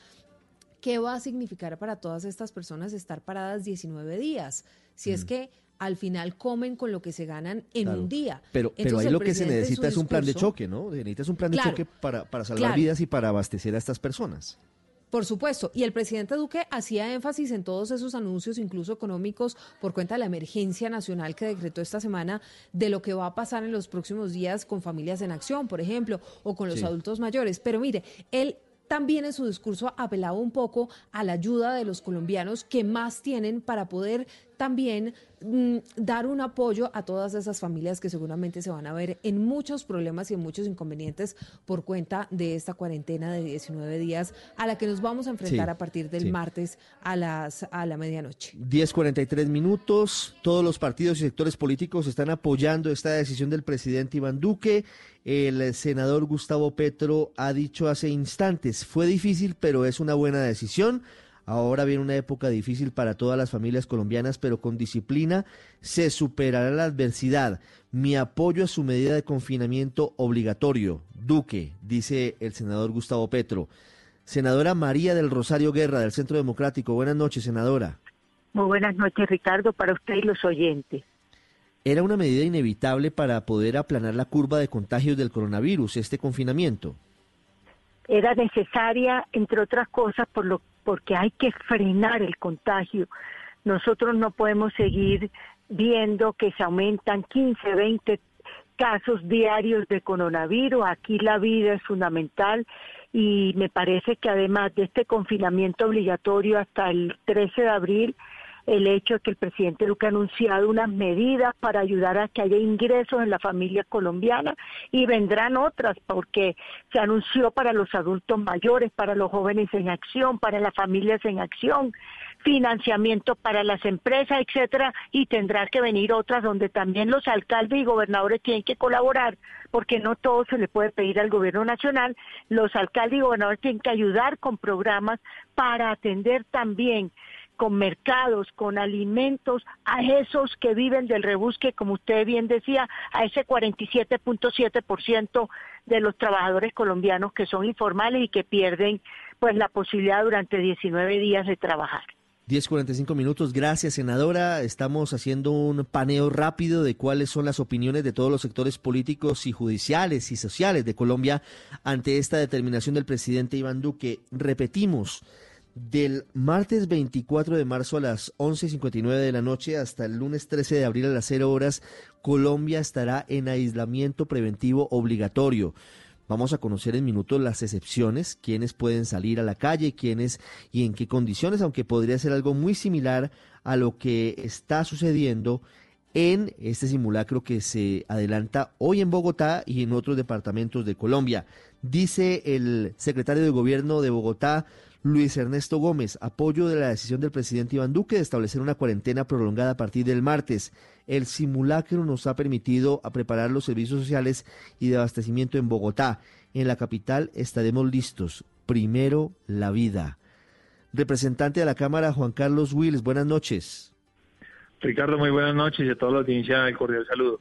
¿Qué va a significar para todas estas personas estar paradas diecinueve días? Si mm. es que al final comen con lo que se ganan en claro. un día. Pero, Entonces, pero ahí lo que se necesita es discurso, un plan de choque, ¿no? Se necesita un plan claro, de choque para, para salvar claro. vidas y para abastecer a estas personas. Por supuesto, y el presidente Duque hacía énfasis en todos esos anuncios, incluso económicos, por cuenta de la emergencia nacional que decretó esta semana, de lo que va a pasar en los próximos días con familias en acción, por ejemplo, o con los sí. adultos mayores. Pero mire, él también en su discurso apelaba un poco a la ayuda de los colombianos que más tienen para poder también mm, dar un apoyo a todas esas familias que seguramente se van a ver en muchos problemas y en muchos inconvenientes por cuenta de esta cuarentena de diecinueve días a la que nos vamos a enfrentar sí, a partir del sí. martes a las a la medianoche. diez cuarenta y tres minutos, todos los partidos y sectores políticos están apoyando esta decisión del presidente Iván Duque. El senador Gustavo Petro ha dicho hace instantes, fue difícil, pero es una buena decisión. Ahora viene una época difícil para todas las familias colombianas, pero con disciplina se superará la adversidad. Mi apoyo a su medida de confinamiento obligatorio, Duque, dice el senador Gustavo Petro. Senadora María del Rosario Guerra, del Centro Democrático. Buenas noches, senadora. Muy buenas noches, Ricardo, para usted y los oyentes. Era una medida inevitable para poder aplanar la curva de contagios del coronavirus, este confinamiento. Era necesaria, entre otras cosas, por lo que... porque hay que frenar el contagio. Nosotros no podemos seguir viendo que se aumentan quince, veinte casos diarios de coronavirus. Aquí la vida es fundamental y me parece que además de este confinamiento obligatorio hasta el trece de abril, el hecho de que el presidente Duque ha anunciado unas medidas para ayudar a que haya ingresos en la familia colombiana y vendrán otras porque se anunció para los adultos mayores, para los jóvenes en acción, para las familias en acción, financiamiento para las empresas, etcétera, y tendrá que venir otras donde también los alcaldes y gobernadores tienen que colaborar, porque no todo se le puede pedir al gobierno nacional. Los alcaldes y gobernadores tienen que ayudar con programas para atender también con mercados, con alimentos, a esos que viven del rebusque, como usted bien decía, a ese cuarenta y siete punto siete por ciento de los trabajadores colombianos que son informales y que pierden pues la posibilidad durante diecinueve días de trabajar. diez cuarenta y cinco minutos, gracias senadora. Estamos haciendo un paneo rápido de cuáles son las opiniones de todos los sectores políticos y judiciales y sociales de Colombia ante esta determinación del presidente Iván Duque. Repetimos, del martes veinticuatro de marzo a las once cincuenta y nueve de la noche hasta el lunes trece de abril a las cero horas, Colombia estará en aislamiento preventivo obligatorio. Vamos a conocer en minutos las excepciones, quiénes pueden salir a la calle, quiénes y en qué condiciones, aunque podría ser algo muy similar a lo que está sucediendo en este simulacro que se adelanta hoy en Bogotá y en otros departamentos de Colombia. Dice el secretario de Gobierno de Bogotá, Luis Ernesto Gómez, apoyo de la decisión del presidente Iván Duque de establecer una cuarentena prolongada a partir del martes. El simulacro nos ha permitido a preparar los servicios sociales y de abastecimiento en Bogotá. En la capital estaremos listos. Primero la vida. Representante de la Cámara, Juan Carlos Wills, buenas noches. Ricardo, muy buenas noches y a toda la audiencia el cordial saludo.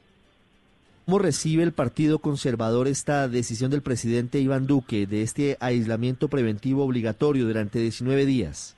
¿Cómo recibe el Partido Conservador esta decisión del presidente Iván Duque de este aislamiento preventivo obligatorio durante diecinueve días?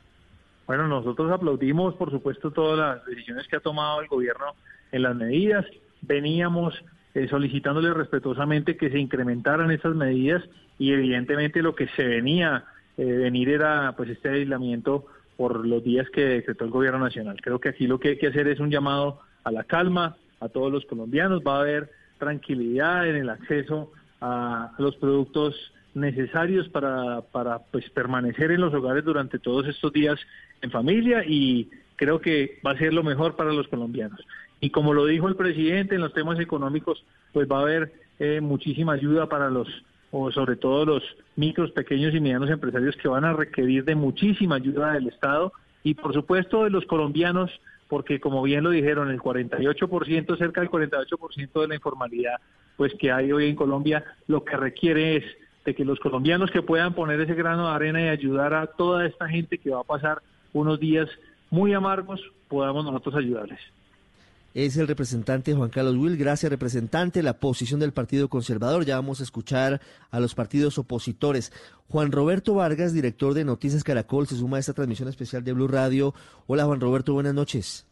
Bueno, nosotros aplaudimos, por supuesto, todas las decisiones que ha tomado el gobierno en las medidas. Veníamos eh, solicitándole respetuosamente que se incrementaran esas medidas y evidentemente lo que se venía eh, venir era pues este aislamiento por los días que decretó el gobierno nacional. Creo que aquí lo que hay que hacer es un llamado a la calma, a todos los colombianos. Va a haber tranquilidad en el acceso a los productos necesarios para, para pues, permanecer en los hogares durante todos estos días en familia y creo que va a ser lo mejor para los colombianos. Y como lo dijo el presidente, en los temas económicos pues va a haber eh, muchísima ayuda para los, o sobre todo los micros, pequeños y medianos empresarios que van a requerir de muchísima ayuda del Estado y por supuesto de los colombianos, porque como bien lo dijeron, el cuarenta y ocho por ciento, cerca del cuarenta y ocho por ciento de la informalidad pues que hay hoy en Colombia, lo que requiere es de que los colombianos que puedan poner ese grano de arena y ayudar a toda esta gente que va a pasar unos días muy amargos, podamos nosotros ayudarles. es el representante Juan Carlos Will. Gracias, representante. La posición del Partido Conservador. Ya vamos a escuchar a los partidos opositores. Juan Roberto Vargas, director de Noticias Caracol, se suma a esta transmisión especial de Blu Radio. Hola, Juan Roberto, buenas noches.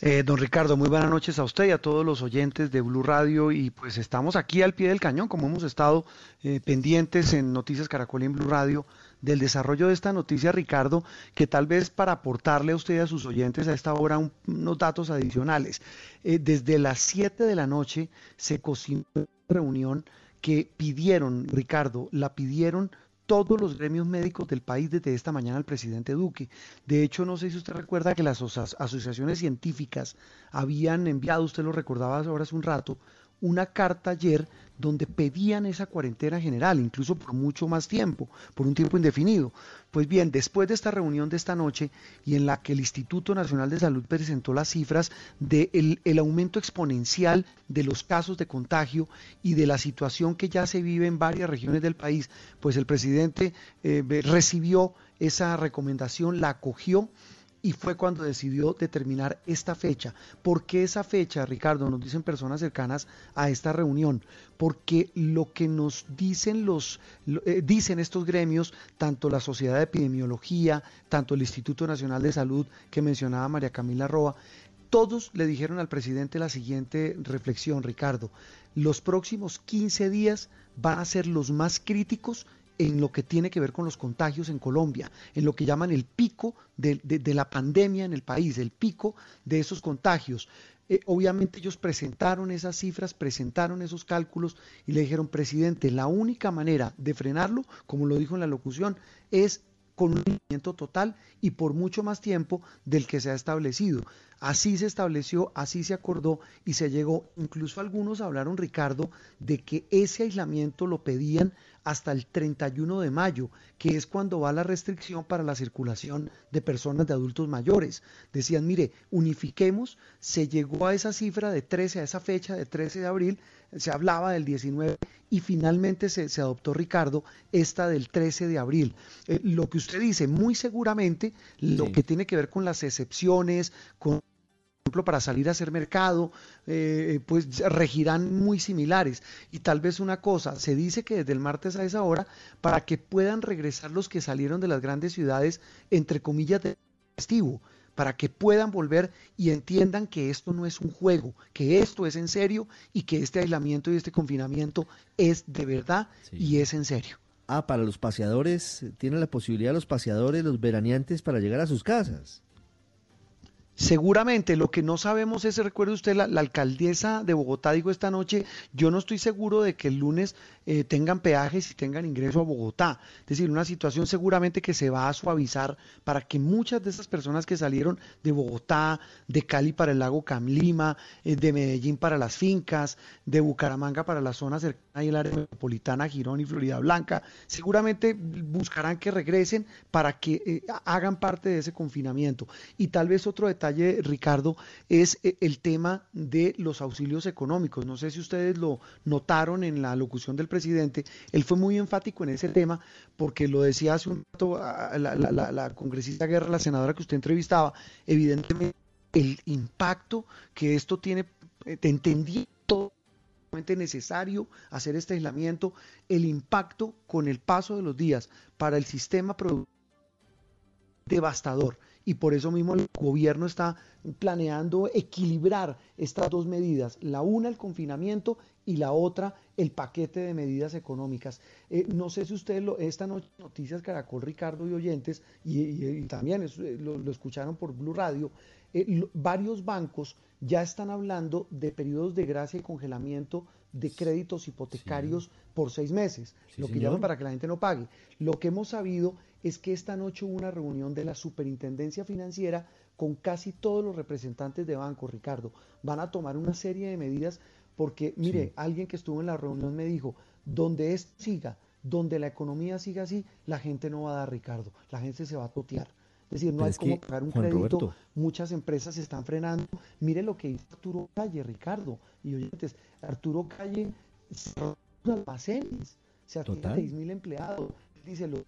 Eh, don Ricardo, muy buenas noches a usted y a todos los oyentes de Blu Radio, y pues estamos aquí al pie del cañón, como hemos estado eh, pendientes en Noticias Caracol y en Blu Radio del desarrollo de esta noticia, Ricardo, que tal vez para aportarle a usted y a sus oyentes a esta hora un, unos datos adicionales. Eh, desde las siete de la noche se cocinó una reunión que pidieron, Ricardo, la pidieron todos los gremios médicos del país desde esta mañana al presidente Duque. De hecho, no sé si usted recuerda que las aso- asociaciones científicas habían enviado, usted lo recordaba ahora hace un rato, una carta ayer donde pedían esa cuarentena general, incluso por mucho más tiempo, por un tiempo indefinido. Pues bien, después de esta reunión de esta noche y en la que el Instituto Nacional de Salud presentó las cifras del el aumento exponencial de los casos de contagio y de la situación que ya se vive en varias regiones del país, pues el presidente eh, recibió esa recomendación, la acogió, y fue cuando decidió determinar esta fecha. ¿Por qué esa fecha, Ricardo? Nos dicen personas cercanas a esta reunión. Porque lo que nos dicen los eh, dicen estos gremios, tanto la Sociedad de Epidemiología, tanto el Instituto Nacional de Salud, que mencionaba María Camila Roa, todos le dijeron al presidente la siguiente reflexión, Ricardo. Los próximos quince días van a ser los más críticos en lo que tiene que ver con los contagios en Colombia, en lo que llaman el pico de, de, de la pandemia en el país, el pico de esos contagios. Eh, obviamente ellos presentaron esas cifras, presentaron esos cálculos y le dijeron, presidente, la única manera de frenarlo, como lo dijo en la locución, es con un aislamiento total y por mucho más tiempo del que se ha establecido. Así se estableció, así se acordó y se llegó. Incluso algunos hablaron, Ricardo, de que ese aislamiento lo pedían hasta el treinta y uno de mayo, que es cuando va la restricción para la circulación de personas, de adultos mayores. Decían, mire, unifiquemos, se llegó a esa cifra de trece, a esa fecha de trece de abril, se hablaba del diecinueve y finalmente se, se adoptó, Ricardo, esta del trece de abril. Eh, lo que usted dice, muy seguramente, sí, lo que tiene que ver con las excepciones, con... por ejemplo, para salir a hacer mercado, eh, pues regirán muy similares. Y tal vez una cosa, se dice que desde el martes a esa hora, para que puedan regresar los que salieron de las grandes ciudades, entre comillas, de festivo, para que puedan volver y entiendan que esto no es un juego, que esto es en serio y que este aislamiento y este confinamiento es de verdad, sí, y es en serio. Ah, para los paseadores, tienen la posibilidad los paseadores, los veraneantes, para llegar a sus casas. Seguramente, lo que no sabemos es, recuerde usted, la, la alcaldesa de Bogotá dijo esta noche, yo no estoy seguro de que el lunes eh, tengan peajes y tengan ingreso a Bogotá. Es decir, una situación seguramente que se va a suavizar para que muchas de esas personas que salieron de Bogotá, de Cali para el lago Camlima, eh, de Medellín para las fincas, de Bucaramanga para la zona cercana y el área metropolitana, Girón y Florida Blanca, seguramente buscarán que regresen para que eh, hagan parte de ese confinamiento. Y tal vez otro detalle, Ricardo, es el tema de los auxilios económicos. No sé si ustedes lo notaron en la locución del presidente, él fue muy enfático en ese tema porque lo decía hace un rato la, la, la, la congresista Guerra, la senadora que usted entrevistaba, evidentemente el impacto que esto tiene, entendí todo necesario hacer este aislamiento, el impacto con el paso de los días para el sistema productivo devastador. Y por eso mismo el gobierno está planeando equilibrar estas dos medidas, la una el confinamiento y la otra el paquete de medidas económicas. Eh, no sé si ustedes lo, esta noche Noticias Caracol, Ricardo y oyentes, y, y, y también es, lo, lo escucharon por Blu Radio, eh, lo, varios bancos ya están hablando de periodos de gracia y congelamiento de créditos hipotecarios, sí, por seis meses, sí, lo que llaman para que la gente no pague. Lo que hemos sabido es que esta noche hubo una reunión de la Superintendencia Financiera con casi todos los representantes de bancos, Ricardo. Van a tomar una serie de medidas porque, mire, sí, alguien que estuvo en la reunión me dijo, donde esto siga, donde la economía siga así, la gente no va a dar, Ricardo, la gente se va a totear. Es decir, no Pero hay cómo pagar un Juan crédito, Roberto, muchas empresas se están frenando. Mire lo que hizo Arturo Calle, Ricardo, y oyentes, Arturo Calle cerró los almacenes, se atiende a seis mil empleados, dice lo...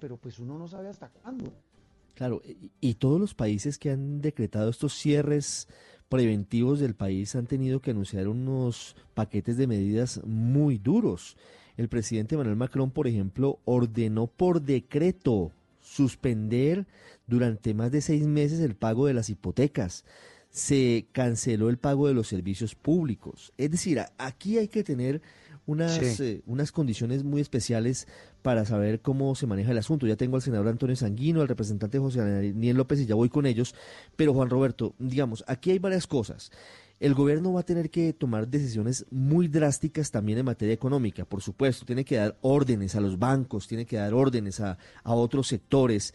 pero pues uno no sabe hasta cuándo. Claro, y todos los países que han decretado estos cierres preventivos del país han tenido que anunciar unos paquetes de medidas muy duros. El presidente Emmanuel Macron, por ejemplo, ordenó por decreto suspender durante más de seis meses el pago de las hipotecas. Se canceló el pago de los servicios públicos. Es decir, aquí hay que tener unas, sí. eh, unas condiciones muy especiales para saber cómo se maneja el asunto. Ya tengo al senador Antonio Sanguino, al representante José Daniel López y ya voy con ellos. Pero Juan Roberto, digamos, aquí hay varias cosas. El gobierno va a tener que tomar decisiones muy drásticas también en materia económica, por supuesto. Tiene que dar órdenes a los bancos, tiene que dar órdenes a, a otros sectores,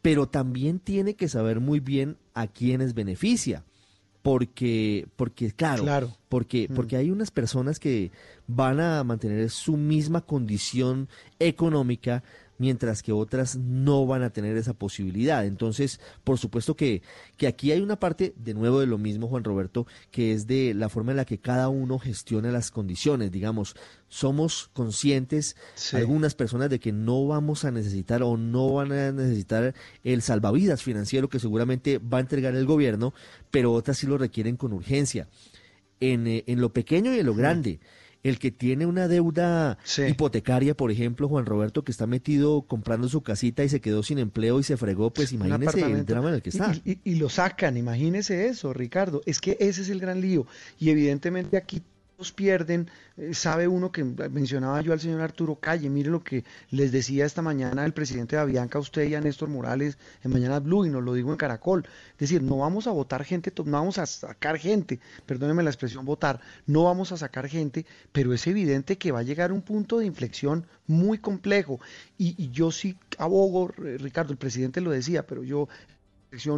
pero también tiene que saber muy bien a quiénes beneficia. Porque, porque claro, claro. Porque, porque hay unas personas que van a mantener su misma condición económica, mientras que otras no van a tener esa posibilidad. Entonces, por supuesto que, que aquí hay una parte, de nuevo, de lo mismo, Juan Roberto, que es de la forma en la que cada uno gestiona las condiciones. Digamos, somos conscientes, sí. algunas personas, de que no vamos a necesitar o no van a necesitar el salvavidas financiero que seguramente va a entregar el gobierno, pero otras sí lo requieren con urgencia. En, en lo pequeño y en lo grande. El que tiene una deuda sí. hipotecaria, por ejemplo, Juan Roberto, que está metido comprando su casita y se quedó sin empleo y se fregó, pues imagínese el drama en el que está. Y, y, y lo sacan, imagínese eso, Ricardo. Es que ese es el gran lío. Y evidentemente aquí todos pierden. Eh, sabe uno que mencionaba yo al señor Arturo Calle. Mire lo que les decía esta mañana el presidente de Avianca, usted y a Néstor Morales en Mañana Blue, y nos lo digo en Caracol. Es decir, no vamos a votar gente, no vamos a sacar gente, perdónenme la expresión votar, no vamos a sacar gente, pero es evidente que va a llegar un punto de inflexión muy complejo. Y, y yo sí abogo, Ricardo, el presidente lo decía, pero yo...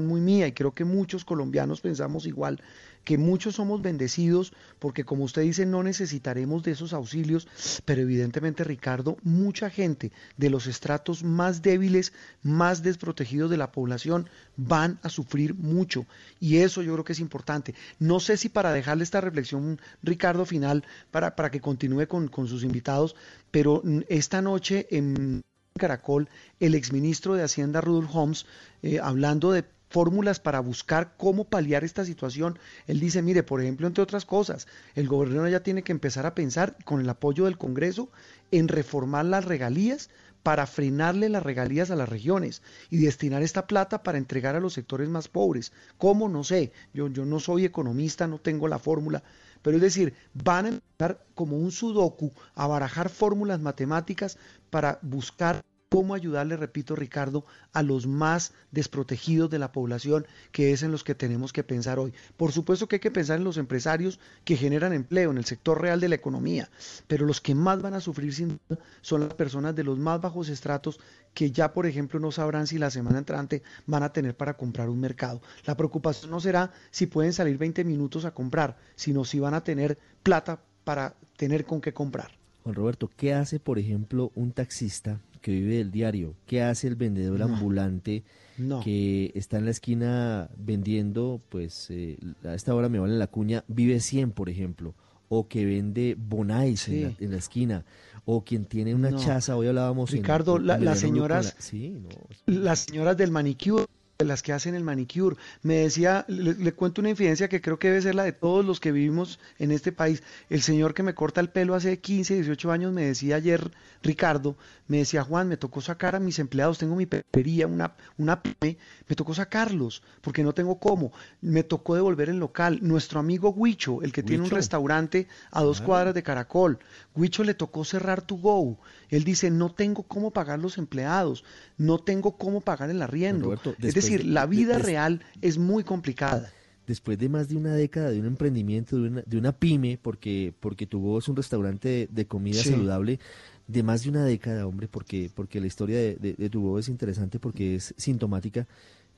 muy mía, y creo que muchos colombianos pensamos igual, que muchos somos bendecidos porque, como usted dice, no necesitaremos de esos auxilios, pero evidentemente, Ricardo, mucha gente de los estratos más débiles, más desprotegidos de la población, van a sufrir mucho, y eso yo creo que es importante. No sé si para dejarle esta reflexión, Ricardo, final, para, para que continúe con, con sus invitados, pero esta noche en Caracol, el exministro de Hacienda Rudolf Homs, eh, hablando de fórmulas para buscar cómo paliar esta situación, él dice, mire, por ejemplo, entre otras cosas, el gobierno ya tiene que empezar a pensar, con el apoyo del Congreso, en reformar las regalías para frenarle las regalías a las regiones y destinar esta plata para entregar a los sectores más pobres. ¿Cómo? No sé, yo, yo no soy economista, no tengo la fórmula, pero es decir, van a empezar como un sudoku a barajar fórmulas matemáticas para buscar cómo ayudarle, repito, Ricardo, a los más desprotegidos de la población, que es en los que tenemos que pensar hoy. Por supuesto que hay que pensar en los empresarios que generan empleo, en el sector real de la economía, pero los que más van a sufrir sin duda son las personas de los más bajos estratos, que ya, por ejemplo, no sabrán si la semana entrante van a tener para comprar un mercado. La preocupación no será si pueden salir veinte minutos a comprar, sino si van a tener plata para tener con qué comprar. Juan Roberto, ¿qué hace, por ejemplo, un taxista que vive del diario? ¿Qué hace el vendedor no, ambulante no. que está en la esquina vendiendo, pues eh, a esta hora me vale la cuña, Vive cien, por ejemplo, o que vende bonais sí. en, la, en la esquina, o quien tiene una no. chaza? Hoy hablábamos... Ricardo, en, en la, las señoras la, sí, no. las señoras del manicure, de las que hacen el manicure, me decía, le, le cuento una infidencia que creo que debe ser la de todos los que vivimos en este país. El señor que me corta el pelo hace quince, dieciocho años me decía ayer, Ricardo, me decía, Juan, me tocó sacar a mis empleados, tengo mi peluquería, una, una pyme, me tocó sacarlos porque no tengo cómo, me tocó devolver el local. Nuestro amigo Huicho, el que ¿Huicho? tiene un restaurante a dos ah. cuadras de Caracol, Huicho le tocó cerrar To Go. Él dice, no tengo cómo pagar los empleados, no tengo cómo pagar el arriendo. Roberto, es decir, Es decir, la vida real es muy complicada. Después de más de una década de un emprendimiento, de una, de una pyme, porque porque Tu Go es un restaurante de, de comida sí. saludable, de más de una década, hombre, porque porque la historia de, de, de Tu Go es interesante porque es sintomática,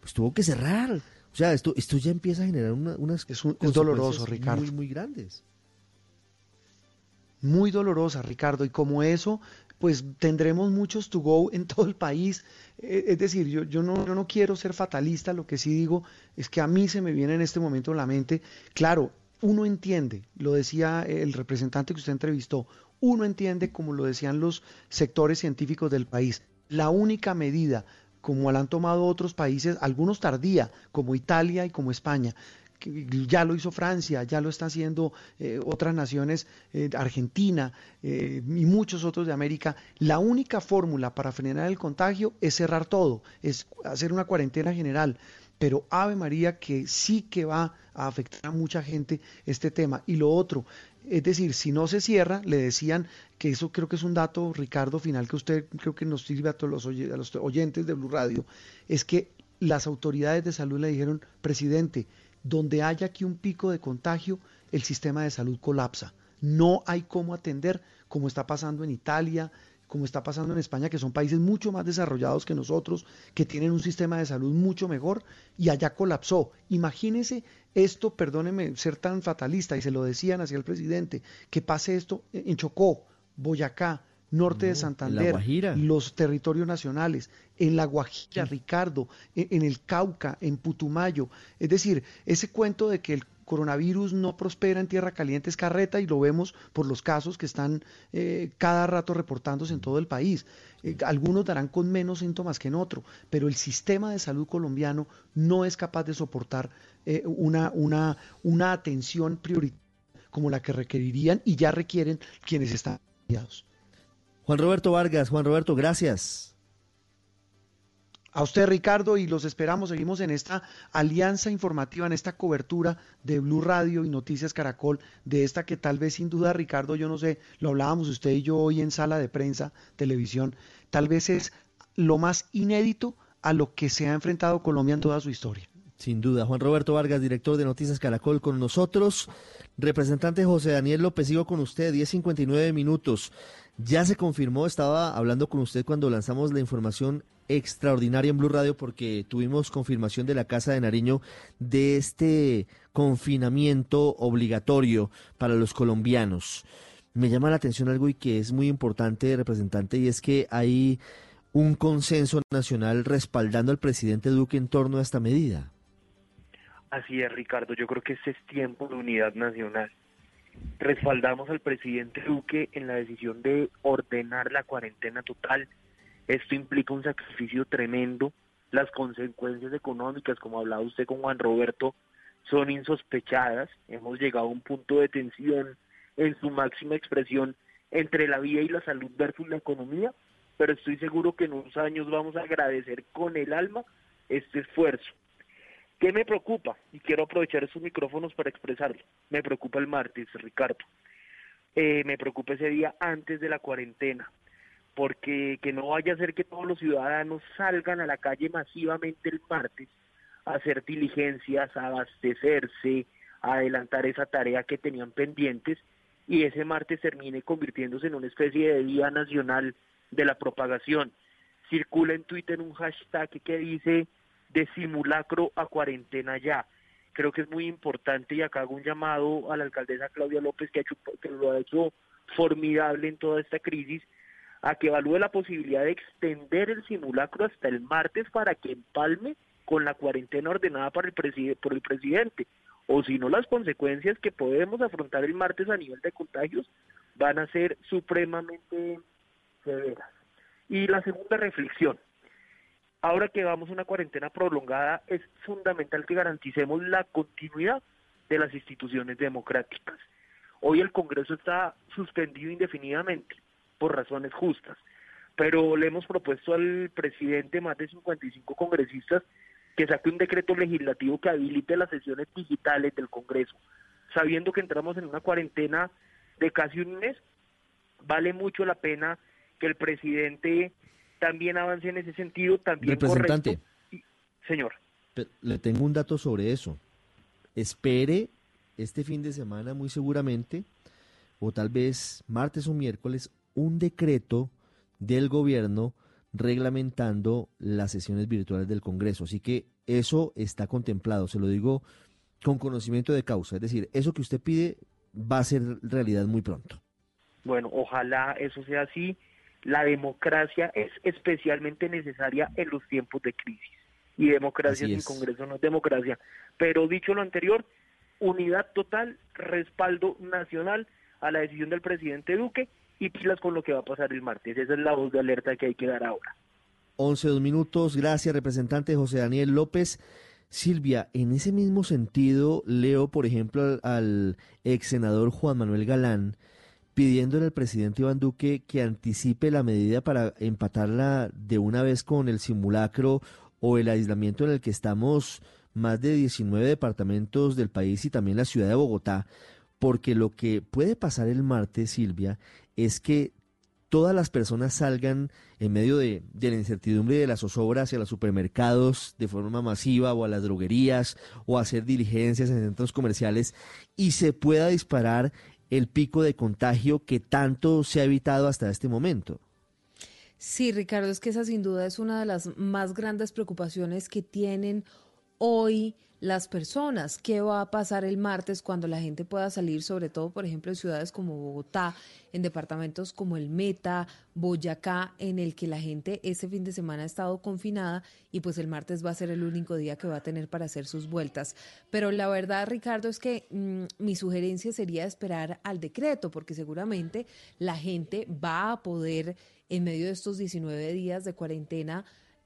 pues tuvo que cerrar. O sea, esto esto ya empieza a generar una, unas es un, es doloroso, Ricardo, muy, muy grandes. Muy dolorosa, Ricardo, y como eso... pues tendremos muchos To Go en todo el país. Es decir, yo, yo, no, yo no quiero ser fatalista, lo que sí digo es que a mí se me viene en este momento a la mente, claro, uno entiende, lo decía el representante que usted entrevistó, uno entiende, como lo decían los sectores científicos del país, la única medida como la han tomado otros países, algunos tardía, como Italia y como España. Ya lo hizo Francia, ya lo está haciendo eh, otras naciones, eh, Argentina eh, y muchos otros de América. La única fórmula para frenar el contagio es cerrar todo, es hacer una cuarentena general. Pero Ave María que sí que va a afectar a mucha gente este tema. Y lo otro, es decir, si no se cierra, le decían que eso creo que es un dato, Ricardo, final que usted creo que nos sirve a todos los, oy- a los oyentes de Blu Radio, es que las autoridades de salud le dijeron, presidente, donde haya aquí un pico de contagio, el sistema de salud colapsa. No hay cómo atender, como está pasando en Italia, como está pasando en España, que son países mucho más desarrollados que nosotros, que tienen un sistema de salud mucho mejor, y allá colapsó. Imagínense esto, perdónenme ser tan fatalista, y se lo decían hacia el presidente, que pase esto en Chocó, Boyacá, norte no, de Santander, los territorios nacionales, en La Guajira, sí. Ricardo, en, en el Cauca, en Putumayo. Es decir, ese cuento de que el coronavirus no prospera en tierra caliente es carreta, y lo vemos por los casos que están eh, cada rato reportándose en todo el país. Eh, algunos darán con menos síntomas que en otro, pero el sistema de salud colombiano no es capaz de soportar eh, una, una, una atención prioritaria como la que requerirían y ya requieren quienes están afiliados. Juan Roberto Vargas, Juan Roberto, gracias. A usted, Ricardo, y los esperamos, seguimos en esta alianza informativa, en esta cobertura de Blu Radio y Noticias Caracol, de esta que tal vez, sin duda, Ricardo, yo no sé, lo hablábamos usted y yo hoy en Sala de Prensa, Televisión, tal vez es lo más inédito a lo que se ha enfrentado Colombia en toda su historia. Sin duda. Juan Roberto Vargas, director de Noticias Caracol, con nosotros. Representante José Daniel López, sigo con usted, diez cincuenta y nueve minutos. Ya se confirmó, estaba hablando con usted cuando lanzamos la información extraordinaria en Blu Radio, porque tuvimos confirmación de la Casa de Nariño de este confinamiento obligatorio para los colombianos. Me llama la atención algo y que es muy importante, representante, y es que hay un consenso nacional respaldando al presidente Duque en torno a esta medida. Así es, Ricardo, yo creo que este es tiempo de unidad nacional. Respaldamos al presidente Duque en la decisión de ordenar la cuarentena total. Esto implica un sacrificio tremendo. Las consecuencias económicas, como hablaba usted con Juan Roberto, son insospechadas. Hemos llegado a un punto de tensión en su máxima expresión entre la vida y la salud versus la economía, pero estoy seguro que en unos años vamos a agradecer con el alma este esfuerzo. ¿Qué me preocupa? Y quiero aprovechar estos micrófonos para expresarlo. Me preocupa el martes, Ricardo. Eh, me preocupa ese día antes de la cuarentena, porque que no vaya a ser que todos los ciudadanos salgan a la calle masivamente el martes a hacer diligencias, a abastecerse, a adelantar esa tarea que tenían pendientes, y ese martes termine convirtiéndose en una especie de día nacional de la propagación. Circula en Twitter un hashtag que dice... de simulacro a cuarentena ya. Creo que es muy importante, y acá hago un llamado a la alcaldesa Claudia López, que, ha hecho, que lo ha hecho formidable en toda esta crisis, a que evalúe la posibilidad de extender el simulacro hasta el martes para que empalme con la cuarentena ordenada por el, preside, por el presidente, o si no, las consecuencias que podemos afrontar el martes a nivel de contagios van a ser supremamente severas. Y la segunda reflexión, ahora que vamos a una cuarentena prolongada, es fundamental que garanticemos la continuidad de las instituciones democráticas. Hoy el Congreso está suspendido indefinidamente, por razones justas, pero le hemos propuesto al presidente, más de cincuenta y cinco congresistas, que saque un decreto legislativo que habilite las sesiones digitales del Congreso. Sabiendo que entramos en una cuarentena de casi un mes, vale mucho la pena que el presidente... también avance en ese sentido, también representante, correcto. Representante, señor. Le tengo un dato sobre eso. Espere este fin de semana muy seguramente, o tal vez martes o miércoles, un decreto del gobierno reglamentando las sesiones virtuales del Congreso. Así que eso está contemplado, se lo digo con conocimiento de causa. Es decir, eso que usted pide va a ser realidad muy pronto. Bueno, ojalá eso sea así. La democracia es especialmente necesaria en los tiempos de crisis, y democracia sin Congreso no es democracia. Pero dicho lo anterior, unidad total, respaldo nacional a la decisión del presidente Duque, y pilas con lo que va a pasar el martes. Esa es la voz de alerta que hay que dar ahora. once, dos minutos. Gracias, representante José Daniel López. Silvia, en ese mismo sentido, leo, por ejemplo, al, al ex senador Juan Manuel Galán pidiéndole al presidente Iván Duque que anticipe la medida para empatarla de una vez con el simulacro o el aislamiento en el que estamos más de diecinueve departamentos del país y también la ciudad de Bogotá, porque lo que puede pasar el martes, Silvia, es que todas las personas salgan en medio de, de la incertidumbre y de las zozobras hacia los supermercados de forma masiva o a las droguerías o a hacer diligencias en centros comerciales y se pueda disparar el pico de contagio que tanto se ha evitado hasta este momento. Sí, Ricardo, es que esa sin duda es una de las más grandes preocupaciones que tienen hoy las personas. ¿Qué va a pasar el martes cuando la gente pueda salir, sobre todo, por ejemplo, en ciudades como Bogotá, en departamentos como el Meta, Boyacá, en el que la gente este fin de semana ha estado confinada y pues el martes va a ser el único día que va a tener para hacer sus vueltas? Pero la verdad, Ricardo, es que mmm, mi sugerencia sería esperar al decreto, porque seguramente la gente va a poder, en medio de estos diecinueve días de cuarentena,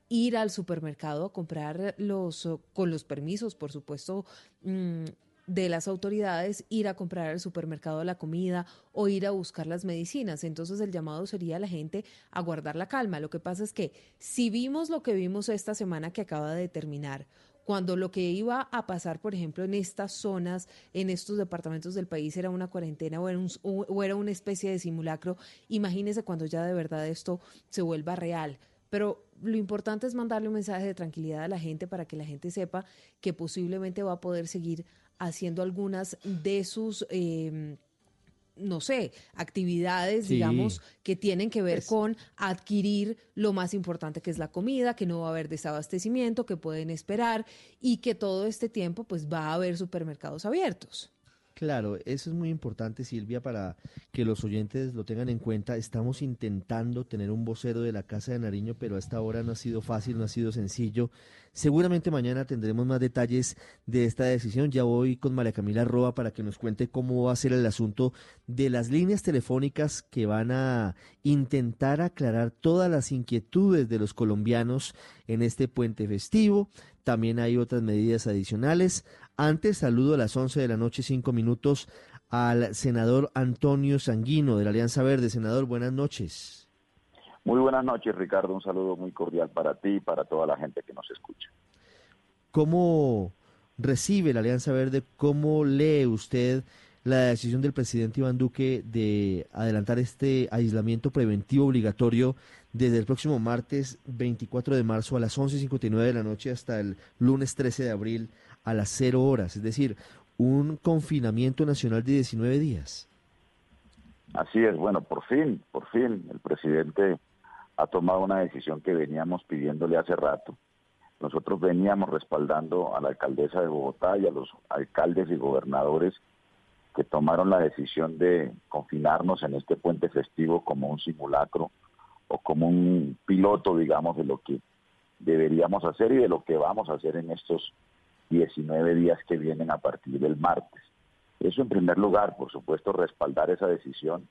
ir al supermercado a comprar los, con los permisos, por supuesto, de las autoridades, ir a comprar al supermercado la comida o ir a buscar las medicinas. Entonces el llamado sería a la gente a guardar la calma. Lo que pasa es que si vimos lo que vimos esta semana que acaba de terminar, cuando lo que iba a pasar, por ejemplo, en estas zonas, en estos departamentos del país, era una cuarentena o era, un, o era una especie de simulacro, imagínese cuando ya de verdad esto se vuelva real. Pero lo importante es mandarle un mensaje de tranquilidad a la gente para que la gente sepa que posiblemente va a poder seguir haciendo algunas de sus, eh, no sé, actividades, sí, digamos, que tienen que ver pues, con adquirir lo más importante, que es la comida, que no va a haber desabastecimiento, que pueden esperar y que todo este tiempo pues va a haber supermercados abiertos. Claro, eso es muy importante, Silvia, para que los oyentes lo tengan en cuenta. Estamos intentando tener un vocero de la Casa de Nariño, pero hasta ahora no ha sido fácil, no ha sido sencillo. Seguramente mañana tendremos más detalles de esta decisión. Ya voy con María Camila Roa para que nos cuente cómo va a ser el asunto de las líneas telefónicas que van a intentar aclarar todas las inquietudes de los colombianos en este puente festivo. También hay otras medidas adicionales. Antes, saludo a las once de la noche, cinco minutos, al senador Antonio Sanguino de la Alianza Verde. Senador, buenas noches. Muy buenas noches, Ricardo. Un saludo muy cordial para ti y para toda la gente que nos escucha. ¿Cómo recibe la Alianza Verde, cómo lee usted la decisión del presidente Iván Duque de adelantar este aislamiento preventivo obligatorio desde el próximo martes veinticuatro de marzo a las once cincuenta y nueve de la noche hasta el lunes trece de abril a las cero horas? Es decir, un confinamiento nacional de diecinueve días. Así es, bueno, por fin, por fin, el presidente ha tomado una decisión que veníamos pidiéndole hace rato. Nosotros veníamos respaldando a la alcaldesa de Bogotá y a los alcaldes y gobernadores que tomaron la decisión de confinarnos en este puente festivo como un simulacro o como un piloto, digamos, de lo que deberíamos hacer y de lo que vamos a hacer en estos diecinueve días que vienen a partir del martes. Eso en primer lugar, por supuesto, respaldar esa decisión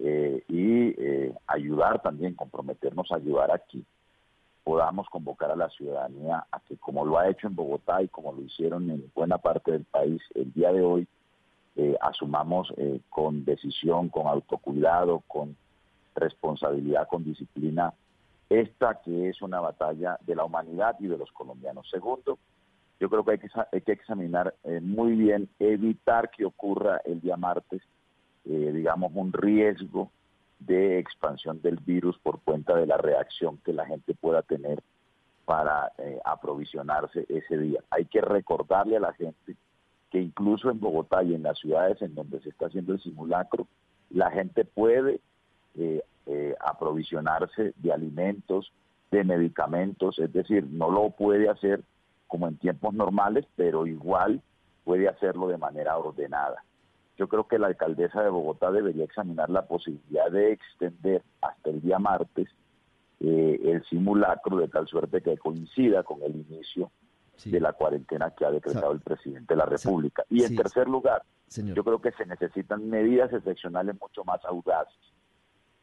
eh, y eh, ayudar también, comprometernos a ayudar a que podamos convocar a la ciudadanía a que, como lo ha hecho en Bogotá y como lo hicieron en buena parte del país el día de hoy, Eh, asumamos eh, con decisión, con autocuidado, con responsabilidad, con disciplina, esta que es una batalla de la humanidad y de los colombianos. Segundo, yo creo que hay que, hay que examinar eh, muy bien, evitar que ocurra el día martes, eh, digamos, un riesgo de expansión del virus por cuenta de la reacción que la gente pueda tener para eh, aprovisionarse ese día. Hay que recordarle a la gente que incluso en Bogotá y en las ciudades en donde se está haciendo el simulacro, la gente puede eh, eh, aprovisionarse de alimentos, de medicamentos, es decir, no lo puede hacer como en tiempos normales, pero igual puede hacerlo de manera ordenada. Yo creo que la alcaldesa de Bogotá debería examinar la posibilidad de extender hasta el día martes eh, el simulacro de tal suerte que coincida con el inicio Sí. de la cuarentena que ha decretado Sa- el presidente de la República. Sa- y en sí. tercer lugar, Señor. Yo creo que se necesitan medidas excepcionales mucho más audaces.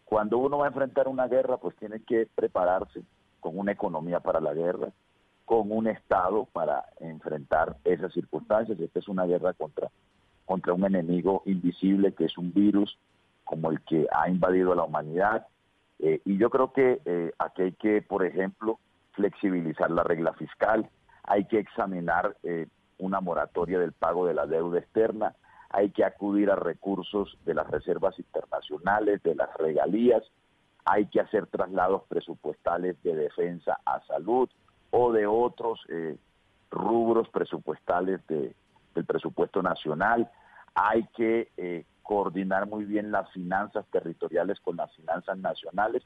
Cuando uno va a enfrentar una guerra, pues tiene que prepararse con una economía para la guerra, con un Estado para enfrentar esas circunstancias. Esta es una guerra contra, contra un enemigo invisible que es un virus como el que ha invadido a la humanidad. Eh, y yo creo que eh, aquí hay que, por ejemplo, flexibilizar la regla fiscal, hay que examinar eh, una moratoria del pago de la deuda externa, hay que acudir a recursos de las reservas internacionales, de las regalías, hay que hacer traslados presupuestales de defensa a salud o de otros eh, rubros presupuestales de, del presupuesto nacional, hay que eh, coordinar muy bien las finanzas territoriales con las finanzas nacionales,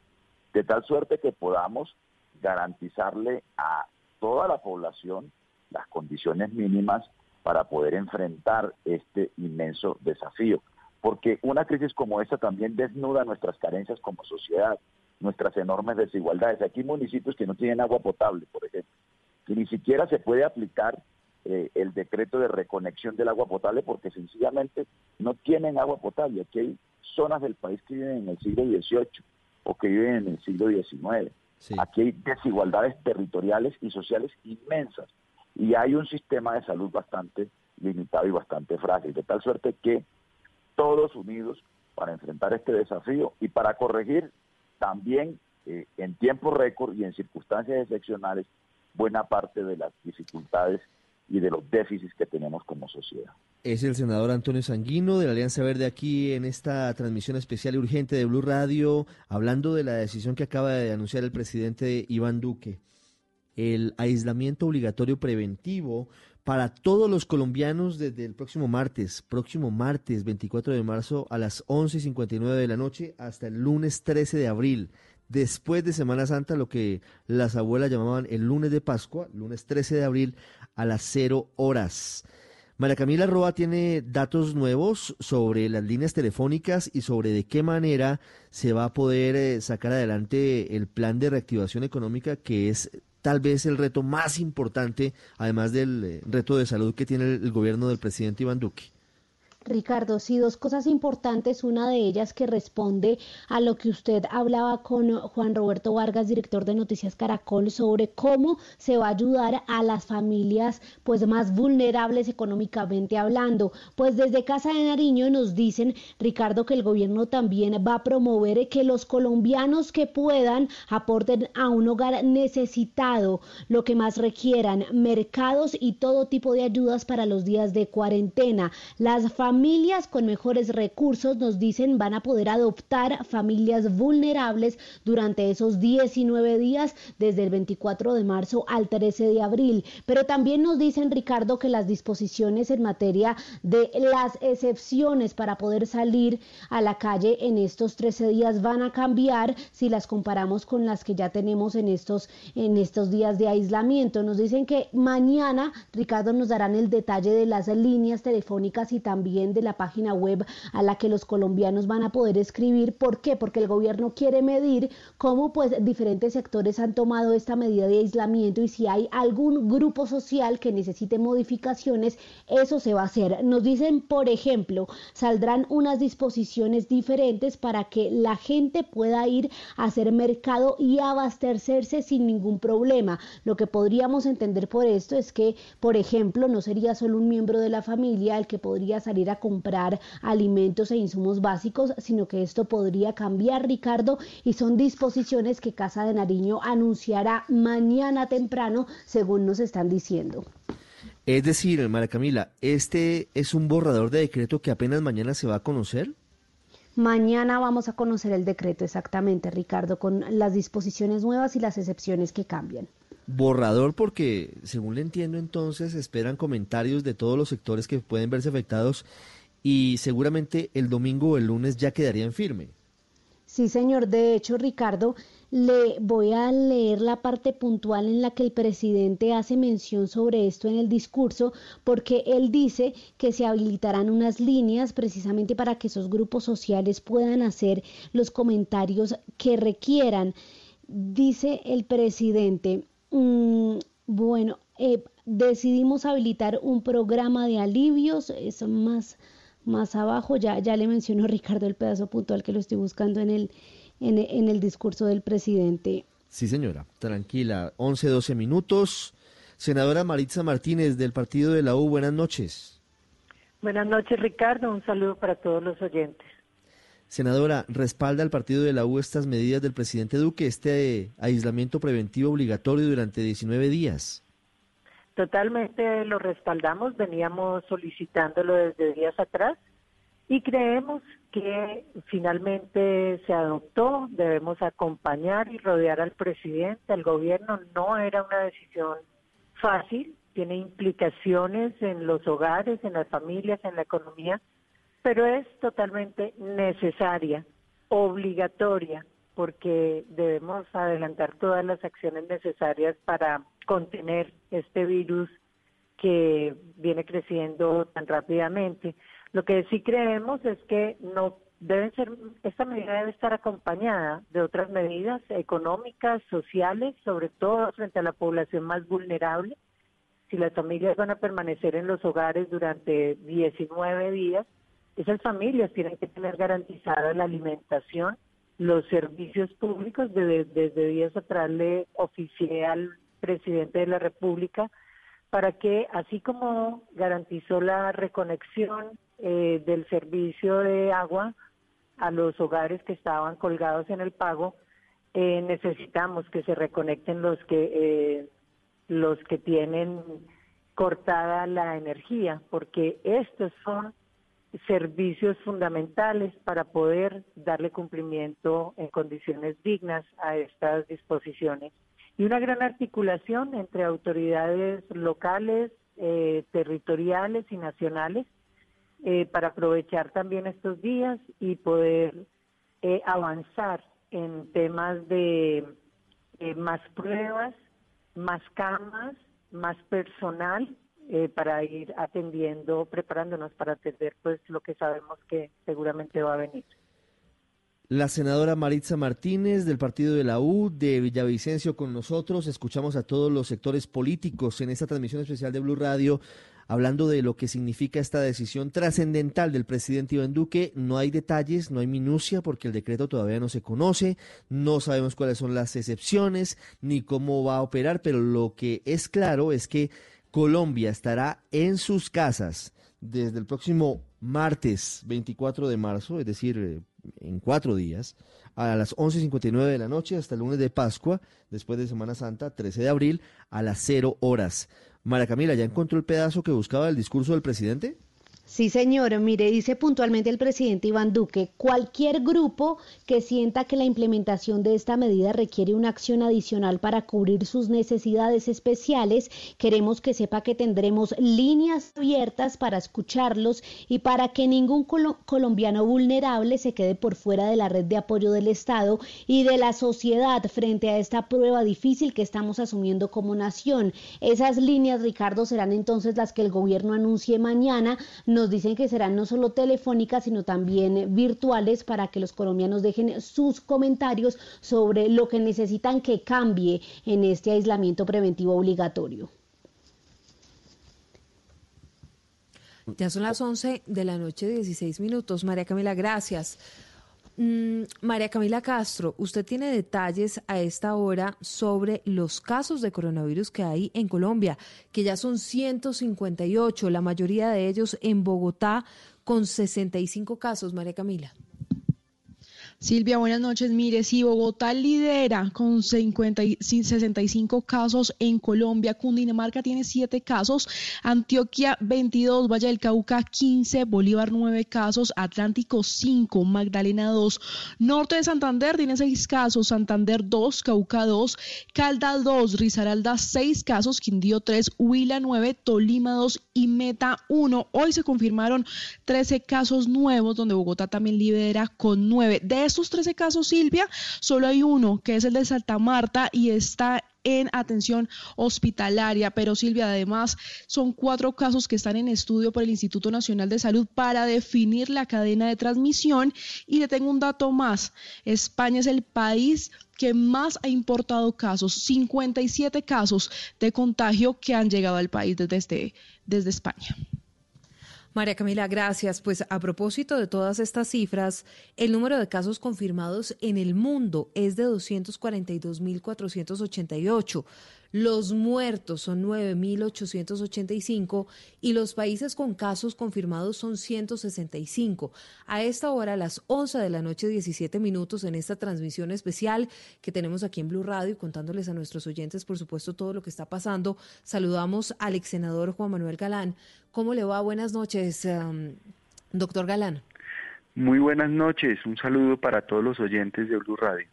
de tal suerte que podamos garantizarle a toda la población las condiciones mínimas para poder enfrentar este inmenso desafío. Porque una crisis como esta también desnuda nuestras carencias como sociedad, nuestras enormes desigualdades. Aquí hay municipios que no tienen agua potable, por ejemplo, que ni siquiera se puede aplicar eh, el decreto de reconexión del agua potable porque sencillamente no tienen agua potable. Aquí hay zonas del país que viven en el siglo dieciocho o que viven en el siglo diecinueve. Sí. Aquí hay desigualdades territoriales y sociales inmensas. Y hay un sistema de salud bastante limitado y bastante frágil, de tal suerte que todos unidos para enfrentar este desafío y para corregir también eh, en tiempo récord y en circunstancias excepcionales buena parte de las dificultades y de los déficits que tenemos como sociedad. Es el senador Antonio Sanguino de la Alianza Verde aquí en esta transmisión especial y urgente de Blu Radio, hablando de la decisión que acaba de anunciar el presidente Iván Duque. El aislamiento obligatorio preventivo para todos los colombianos desde el próximo martes, próximo martes veinticuatro de marzo a las once y cincuenta y nueve de la noche hasta el lunes trece de abril, después de Semana Santa, lo que las abuelas llamaban el lunes de Pascua, lunes trece de abril a las cero horas. María Camila Roa tiene datos nuevos sobre las líneas telefónicas y sobre de qué manera se va a poder sacar adelante el plan de reactivación económica, que es tal vez el reto más importante, además del reto de salud que tiene el gobierno del presidente Iván Duque. Ricardo, sí, dos cosas importantes, una de ellas que responde a lo que usted hablaba con Juan Roberto Vargas, director de Noticias Caracol, sobre cómo se va a ayudar a las familias pues más vulnerables económicamente hablando. Pues desde Casa de Nariño nos dicen, Ricardo, que el gobierno también va a promover que los colombianos que puedan aporten a un hogar necesitado lo que más requieran, mercados y todo tipo de ayudas para los días de cuarentena. Las familias Familias con mejores recursos, nos dicen, van a poder adoptar familias vulnerables durante esos diecinueve días, desde el veinticuatro de marzo al trece de abril. Pero también nos dicen, Ricardo, que las disposiciones en materia de las excepciones para poder salir a la calle en estos trece días van a cambiar si las comparamos con las que ya tenemos en estos, en estos días de aislamiento. Nos dicen que mañana, Ricardo, nos darán el detalle de las líneas telefónicas y también de la página web a la que los colombianos van a poder escribir. ¿Por qué? Porque el gobierno quiere medir cómo pues diferentes sectores han tomado esta medida de aislamiento y si hay algún grupo social que necesite modificaciones, eso se va a hacer. Nos dicen, por ejemplo, saldrán unas disposiciones diferentes para que la gente pueda ir a hacer mercado y abastecerse sin ningún problema. Lo que podríamos entender por esto es que, por ejemplo, no sería solo un miembro de la familia el que podría salir a comprar alimentos e insumos básicos, sino que esto podría cambiar, Ricardo, y son disposiciones que Casa de Nariño anunciará mañana temprano, según nos están diciendo. Es decir, María Camila, ¿este es un borrador de decreto que apenas mañana se va a conocer? Mañana vamos a conocer el decreto, exactamente, Ricardo, con las disposiciones nuevas y las excepciones que cambian. Borrador porque, según le entiendo, entonces esperan comentarios de todos los sectores que pueden verse afectados y seguramente el domingo o el lunes ya quedarían firme. Sí, señor. De hecho, Ricardo, le voy a leer la parte puntual en la que el presidente hace mención sobre esto en el discurso, porque él dice que se habilitarán unas líneas precisamente para que esos grupos sociales puedan hacer los comentarios que requieran. Dice el presidente... Bueno, eh, decidimos habilitar un programa de alivios, es más, más abajo, ya, ya le mencionó Ricardo el pedazo puntual que lo estoy buscando en el, en, en el discurso del presidente. Sí, señora, tranquila. once, doce minutos. Senadora Maritza Martínez, del Partido de la U, buenas noches. Buenas noches, Ricardo. Un saludo para todos los oyentes. Senadora, ¿respalda al Partido de la U estas medidas del presidente Duque, este aislamiento preventivo obligatorio durante diecinueve días? Totalmente lo respaldamos, veníamos solicitándolo desde días atrás y creemos que finalmente se adoptó. Debemos acompañar y rodear al presidente, al gobierno. No era una decisión fácil, tiene implicaciones en los hogares, en las familias, en la economía, pero es totalmente necesaria, obligatoria, porque debemos adelantar todas las acciones necesarias para contener este virus que viene creciendo tan rápidamente. Lo que sí creemos es que no deben ser, esta medida debe estar acompañada de otras medidas económicas, sociales, sobre todo frente a la población más vulnerable. Si las familias van a permanecer en los hogares durante diecinueve días, esas familias tienen que tener garantizada la alimentación, los servicios públicos. Desde, desde días atrás le oficié al presidente de la República para que, así como garantizó la reconexión eh, del servicio de agua a los hogares que estaban colgados en el pago, eh, necesitamos que se reconecten los que eh, los que tienen cortada la energía, porque estos son servicios fundamentales para poder darle cumplimiento en condiciones dignas a estas disposiciones. Y una gran articulación entre autoridades locales, eh, territoriales y nacionales eh, para aprovechar también estos días y poder eh, avanzar en temas de eh, más pruebas, más camas, más personal, Eh, para ir atendiendo, preparándonos para atender pues lo que sabemos que seguramente va a venir. La senadora Maritza Martínez, del Partido de la U, de Villavicencio, con nosotros. Escuchamos a todos los sectores políticos en esta transmisión especial de Blu Radio, hablando de lo que significa esta decisión trascendental del presidente Iván Duque. No hay detalles, no hay minucia, porque el decreto todavía no se conoce, no sabemos cuáles son las excepciones, ni cómo va a operar, pero lo que es claro es que Colombia estará en sus casas desde el próximo martes veinticuatro de marzo, es decir, en cuatro días, a las once cincuenta y nueve de la noche hasta el lunes de Pascua, después de Semana Santa, trece de abril, a las cero horas. María Camila, ¿ya encontró el pedazo que buscaba el discurso del presidente? Sí, señor. Mire, dice puntualmente el presidente Iván Duque: cualquier grupo que sienta que la implementación de esta medida requiere una acción adicional para cubrir sus necesidades especiales, queremos que sepa que tendremos líneas abiertas para escucharlos y para que ningún colo- colombiano vulnerable se quede por fuera de la red de apoyo del Estado y de la sociedad frente a esta prueba difícil que estamos asumiendo como nación. Esas líneas, Ricardo, serán entonces las que el gobierno anuncie mañana. Nos dicen que serán no solo telefónicas, sino también virtuales, para que los colombianos dejen sus comentarios sobre lo que necesitan que cambie en este aislamiento preventivo obligatorio. Ya son las once de la noche, dieciséis minutos. María Camila, gracias. Mm, María Camila Castro, usted tiene detalles a esta hora sobre los casos de coronavirus que hay en Colombia, que ya son ciento cincuenta y ocho, la mayoría de ellos en Bogotá, con sesenta y cinco casos. María Camila. Silvia, buenas noches. Mire, si Bogotá lidera con sesenta y cinco casos en Colombia, Cundinamarca tiene siete casos, Antioquia veintidós, Valle del Cauca quince, Bolívar nueve casos, Atlántico cinco, Magdalena dos, Norte de Santander tiene seis casos, Santander dos, Cauca dos, Caldas dos, Risaralda seis casos, Quindío tres, Huila nueve, Tolima dos y Meta uno. Hoy se confirmaron trece casos nuevos, donde Bogotá también lidera con nueve. De estos trece casos, Silvia, solo hay uno, que es el de Santa Marta, y está en atención hospitalaria. Pero, Silvia, además son cuatro casos que están en estudio por el Instituto Nacional de Salud para definir la cadena de transmisión. Y le tengo un dato más. España es el país que más ha importado casos, cincuenta y siete casos de contagio que han llegado al país desde, desde España. María Camila, gracias. Pues a propósito de todas estas cifras, el número de casos confirmados en el mundo es de doscientos cuarenta y dos mil cuatrocientos ochenta y ocho. Los muertos son nueve mil ochocientos ochenta y cinco y los países con casos confirmados son ciento sesenta y cinco. A esta hora, a las once de la noche, diecisiete minutos, en esta transmisión especial que tenemos aquí en Blu Radio y contándoles a nuestros oyentes, por supuesto, todo lo que está pasando, saludamos al ex senador Juan Manuel Galán. ¿Cómo le va? Buenas noches, um, doctor Galán. Muy buenas noches. Un saludo para todos los oyentes de Blu Radio.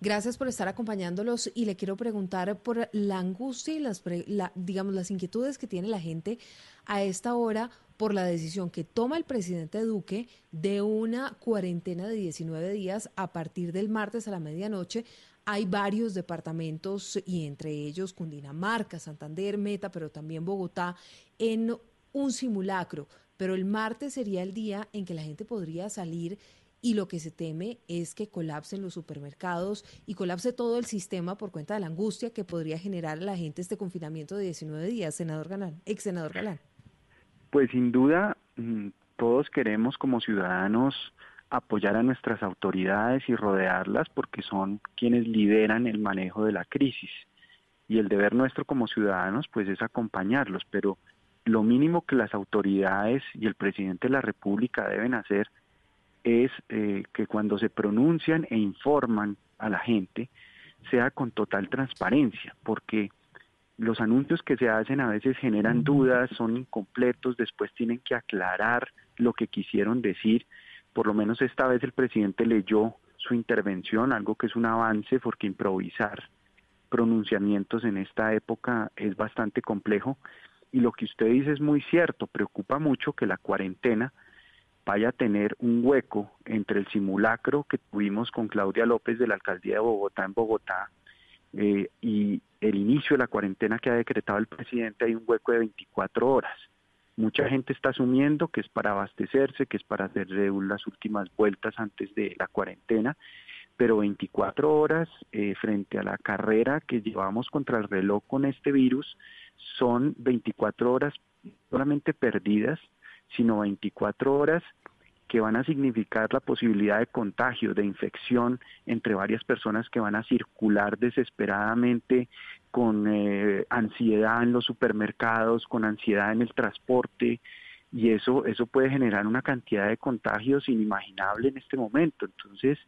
Gracias por estar acompañándolos y le quiero preguntar por la angustia y las, pre, la, digamos, las inquietudes que tiene la gente a esta hora por la decisión que toma el presidente Duque de una cuarentena de diecinueve días a partir del martes a la medianoche. Hay varios departamentos y entre ellos Cundinamarca, Santander, Meta, pero también Bogotá en un simulacro. Pero el martes sería el día en que la gente podría salir. Y lo que se teme es que colapsen los supermercados y colapse todo el sistema por cuenta de la angustia que podría generar a la gente este confinamiento de diecinueve días, senador Galán, ex senador Galán. Pues sin duda todos queremos como ciudadanos apoyar a nuestras autoridades y rodearlas porque son quienes lideran el manejo de la crisis. Y el deber nuestro como ciudadanos pues es acompañarlos, pero lo mínimo que las autoridades y el presidente de la República deben hacer es eh, que cuando se pronuncian e informan a la gente, sea con total transparencia, porque los anuncios que se hacen a veces generan dudas, son incompletos, después tienen que aclarar lo que quisieron decir. Por lo menos esta vez el presidente leyó su intervención, algo que es un avance, porque improvisar pronunciamientos en esta época es bastante complejo. Y lo que usted dice es muy cierto, preocupa mucho que la cuarentena vaya a tener un hueco entre el simulacro que tuvimos con Claudia López de la Alcaldía de Bogotá en Bogotá eh, y el inicio de la cuarentena que ha decretado el presidente. Hay un hueco de veinticuatro horas. Mucha gente está asumiendo que es para abastecerse, que es para hacer las últimas vueltas antes de la cuarentena, pero veinticuatro horas eh, frente a la carrera que llevamos contra el reloj con este virus, son veinticuatro horas solamente perdidas, sino veinticuatro horas que van a significar la posibilidad de contagio, de infección entre varias personas que van a circular desesperadamente con eh, ansiedad en los supermercados, con ansiedad en el transporte, y eso, eso puede generar una cantidad de contagios inimaginable en este momento. Entonces,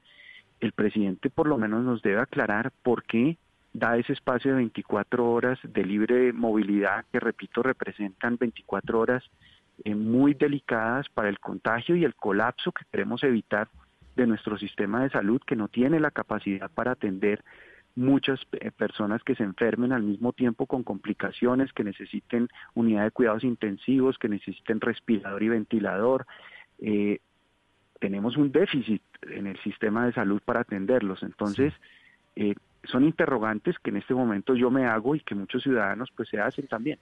el presidente por lo menos nos debe aclarar por qué da ese espacio de veinticuatro horas de libre movilidad que, repito, representan veinticuatro horas muy delicadas para el contagio y el colapso que queremos evitar de nuestro sistema de salud, que no tiene la capacidad para atender muchas personas que se enfermen al mismo tiempo con complicaciones, que necesiten unidad de cuidados intensivos, que necesiten respirador y ventilador. Eh, tenemos un déficit en el sistema de salud para atenderlos. Entonces, eh, son interrogantes que en este momento yo me hago y que muchos ciudadanos pues se hacen también.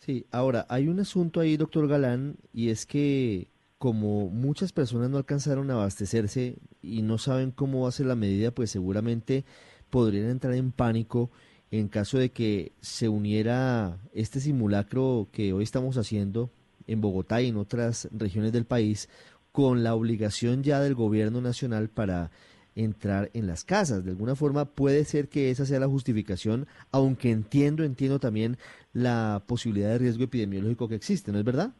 Sí, ahora, hay un asunto ahí, doctor Galán, y es que como muchas personas no alcanzaron a abastecerse y no saben cómo va a ser la medida, pues seguramente podrían entrar en pánico en caso de que se uniera este simulacro que hoy estamos haciendo en Bogotá y en otras regiones del país con la obligación ya del gobierno nacional para entrar en las casas. De alguna forma puede ser que esa sea la justificación, aunque entiendo, entiendo también la posibilidad de riesgo epidemiológico que existe, ¿no es verdad?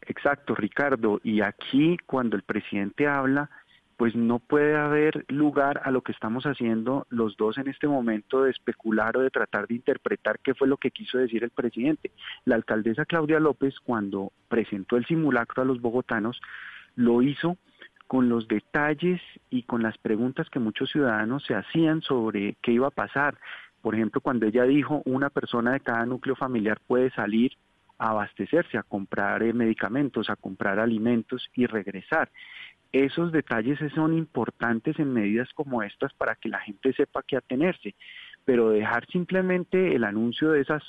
Exacto, Ricardo. Y aquí cuando el presidente habla, pues no puede haber lugar a lo que estamos haciendo los dos en este momento de especular o de tratar de interpretar qué fue lo que quiso decir el presidente. La alcaldesa Claudia López, cuando presentó el simulacro a los bogotanos, lo hizo con los detalles y con las preguntas que muchos ciudadanos se hacían sobre qué iba a pasar. Por ejemplo, cuando ella dijo una persona de cada núcleo familiar puede salir a abastecerse, a comprar eh, medicamentos, a comprar alimentos y regresar. Esos detalles son importantes en medidas como estas para que la gente sepa qué atenerse, pero dejar simplemente el anuncio de esas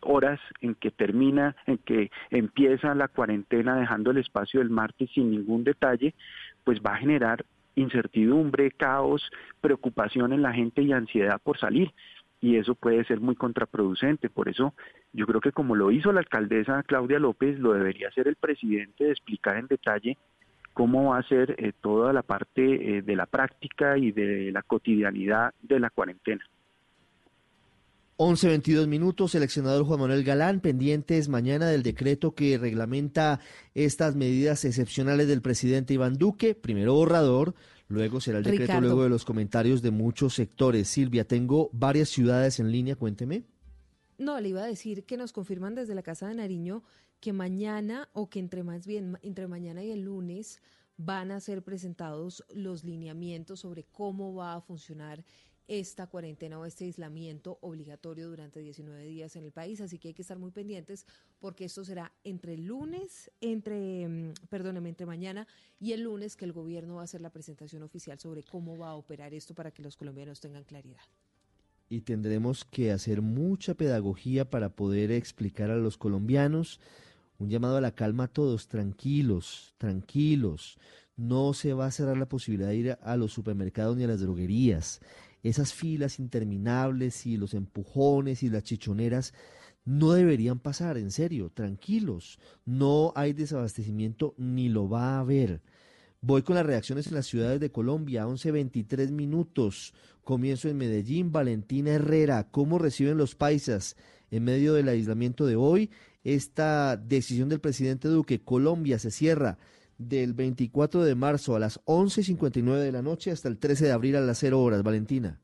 horas en que termina, en que empieza la cuarentena, dejando el espacio del martes sin ningún detalle, pues va a generar incertidumbre, caos, preocupación en la gente y ansiedad por salir. y eso puede ser muy contraproducente. Por eso yo creo que, como lo hizo la alcaldesa Claudia López, lo debería hacer el presidente, de explicar en detalle cómo va a ser eh, toda la parte eh, de la práctica y de la cotidianidad de la cuarentena. once veintidós minutos, el ex senador Juan Manuel Galán, pendientes mañana del decreto que reglamenta estas medidas excepcionales del presidente Iván Duque, primero borrador, luego será el decreto, Ricardo. Luego de los comentarios de muchos sectores. Silvia, tengo varias ciudades en línea, cuénteme. No, le iba a decir que nos confirman desde la Casa de Nariño que mañana, o que entre más bien, entre mañana y el lunes, van a ser presentados los lineamientos sobre cómo va a funcionar esta cuarentena o este aislamiento obligatorio durante diecinueve días en el país, así que hay que estar muy pendientes porque esto será entre el lunes, entre, perdóneme, entre mañana y el lunes que el gobierno va a hacer la presentación oficial sobre cómo va a operar esto para que los colombianos tengan claridad. Y tendremos que hacer mucha pedagogía para poder explicar a los colombianos. Un llamado a la calma a todos, tranquilos, tranquilos. No se va a cerrar la posibilidad de ir a los supermercados ni a las droguerías. Esas filas interminables y los empujones y las chichoneras no deberían pasar, en serio, tranquilos. No hay desabastecimiento ni lo va a haber. Voy con las reacciones en las ciudades de Colombia, once veintitrés minutos. Comienzo en Medellín, Valentina Herrera. ¿Cómo reciben los paisas en medio del aislamiento de hoy esta decisión del presidente Duque? Colombia se cierra del veinticuatro de marzo a las once cincuenta y nueve de la noche hasta el trece de abril a las cero horas. Valentina.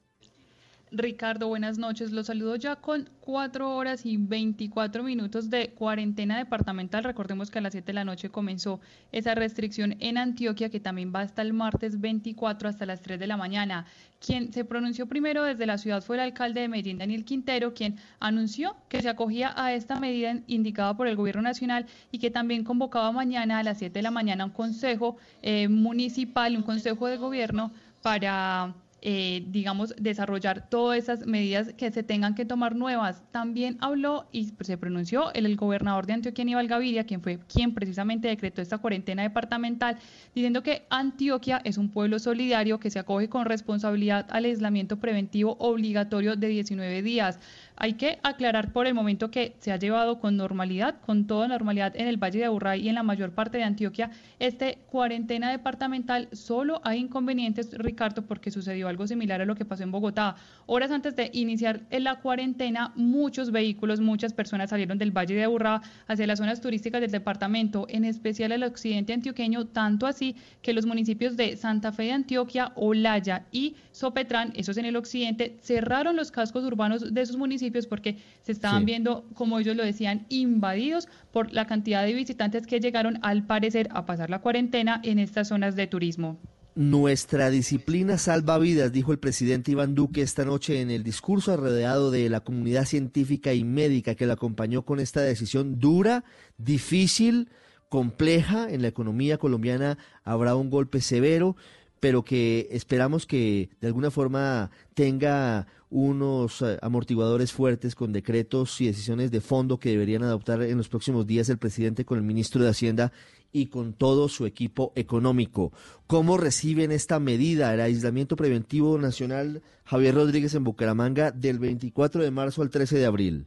Ricardo, buenas noches. Los saludo ya con cuatro horas y veinticuatro minutos de cuarentena departamental. Recordemos que a las siete de la noche comenzó esa restricción en Antioquia, que también va hasta el martes veinticuatro hasta las tres de la mañana. Quien se pronunció primero desde la ciudad fue el alcalde de Medellín, Daniel Quintero, quien anunció que se acogía a esta medida indicada por el gobierno nacional y que también convocaba mañana a las siete de la mañana un consejo eh, municipal, un consejo de gobierno para... Eh, digamos, desarrollar todas esas medidas que se tengan que tomar nuevas. También habló y se pronunció el, el gobernador de Antioquia, Aníbal Gaviria, quien fue quien precisamente decretó esta cuarentena departamental, diciendo que Antioquia es un pueblo solidario que se acoge con responsabilidad al aislamiento preventivo obligatorio de diecinueve días. Hay que aclarar por el momento que se ha llevado con normalidad, con toda normalidad en el Valle de Aburrá y en la mayor parte de Antioquia, este cuarentena departamental. Solo hay inconvenientes, Ricardo, porque sucedió algo similar a lo que pasó en Bogotá. Horas antes de iniciar la cuarentena, muchos vehículos, muchas personas salieron del Valle de Aburrá hacia las zonas turísticas del departamento, en especial el occidente antioqueño, tanto así que los municipios de Santa Fe de Antioquia, Olaya y Sopetrán, esos en el occidente, cerraron los cascos urbanos de sus municipios porque se estaban sí. viendo, como ellos lo decían, invadidos por la cantidad de visitantes que llegaron, al parecer, a pasar la cuarentena en estas zonas de turismo. Nuestra disciplina salva vidas, dijo el presidente Iván Duque esta noche en el discurso, rodeado de la comunidad científica y médica que lo acompañó con esta decisión dura, difícil, compleja. En la economía colombiana habrá un golpe severo, pero que esperamos que de alguna forma tenga unos amortiguadores fuertes con decretos y decisiones de fondo que deberían adoptar en los próximos días el presidente con el ministro de Hacienda y con todo su equipo económico. ¿Cómo reciben esta medida? El aislamiento preventivo nacional, Javier Rodríguez, en Bucaramanga, del veinticuatro de marzo al trece de abril.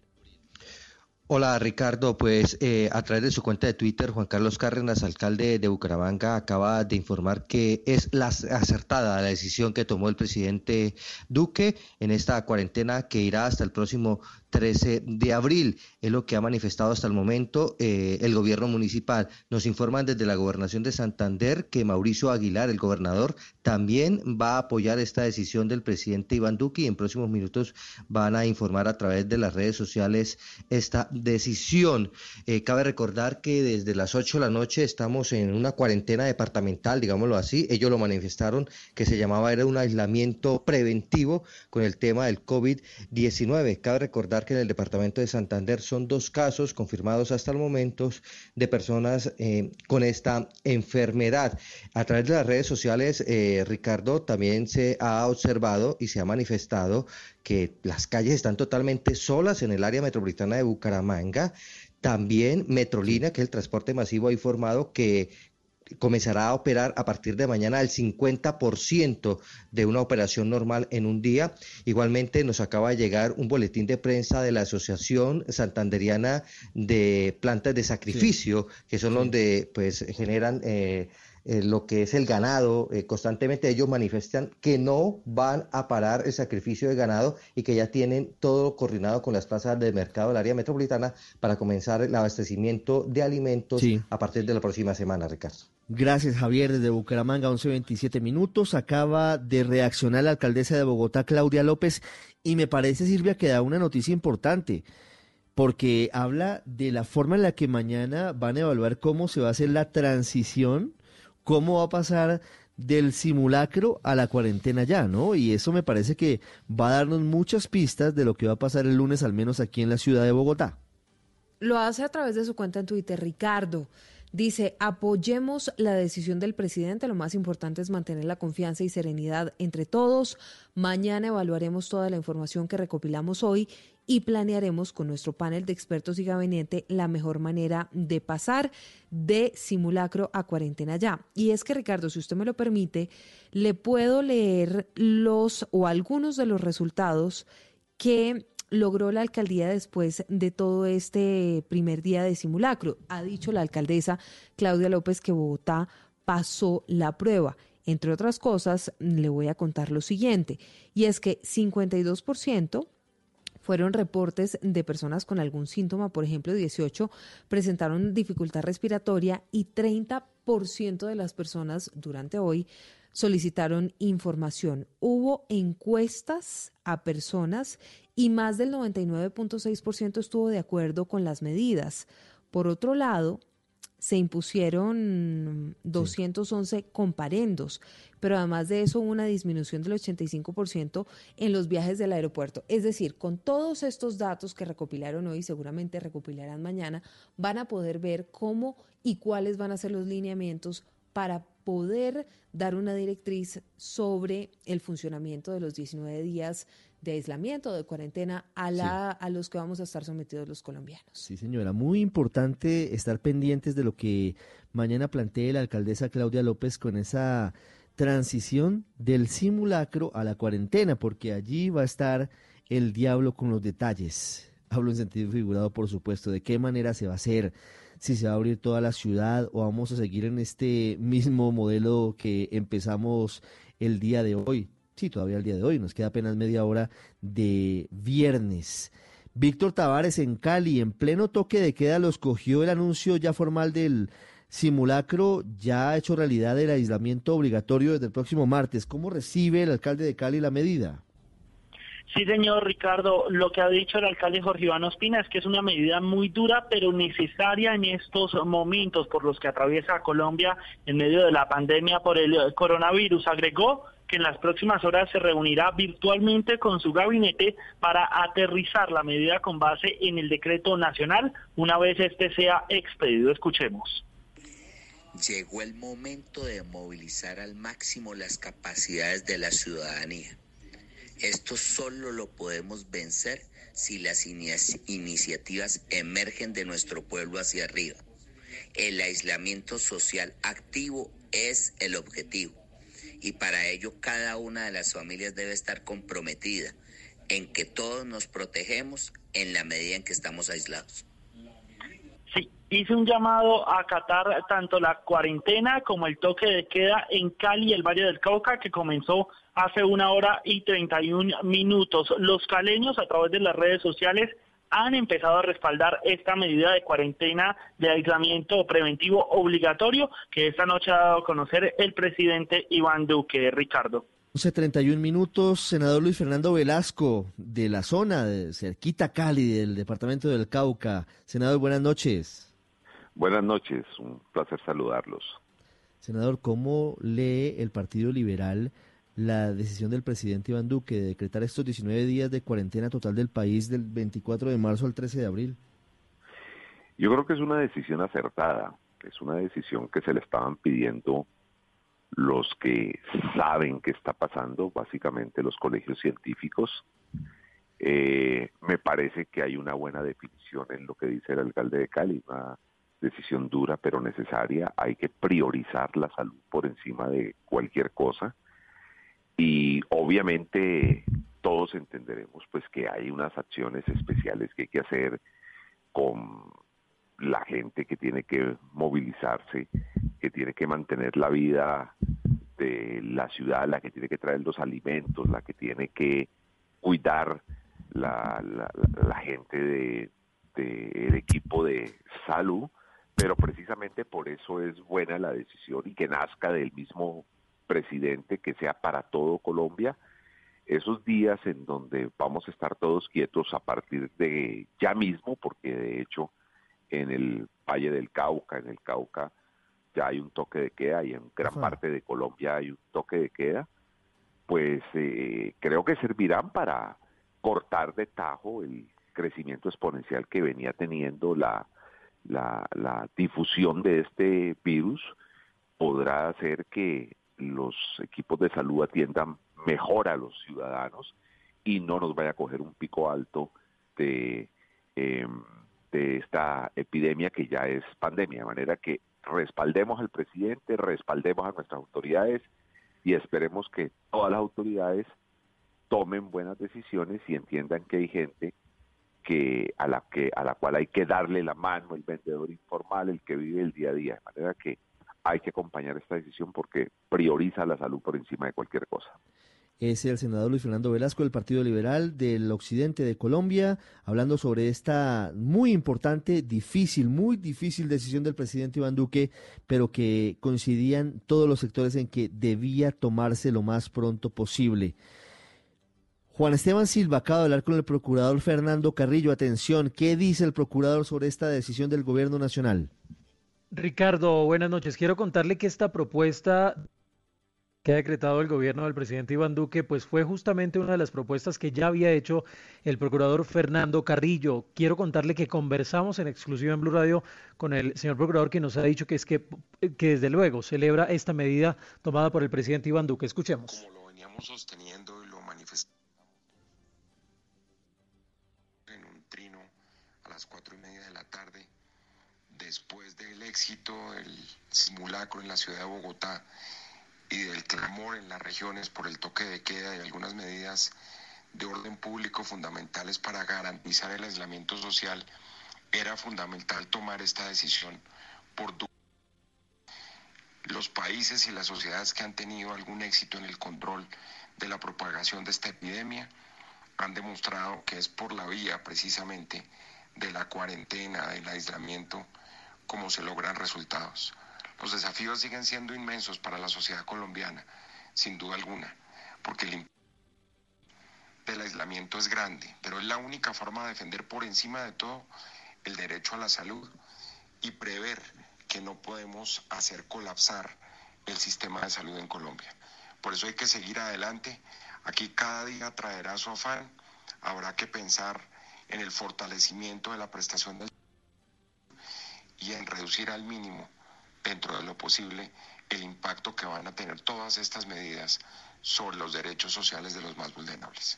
Hola, Ricardo. Pues eh, a través de su cuenta de Twitter, Juan Carlos Cárdenas, alcalde de Bucaramanga, acaba de informar que es la acertada la decisión que tomó el presidente Duque en esta cuarentena que irá hasta el próximo trece de abril, es lo que ha manifestado hasta el momento eh, el gobierno municipal. Nos informan desde la gobernación de Santander que Mauricio Aguilar, el gobernador, también va a apoyar esta decisión del presidente Iván Duque, y en próximos minutos van a informar a través de las redes sociales esta decisión. Eh, cabe recordar que desde las ocho de la noche estamos en una cuarentena departamental, digámoslo así. Ellos lo manifestaron, que se llamaba, era un aislamiento preventivo con el tema del COVID diecinueve. Cabe recordar que en el departamento de Santander son dos casos confirmados hasta el momento de personas eh, con esta enfermedad. A través de las redes sociales, eh, Ricardo, también se ha observado y se ha manifestado que las calles están totalmente solas en el área metropolitana de Bucaramanga. También Metrolínea, que es el transporte masivo, ha informado que comenzará a operar a partir de mañana el cincuenta por ciento de una operación normal en un día. Igualmente nos acaba de llegar un boletín de prensa de la Asociación Santanderiana de Plantas de Sacrificio, sí. que son sí. donde pues generan eh, eh, lo que es el ganado. Eh, constantemente ellos manifiestan que no van a parar el sacrificio de ganado y que ya tienen todo coordinado con las plazas de mercado del área metropolitana para comenzar el abastecimiento de alimentos sí. a partir de la próxima semana, Ricardo. Gracias, Javier. Desde Bucaramanga, once veintisiete minutos. Acaba de reaccionar la alcaldesa de Bogotá, Claudia López, y me parece, Silvia, que da una noticia importante, porque habla de la forma en la que mañana van a evaluar cómo se va a hacer la transición, cómo va a pasar del simulacro a la cuarentena ya, ¿no? Y eso me parece que va a darnos muchas pistas de lo que va a pasar el lunes, al menos aquí en la ciudad de Bogotá. Lo hace a través de su cuenta en Twitter, Ricardo. Dice, apoyemos la decisión del presidente, lo más importante es mantener la confianza y serenidad entre todos. Mañana evaluaremos toda la información que recopilamos hoy y planearemos con nuestro panel de expertos y gabinete la mejor manera de pasar de simulacro a cuarentena ya. Y es que, Ricardo, si usted me lo permite, le puedo leer los o algunos de los resultados que logró la alcaldía después de todo este primer día de simulacro. Ha dicho la alcaldesa Claudia López que Bogotá pasó la prueba. Entre otras cosas, le voy a contar lo siguiente, y es que cincuenta y dos por ciento fueron reportes de personas con algún síntoma, por ejemplo, dieciocho presentaron dificultad respiratoria y treinta por ciento de las personas durante hoy solicitaron información. Hubo encuestas a personas y más del noventa y nueve punto seis por ciento estuvo de acuerdo con las medidas. Por otro lado, se impusieron doscientos once sí. comparendos, pero además de eso hubo una disminución del ochenta y cinco por ciento en los viajes del aeropuerto. Es decir, con todos estos datos que recopilaron hoy, seguramente recopilarán mañana, van a poder ver cómo y cuáles van a ser los lineamientos para poder dar una directriz sobre el funcionamiento de los diecinueve días de aislamiento, de cuarentena, a, la, sí. a los que vamos a estar sometidos los colombianos. Sí, señora, muy importante estar pendientes de lo que mañana plantee la alcaldesa Claudia López con esa transición del simulacro a la cuarentena, porque allí va a estar el diablo con los detalles. Hablo en sentido figurado, por supuesto, de qué manera se va a hacer, si se va a abrir toda la ciudad o vamos a seguir en este mismo modelo que empezamos el día de hoy. Sí, todavía el día de hoy, nos queda apenas media hora de viernes. Víctor Tavares en Cali, en pleno toque de queda, los cogió el anuncio ya formal del simulacro, ya ha hecho realidad el aislamiento obligatorio desde el próximo martes. ¿Cómo recibe el alcalde de Cali la medida? Sí, señor Ricardo, lo que ha dicho el alcalde Jorge Iván Ospina es que es una medida muy dura, pero necesaria en estos momentos por los que atraviesa Colombia en medio de la pandemia por el coronavirus. Agregó que en las próximas horas se reunirá virtualmente con su gabinete para aterrizar la medida con base en el decreto nacional una vez este sea expedido. Escuchemos. Llegó el momento de movilizar al máximo las capacidades de la ciudadanía. Esto solo lo podemos vencer si las inici- iniciativas emergen de nuestro pueblo hacia arriba. El aislamiento social activo es el objetivo y para ello cada una de las familias debe estar comprometida en que todos nos protegemos en la medida en que estamos aislados. Hizo un llamado a acatar tanto la cuarentena como el toque de queda en Cali y el Valle del Cauca, que comenzó hace una hora y treinta y un minutos. Los caleños, a través de las redes sociales, han empezado a respaldar esta medida de cuarentena de aislamiento preventivo obligatorio que esta noche ha dado a conocer el presidente Iván Duque. Ricardo. once treinta y un minutos, senador Luis Fernando Velasco, de la zona de cerquita Cali, del departamento del Cauca. Senador, buenas noches. Buenas noches, un placer saludarlos. Senador, ¿cómo lee el Partido Liberal la decisión del presidente Iván Duque de decretar estos diecinueve días de cuarentena total del país del veinticuatro de marzo al trece de abril? Yo creo que es una decisión acertada, es una decisión que se le estaban pidiendo los que saben qué está pasando, básicamente los colegios científicos. Eh, me parece que hay una buena definición en lo que dice el alcalde de Cali, una decisión dura pero necesaria. Hay que priorizar la salud por encima de cualquier cosa y obviamente todos entenderemos pues que hay unas acciones especiales que hay que hacer con la gente que tiene que movilizarse, que tiene que mantener la vida de la ciudad, la que tiene que traer los alimentos, la que tiene que cuidar la, la, la gente de, de el equipo de salud, pero precisamente por eso es buena la decisión y que nazca del mismo presidente, que sea para todo Colombia. Esos días en donde vamos a estar todos quietos a partir de ya mismo, porque de hecho en el Valle del Cauca, en el Cauca ya hay un toque de queda y en gran parte de Colombia hay un toque de queda, pues eh, creo que servirán para cortar de tajo el crecimiento exponencial que venía teniendo la, la, la difusión de este virus. Podrá hacer que los equipos de salud atiendan mejor a los ciudadanos y no nos vaya a coger un pico alto de, eh, de esta epidemia que ya es pandemia, de manera que respaldemos al presidente, respaldemos a nuestras autoridades y esperemos que todas las autoridades tomen buenas decisiones y entiendan que hay gente que a la que a la cual hay que darle la mano, el vendedor informal, el que vive el día a día, de manera que hay que acompañar esta decisión porque prioriza la salud por encima de cualquier cosa. Es el senador Luis Fernando Velasco del Partido Liberal del Occidente de Colombia, hablando sobre esta muy importante, difícil, muy difícil decisión del presidente Iván Duque, pero que coincidían todos los sectores en que debía tomarse lo más pronto posible. Juan Esteban Silva acaba de hablar con el procurador Fernando Carrillo. Atención, ¿qué dice el procurador sobre esta decisión del gobierno nacional? Ricardo, buenas noches. Quiero contarle que esta propuesta que ha decretado el gobierno del presidente Iván Duque, pues fue justamente una de las propuestas que ya había hecho el procurador Fernando Carrillo. Quiero contarle que conversamos en exclusiva en Blu Radio con el señor procurador, que nos ha dicho que es que, que desde luego celebra esta medida tomada por el presidente Iván Duque. Escuchemos. Como lo veníamos sosteniendo y lo manifestamos en un trino a las cuatro y media de la tarde, después del éxito del simulacro en la ciudad de Bogotá y del clamor en las regiones por el toque de queda y algunas medidas de orden público fundamentales para garantizar el aislamiento social, era fundamental tomar esta decisión por los países y las sociedades que han tenido algún éxito en el control de la propagación de esta epidemia han demostrado que es por la vía precisamente de la cuarentena, del aislamiento, como se logran resultados. Los desafíos siguen siendo inmensos para la sociedad colombiana, sin duda alguna, porque el impacto del aislamiento es grande, pero es la única forma de defender por encima de todo el derecho a la salud y prever que no podemos hacer colapsar el sistema de salud en Colombia. Por eso hay que seguir adelante. Aquí cada día traerá su afán. Habrá que pensar en el fortalecimiento de la prestación del y en reducir al mínimo dentro de lo posible el impacto que van a tener todas estas medidas sobre los derechos sociales de los más vulnerables.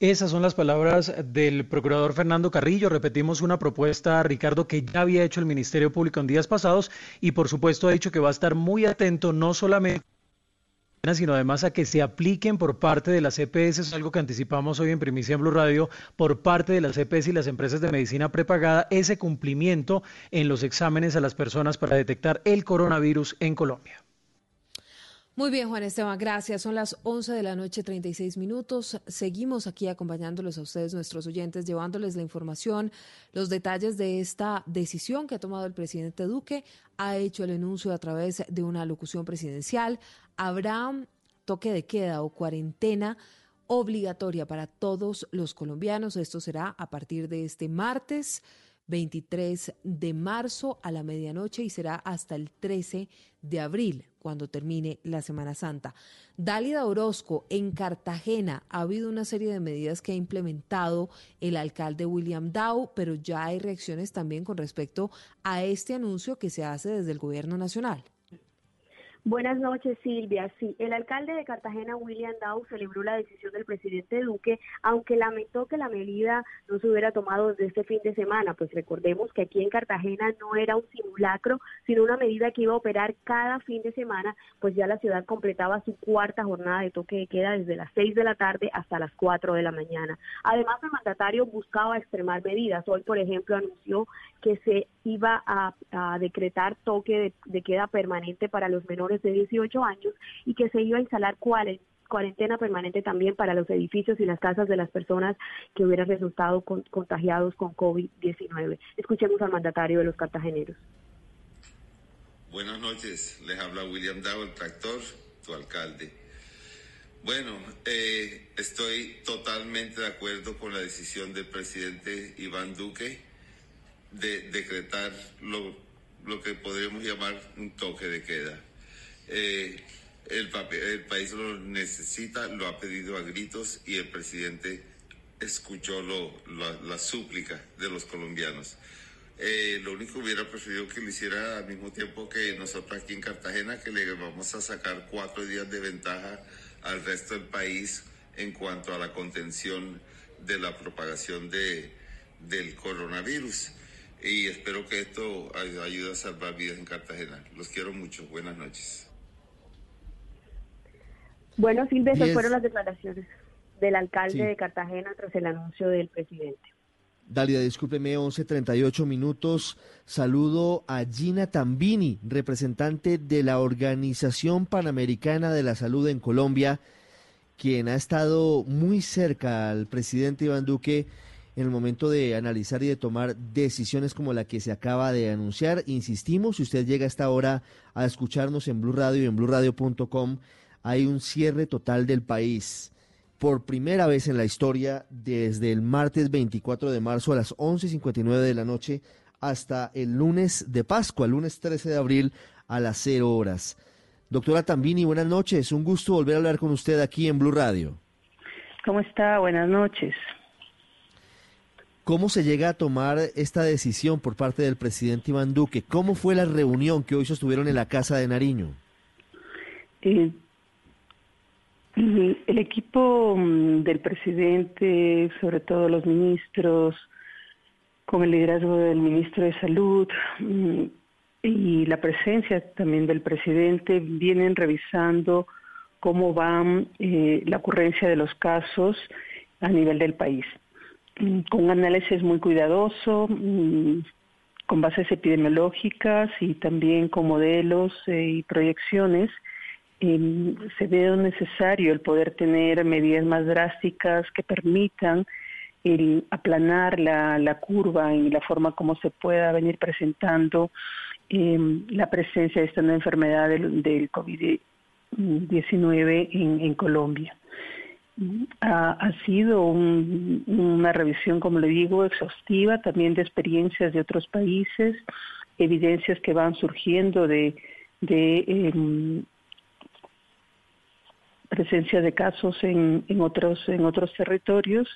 Esas son las palabras del procurador Fernando Carrillo. Repetimos, una propuesta, Ricardo, que ya había hecho el Ministerio Público en días pasados y por supuesto ha dicho que va a estar muy atento no solamente sino además a que se apliquen por parte de las E P S, es algo que anticipamos hoy en Primicia en Blu Radio, por parte de las E P S y las empresas de medicina prepagada, ese cumplimiento en los exámenes a las personas para detectar el coronavirus en Colombia. Muy bien, Juan Esteban, gracias. Son las once de la noche, treinta y seis minutos. Seguimos aquí acompañándolos a ustedes, nuestros oyentes, llevándoles la información, los detalles de esta decisión que ha tomado el presidente Duque. Ha hecho el anuncio a través de una locución presidencial. Habrá toque de queda o cuarentena obligatoria para todos los colombianos. Esto será a partir de este martes veintitrés de marzo a la medianoche y será hasta el trece de abril, cuando termine la Semana Santa. Dálida Orozco, en Cartagena, ha habido una serie de medidas que ha implementado el alcalde William Dau, pero ya hay reacciones también con respecto a este anuncio que se hace desde el gobierno nacional. Buenas noches, Silvia. Sí, el alcalde de Cartagena, William Dau, celebró la decisión del presidente Duque, aunque lamentó que la medida no se hubiera tomado desde este fin de semana. Pues recordemos que aquí en Cartagena no era un simulacro, sino una medida que iba a operar cada fin de semana, pues ya la ciudad completaba su cuarta jornada de toque de queda desde las seis de la tarde hasta las cuatro de la mañana. Además, el mandatario buscaba extremar medidas. Hoy, por ejemplo, anunció que se iba a, a decretar toque de, de queda permanente para los menores de dieciocho años y que se iba a instalar cuarentena permanente también para los edificios y las casas de las personas que hubieran resultado con, contagiados con COVID diecinueve. Escuchemos al mandatario de los cartageneros. Buenas noches, les habla William Dau, el tractor, tu alcalde. Bueno, eh, estoy totalmente de acuerdo con la decisión del presidente Iván Duque de decretar lo, lo que podríamos llamar un toque de queda. Eh, el, el país lo necesita, lo ha pedido a gritos y el presidente escuchó lo, la, la súplica de los colombianos. Eh, lo único que hubiera preferido que lo hiciera al mismo tiempo que nosotros aquí en Cartagena, que le vamos a sacar cuatro días de ventaja al resto del país en cuanto a la contención de la propagación de, del coronavirus. Y espero que esto ayude a salvar vidas en Cartagena. Los quiero mucho. Buenas noches. Bueno, Silvia, esas fueron las declaraciones del alcalde sí. de Cartagena tras el anuncio del presidente. Dalia, discúlpeme, once treinta y ocho minutos. Saludo a Gina Tambini, representante de la Organización Panamericana de la Salud en Colombia, quien ha estado muy cerca al presidente Iván Duque en el momento de analizar y de tomar decisiones como la que se acaba de anunciar. Insistimos, si usted llega a esta hora a escucharnos en Blu Radio y en blu radio punto com, hay un cierre total del país por primera vez en la historia desde el martes veinticuatro de marzo a las once cincuenta y nueve de la noche hasta el lunes de Pascua, el lunes trece de abril a las cero horas. Doctora Tambini, buenas noches. Un gusto volver a hablar con usted aquí en Blu Radio. ¿Cómo está? Buenas noches. ¿Cómo se llega a tomar esta decisión por parte del presidente Iván Duque? ¿Cómo fue la reunión que hoy sostuvieron en la Casa de Nariño? Eh, el equipo del presidente, sobre todo los ministros, con el liderazgo del ministro de Salud y la presencia también del presidente, vienen revisando cómo va eh, la ocurrencia de los casos a nivel del país, con un análisis muy cuidadoso, con bases epidemiológicas y también con modelos y proyecciones. Se ve necesario el poder tener medidas más drásticas que permitan el aplanar la, la curva y la forma como se pueda venir presentando la presencia de esta nueva enfermedad del, del COVID diecinueve en, en Colombia. Ha, ha sido un, una revisión, como le digo, exhaustiva, también de experiencias de otros países, evidencias que van surgiendo de, de eh, presencia de casos en, en otros en otros territorios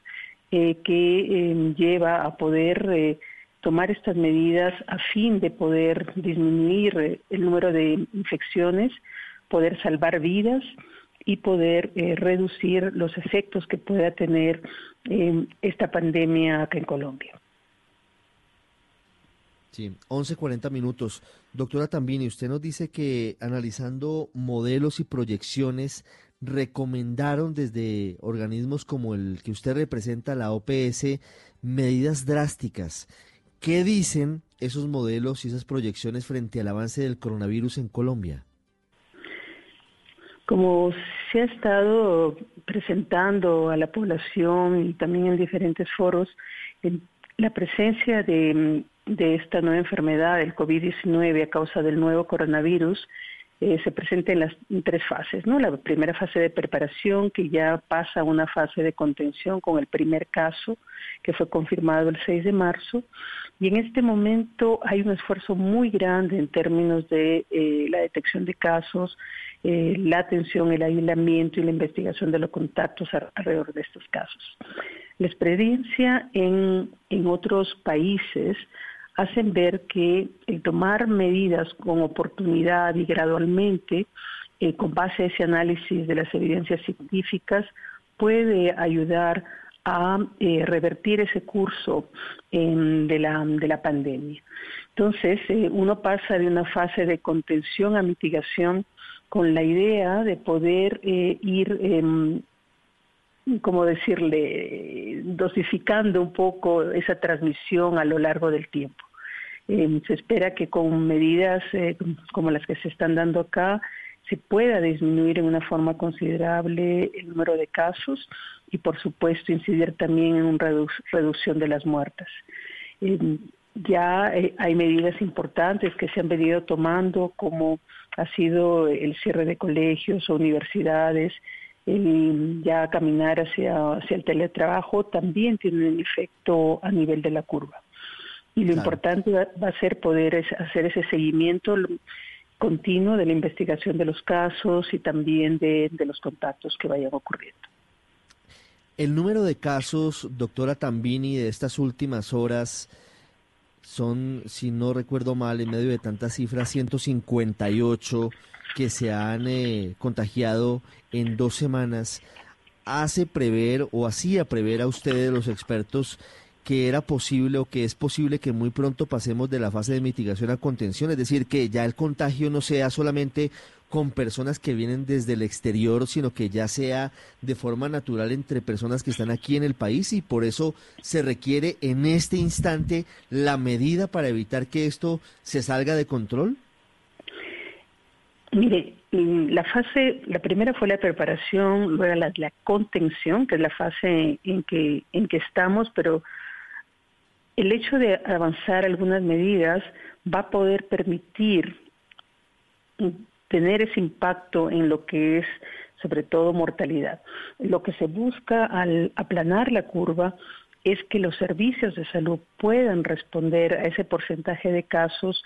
eh, que eh, lleva a poder eh, tomar estas medidas a fin de poder disminuir el número de infecciones, poder salvar vidas y poder eh, reducir los efectos que pueda tener eh, esta pandemia acá en Colombia. Sí, once cuarenta minutos. Doctora Tambini, usted nos dice que analizando modelos y proyecciones recomendaron desde organismos como el que usted representa, la O P S, medidas drásticas. ¿Qué dicen esos modelos y esas proyecciones frente al avance del coronavirus en Colombia? Como se ha estado presentando a la población y también en diferentes foros, la presencia de, de esta nueva enfermedad, el COVID diecinueve, a causa del nuevo coronavirus, eh, se presenta en las en tres fases, ¿no? La primera fase de preparación, que ya pasa a una fase de contención con el primer caso, que fue confirmado el seis de marzo. Y en este momento hay un esfuerzo muy grande en términos de eh, la detección de casos, Eh, la atención, el aislamiento y la investigación de los contactos a, alrededor de estos casos. La experiencia en, en otros países hacen ver que el tomar medidas con oportunidad y gradualmente, eh, con base a ese análisis de las evidencias científicas, puede ayudar a eh, revertir ese curso eh, de, la, de la pandemia. Entonces, eh, uno pasa de una fase de contención a mitigación con la idea de poder eh, ir, eh, como decirle, dosificando un poco esa transmisión a lo largo del tiempo. Eh, se espera que con medidas eh, como las que se están dando acá, se pueda disminuir en una forma considerable el número de casos y, por supuesto, incidir también en una redu- reducción de las muertas. Eh, ya eh, hay medidas importantes que se han venido tomando, como ha sido el cierre de colegios o universidades, el ya caminar hacia, hacia el teletrabajo también tiene un efecto a nivel de la curva. Y lo claro. importante va, va a ser poder es, hacer ese seguimiento continuo de la investigación de los casos y también de, de los contactos que vayan ocurriendo. El número de casos, doctora Tambini, de estas últimas horas son, si no recuerdo mal, en medio de tantas cifras, ciento cincuenta y ocho que se han eh, contagiado en dos semanas. ¿Hace prever o hacía prever a ustedes, los expertos, que era posible o que es posible que muy pronto pasemos de la fase de mitigación a contención? Es decir, que ya el contagio no sea solamente con personas que vienen desde el exterior, sino que ya sea de forma natural entre personas que están aquí en el país, y por eso se requiere en este instante la medida para evitar que esto se salga de control. Mire, la fase, la primera fue la preparación, luego la, la contención, que es la fase en que en que estamos, pero el hecho de avanzar algunas medidas va a poder permitir tener ese impacto en lo que es, sobre todo, mortalidad. Lo que se busca al aplanar la curva es que los servicios de salud puedan responder a ese porcentaje de casos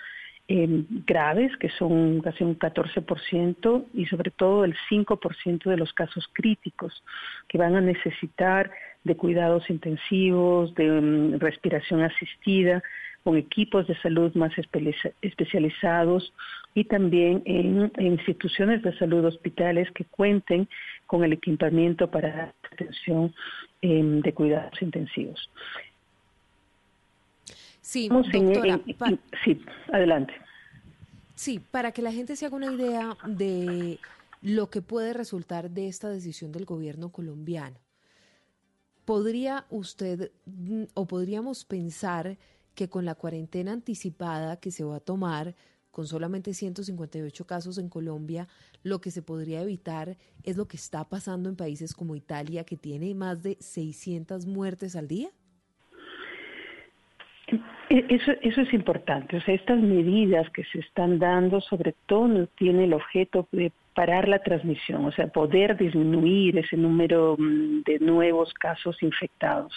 eh, graves, que son casi un catorce por ciento, y sobre todo el cinco por ciento de los casos críticos, que van a necesitar de cuidados intensivos, de um, respiración asistida, con equipos de salud más especializados, y también en, en instituciones de salud, hospitales que cuenten con el equipamiento para atención eh, de cuidados intensivos. Sí, doctora, en, en, pa- sí, adelante. Sí, para que la gente se haga una idea de lo que puede resultar de esta decisión del gobierno colombiano. ¿Podría usted o podríamos pensar que con la cuarentena anticipada que se va a tomar, con solamente ciento cincuenta y ocho casos en Colombia, lo que se podría evitar es lo que está pasando en países como Italia, que tiene más de seiscientas muertes al día? Eso, eso es importante. O sea, estas medidas que se están dando, sobre todo, tienen el objeto de parar la transmisión, o sea, poder disminuir ese número de nuevos casos infectados.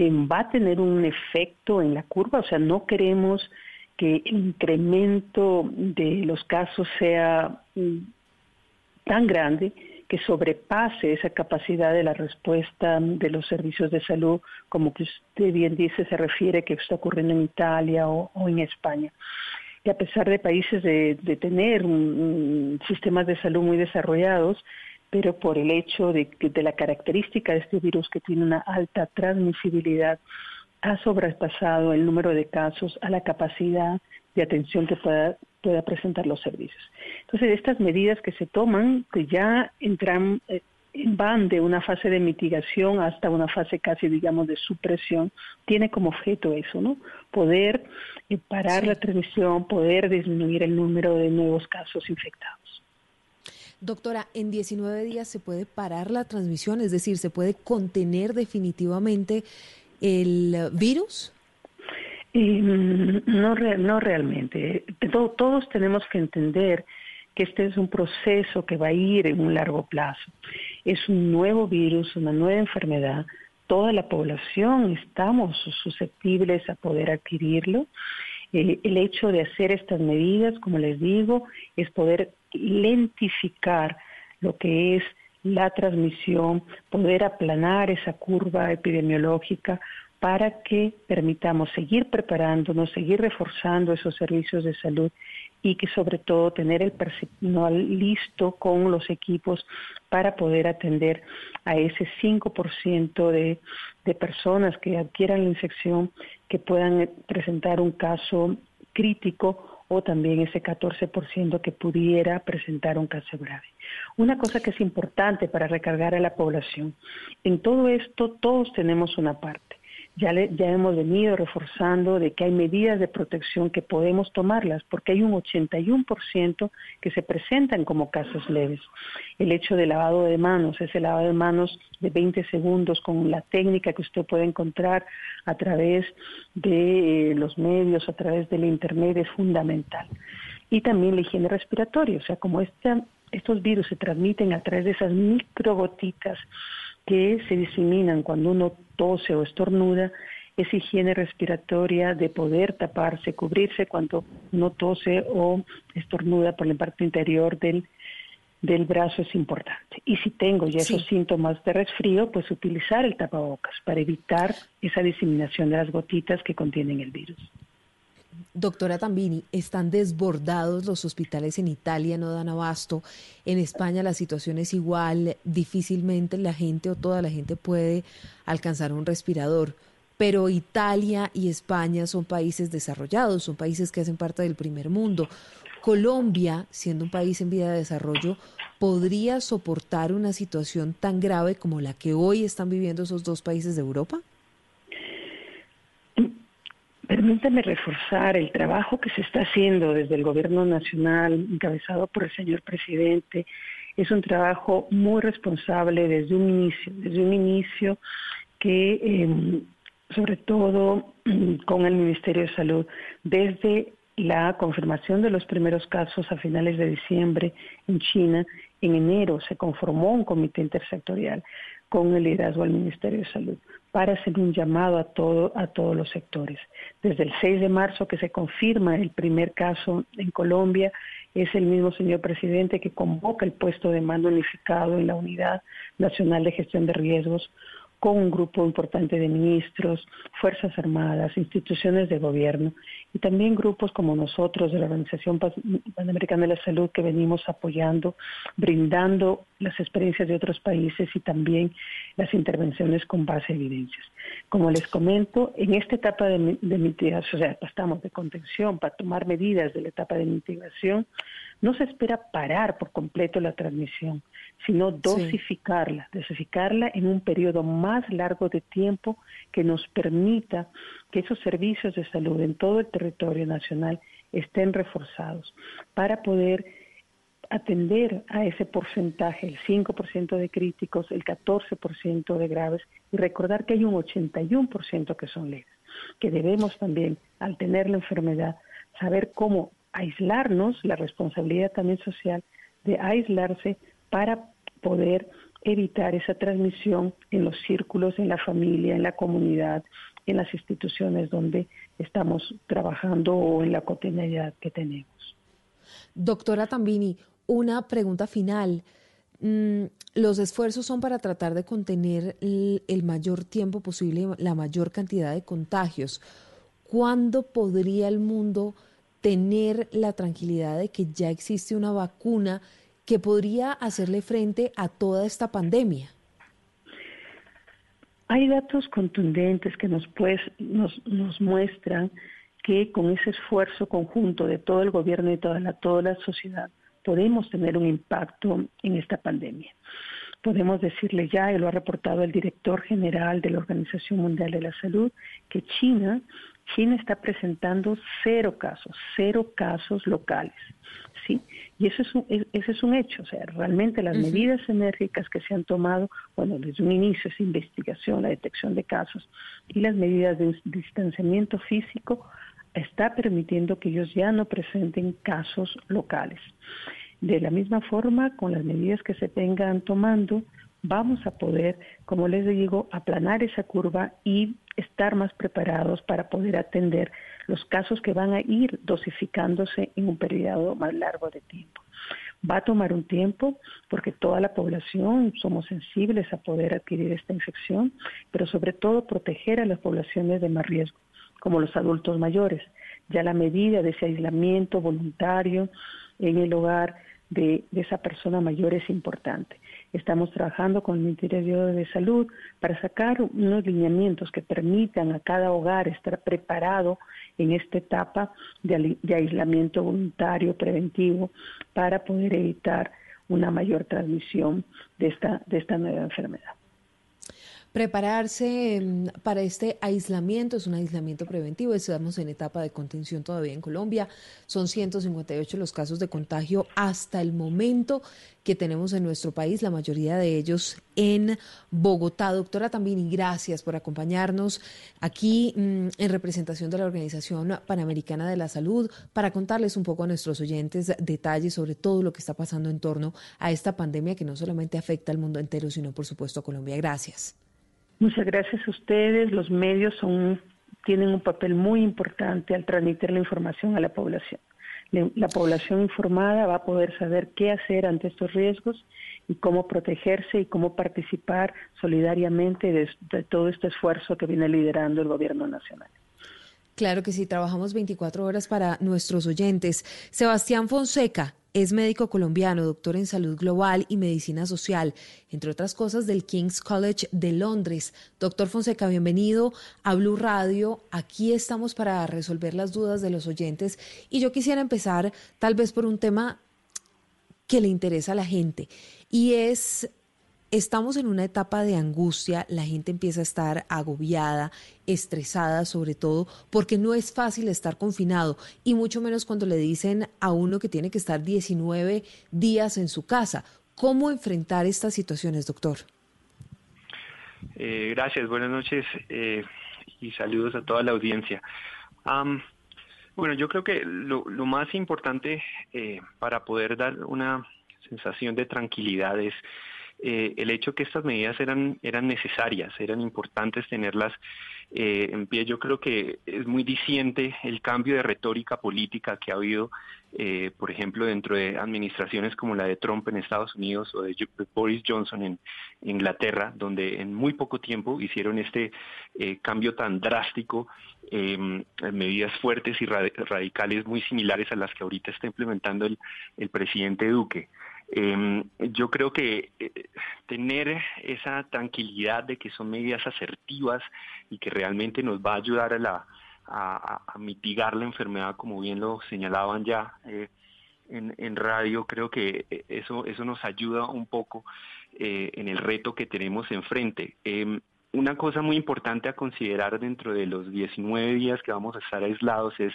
Va a tener un efecto en la curva, o sea, no queremos que el incremento de los casos sea tan grande que sobrepase esa capacidad de la respuesta de los servicios de salud, como que usted bien dice, se refiere que está ocurriendo en Italia o, o en España. Y a pesar de países de, de tener um, sistemas de salud muy desarrollados, pero por el hecho de, de la característica de este virus, que tiene una alta transmisibilidad, ha sobrepasado el número de casos a la capacidad de atención que pueda, pueda presentar los servicios. Entonces, estas medidas que se toman, que ya entran, eh, van de una fase de mitigación hasta una fase casi, digamos, de supresión, tiene como objeto eso, ¿no? Poder eh, parar sí. la transmisión, poder disminuir el número de nuevos casos infectados. Doctora, en diecinueve días se puede parar la transmisión, es decir, ¿se puede contener definitivamente el virus? Eh, no, no realmente. Todo, todos tenemos que entender que este es un proceso que va a ir en un largo plazo. Es un nuevo virus, una nueva enfermedad. Toda la población estamos susceptibles a poder adquirirlo. Eh, el hecho de hacer estas medidas, como les digo, es poder lentificar lo que es la transmisión, poder aplanar esa curva epidemiológica, para que permitamos seguir preparándonos, seguir reforzando esos servicios de salud y que sobre todo tener el personal listo con los equipos para poder atender a ese cinco por ciento de, de personas que adquieran la infección, que puedan presentar un caso crítico o también ese catorce por ciento que pudiera presentar un caso grave. Una cosa que es importante para recargar a la población, en todo esto todos tenemos una parte. Ya, le, ya hemos venido reforzando de que hay medidas de protección que podemos tomarlas, porque hay un ochenta y uno por ciento que se presentan como casos leves. El hecho de lavado de manos, ese lavado de manos de veinte segundos con la técnica que usted puede encontrar a través de los medios, a través del internet, es fundamental. Y también la higiene respiratoria, o sea, como esta, estos virus se transmiten a través de esas microgotitas que se diseminan cuando uno tose o estornuda, es higiene respiratoria de poder taparse, cubrirse cuando uno tose o estornuda por la parte interior del, del brazo es importante. Y si tengo ya sí. esos síntomas de resfrío, pues utilizar el tapabocas para evitar esa diseminación de las gotitas que contienen el virus. Doctora Tambini, están desbordados los hospitales en Italia, no dan abasto. En España la situación es igual, difícilmente la gente o toda la gente puede alcanzar un respirador. Pero Italia y España son países desarrollados, son países que hacen parte del primer mundo. Colombia, siendo un país en vía de desarrollo, ¿podría soportar una situación tan grave como la que hoy están viviendo esos dos países de Europa? Permítame reforzar el trabajo que se está haciendo desde el Gobierno Nacional, encabezado por el señor presidente. Es un trabajo muy responsable desde un inicio, desde un inicio que, eh, sobre todo con el Ministerio de Salud, desde la confirmación de los primeros casos a finales de diciembre en China, en enero se conformó un comité intersectorial con el liderazgo del Ministerio de Salud, para hacer un llamado a, todo, a todos los sectores. Desde el seis de marzo que se confirma el primer caso en Colombia, es el mismo señor presidente que convoca el puesto de mando unificado en la Unidad Nacional de Gestión de Riesgos, con un grupo importante de ministros, Fuerzas Armadas, instituciones de gobierno, y también grupos como nosotros de la Organización Panamericana de la Salud que venimos apoyando, brindando las experiencias de otros países y también las intervenciones con base a evidencias. Como les comento, en esta etapa de, de mitigación, o sea, estamos de contención para tomar medidas de la etapa de mitigación, no se espera parar por completo la transmisión, sino dosificarla, sí. dosificarla en un periodo más largo de tiempo que nos permita que esos servicios de salud en todo el territorio nacional estén reforzados para poder atender a ese porcentaje, el cinco por ciento de críticos, el catorce por ciento de graves, y recordar que hay un ochenta y uno por ciento que son leves, que debemos también, al tener la enfermedad, saber cómo aislarnos, la responsabilidad también social de aislarse para poder evitar esa transmisión en los círculos, en la familia, en la comunidad, en las instituciones donde estamos trabajando o en la cotidianidad que tenemos. Doctora Tambini, una pregunta final. Los esfuerzos son para tratar de contener el mayor tiempo posible la mayor cantidad de contagios. ¿Cuándo podría el mundo tener la tranquilidad de que ya existe una vacuna que podría hacerle frente a toda esta pandemia? Hay datos contundentes que nos, pues, nos, nos muestran que con ese esfuerzo conjunto de todo el gobierno y toda la, toda la sociedad podemos tener un impacto en esta pandemia. Podemos decirle ya, y lo ha reportado el director general de la Organización Mundial de la Salud, que China, China está presentando cero casos, cero casos locales, ¿sí? Y eso es un, ese es un hecho, o sea, realmente las medidas enérgicas que se han tomado, bueno, desde un inicio es investigación, la detección de casos y las medidas de distanciamiento físico está permitiendo que ellos ya no presenten casos locales. De la misma forma, con las medidas que se vengan tomando, vamos a poder, como les digo, aplanar esa curva y estar más preparados para poder atender los casos que van a ir dosificándose en un periodo más largo de tiempo. Va a tomar un tiempo porque toda la población somos sensibles a poder adquirir esta infección, pero sobre todo proteger a las poblaciones de más riesgo, como los adultos mayores. Ya la medida de ese aislamiento voluntario en el hogar de, de esa persona mayor es importante. Estamos trabajando con el Ministerio de Salud para sacar unos lineamientos que permitan a cada hogar estar preparado en esta etapa de, de aislamiento voluntario preventivo para poder evitar una mayor transmisión de esta, de esta nueva enfermedad. Prepararse para este aislamiento, es un aislamiento preventivo, estamos en etapa de contención todavía en Colombia, son ciento cincuenta y ocho los casos de contagio hasta el momento que tenemos en nuestro país, la mayoría de ellos en Bogotá. Doctora Tambini, gracias por acompañarnos aquí mmm, en representación de la Organización Panamericana de la Salud para contarles un poco a nuestros oyentes detalles sobre todo lo que está pasando en torno a esta pandemia que no solamente afecta al mundo entero, sino por supuesto a Colombia. Gracias. Muchas gracias a ustedes. Los medios son, tienen un papel muy importante al transmitir la información a la población. La, la población informada va a poder saber qué hacer ante estos riesgos y cómo protegerse y cómo participar solidariamente de, de todo este esfuerzo que viene liderando el gobierno nacional. Claro que sí, trabajamos veinticuatro horas para nuestros oyentes. Sebastián Fonseca es médico colombiano, doctor en salud global y medicina social, entre otras cosas del King's College de Londres. Doctor Fonseca, bienvenido a Blu Radio. Aquí estamos para resolver las dudas de los oyentes y yo quisiera empezar tal vez por un tema que le interesa a la gente y es... Estamos en una etapa de angustia, la gente empieza a estar agobiada, estresada sobre todo, porque no es fácil estar confinado y mucho menos cuando le dicen a uno que tiene que estar diecinueve días en su casa. ¿Cómo enfrentar estas situaciones, doctor? Eh, gracias, buenas noches eh, y saludos a toda la audiencia. Um, bueno, yo creo que lo, lo más importante eh, para poder dar una sensación de tranquilidad es Eh, el hecho que estas medidas eran eran necesarias, eran importantes tenerlas eh, en pie. Yo creo que es muy diciente el cambio de retórica política que ha habido, eh, por ejemplo, dentro de administraciones como la de Trump en Estados Unidos o de Boris Johnson en Inglaterra, donde en muy poco tiempo hicieron este eh, cambio tan drástico, eh, medidas fuertes y ra- radicales muy similares a las que ahorita está implementando el, el presidente Duque. Eh, yo creo que eh, tener esa tranquilidad de que son medidas asertivas y que realmente nos va a ayudar a, la, a, a mitigar la enfermedad, como bien lo señalaban ya eh, en, en radio, creo que eso, eso nos ayuda un poco eh, en el reto que tenemos enfrente. Eh, una cosa muy importante a considerar dentro de los diecinueve días que vamos a estar aislados es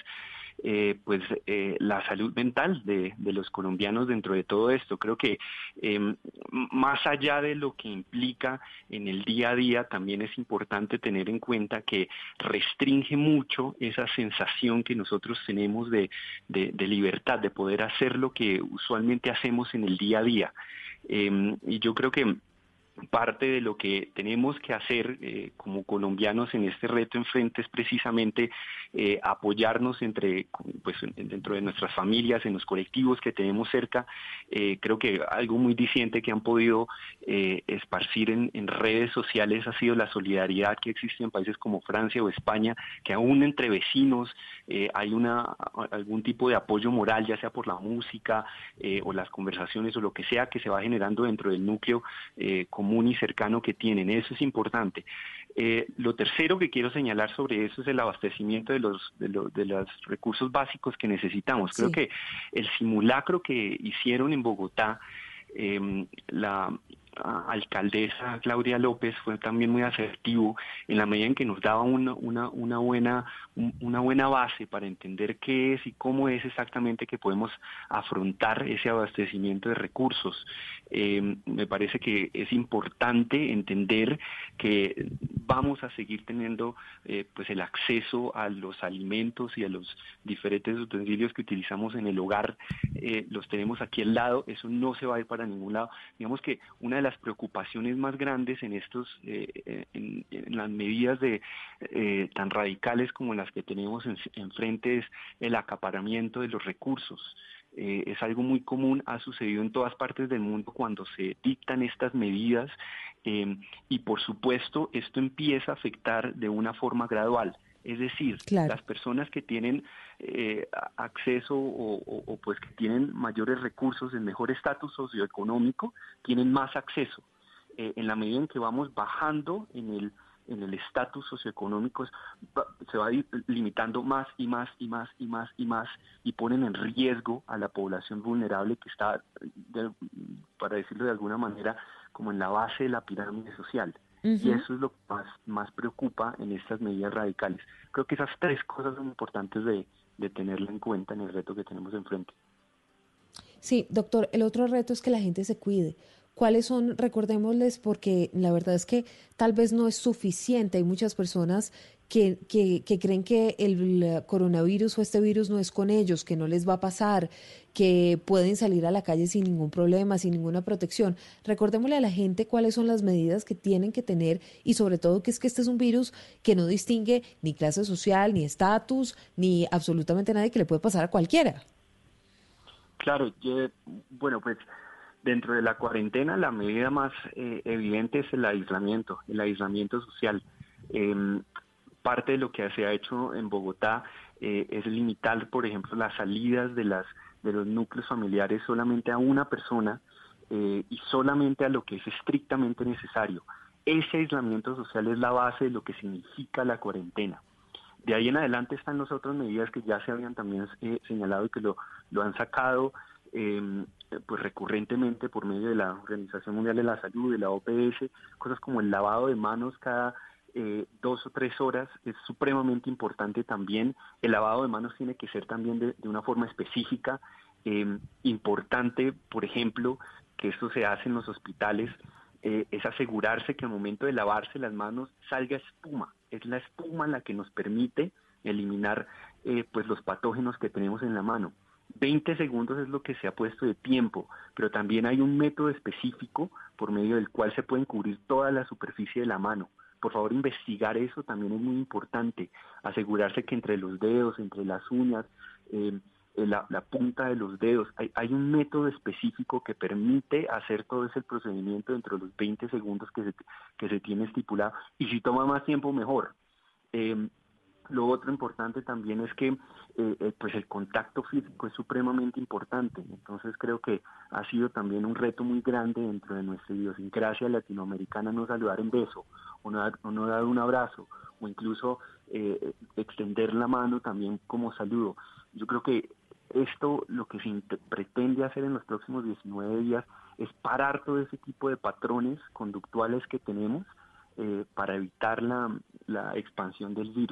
Eh, pues eh, la salud mental de, de los colombianos dentro de todo esto. Creo que eh, más allá de lo que implica en el día a día, también es importante tener en cuenta que restringe mucho esa sensación que nosotros tenemos de, de, de libertad, de poder hacer lo que usualmente hacemos en el día a día. Eh, y yo creo que parte de lo que tenemos que hacer eh, como colombianos en este reto enfrente es precisamente eh, apoyarnos entre, pues, dentro de nuestras familias, en los colectivos que tenemos cerca. Eh, creo que algo muy diciente que han podido eh, esparcir en, en redes sociales ha sido la solidaridad que existe en países como Francia o España, que aún entre vecinos eh, hay una algún tipo de apoyo moral, ya sea por la música eh, o las conversaciones o lo que sea que se va generando dentro del núcleo eh, común y cercano que tienen. Eso es importante. Eh, lo tercero que quiero señalar sobre eso es el abastecimiento de los de, lo, de los recursos básicos que necesitamos. Creo sí. que el simulacro que hicieron en Bogotá, eh, la alcaldesa Claudia López fue también muy asertivo en la medida en que nos daba una, una, una, buena, una buena base para entender qué es y cómo es exactamente que podemos afrontar ese abastecimiento de recursos. Eh, me parece que es importante entender que vamos a seguir teniendo eh, pues el acceso a los alimentos y a los diferentes utensilios que utilizamos en el hogar, eh, los tenemos aquí al lado, eso no se va a ir para ningún lado. Digamos que una de las preocupaciones más grandes en estos eh, en, en las medidas de eh, tan radicales como las que tenemos en, enfrente es el acaparamiento de los recursos. Eh, es algo muy común, ha sucedido en todas partes del mundo cuando se dictan estas medidas, eh, y por supuesto esto empieza a afectar de una forma gradual. Es decir, claro, las personas que tienen eh, acceso o, o, o pues que tienen mayores recursos, en mejor estatus socioeconómico, tienen más acceso. Eh, en la medida en que vamos bajando en el en el estatus socioeconómico, se va limitando más y más y más y más y más, y ponen en riesgo a la población vulnerable que está, de, para decirlo de alguna manera, como en la base de la pirámide social. Uh-huh. Y eso es lo que más, más preocupa en estas medidas radicales. Creo que esas tres cosas son importantes de, de tenerla en cuenta en el reto que tenemos enfrente. Sí, doctor, el otro reto es que la gente se cuide. ¿Cuáles son? Recordémosles, porque la verdad es que tal vez no es suficiente. Hay muchas personas que, que, que creen que el coronavirus o este virus no es con ellos, que no les va a pasar, que pueden salir a la calle sin ningún problema, sin ninguna protección. Recordémosle a la gente cuáles son las medidas que tienen que tener, y sobre todo que es que este es un virus que no distingue ni clase social, ni estatus, ni absolutamente nadie, que le puede pasar a cualquiera. Claro, yo, bueno, pues... dentro de la cuarentena, la medida más eh, evidente es el aislamiento, el aislamiento social. Eh, parte de lo que se ha hecho en Bogotá eh, es limitar, por ejemplo, las salidas de las de los núcleos familiares solamente a una persona eh, y solamente a lo que es estrictamente necesario. Ese aislamiento social es la base de lo que significa la cuarentena. De ahí en adelante están las otras medidas que ya se habían también eh, señalado y que lo, lo han sacado Eh, pues recurrentemente por medio de la Organización Mundial de la Salud, de la O P S, cosas como el lavado de manos cada eh, dos o tres horas es supremamente importante también. El lavado de manos tiene que ser también de, de una forma específica, eh, importante, por ejemplo, que esto se hace en los hospitales, eh, es asegurarse que al momento de lavarse las manos salga espuma. Es la espuma la que nos permite eliminar eh, pues los patógenos que tenemos en la mano. veinte segundos es lo que se ha puesto de tiempo, pero también hay un método específico por medio del cual se pueden cubrir toda la superficie de la mano. Por favor, investigar eso también es muy importante. Asegurarse que entre los dedos, entre las uñas, eh, la, la punta de los dedos, hay, hay un método específico que permite hacer todo ese procedimiento dentro de los veinte segundos que se, que se tiene estipulado. Y si toma más tiempo, mejor. Eh, Lo otro importante también es que eh, pues el contacto físico es supremamente importante. Entonces creo que ha sido también un reto muy grande dentro de nuestra idiosincrasia latinoamericana no saludar en beso, o no dar, o no dar un abrazo, o incluso eh, extender la mano también como saludo. Yo creo que esto lo que se int- pretende hacer en los próximos diecinueve días es parar todo ese tipo de patrones conductuales que tenemos eh, para evitar la, la expansión del virus.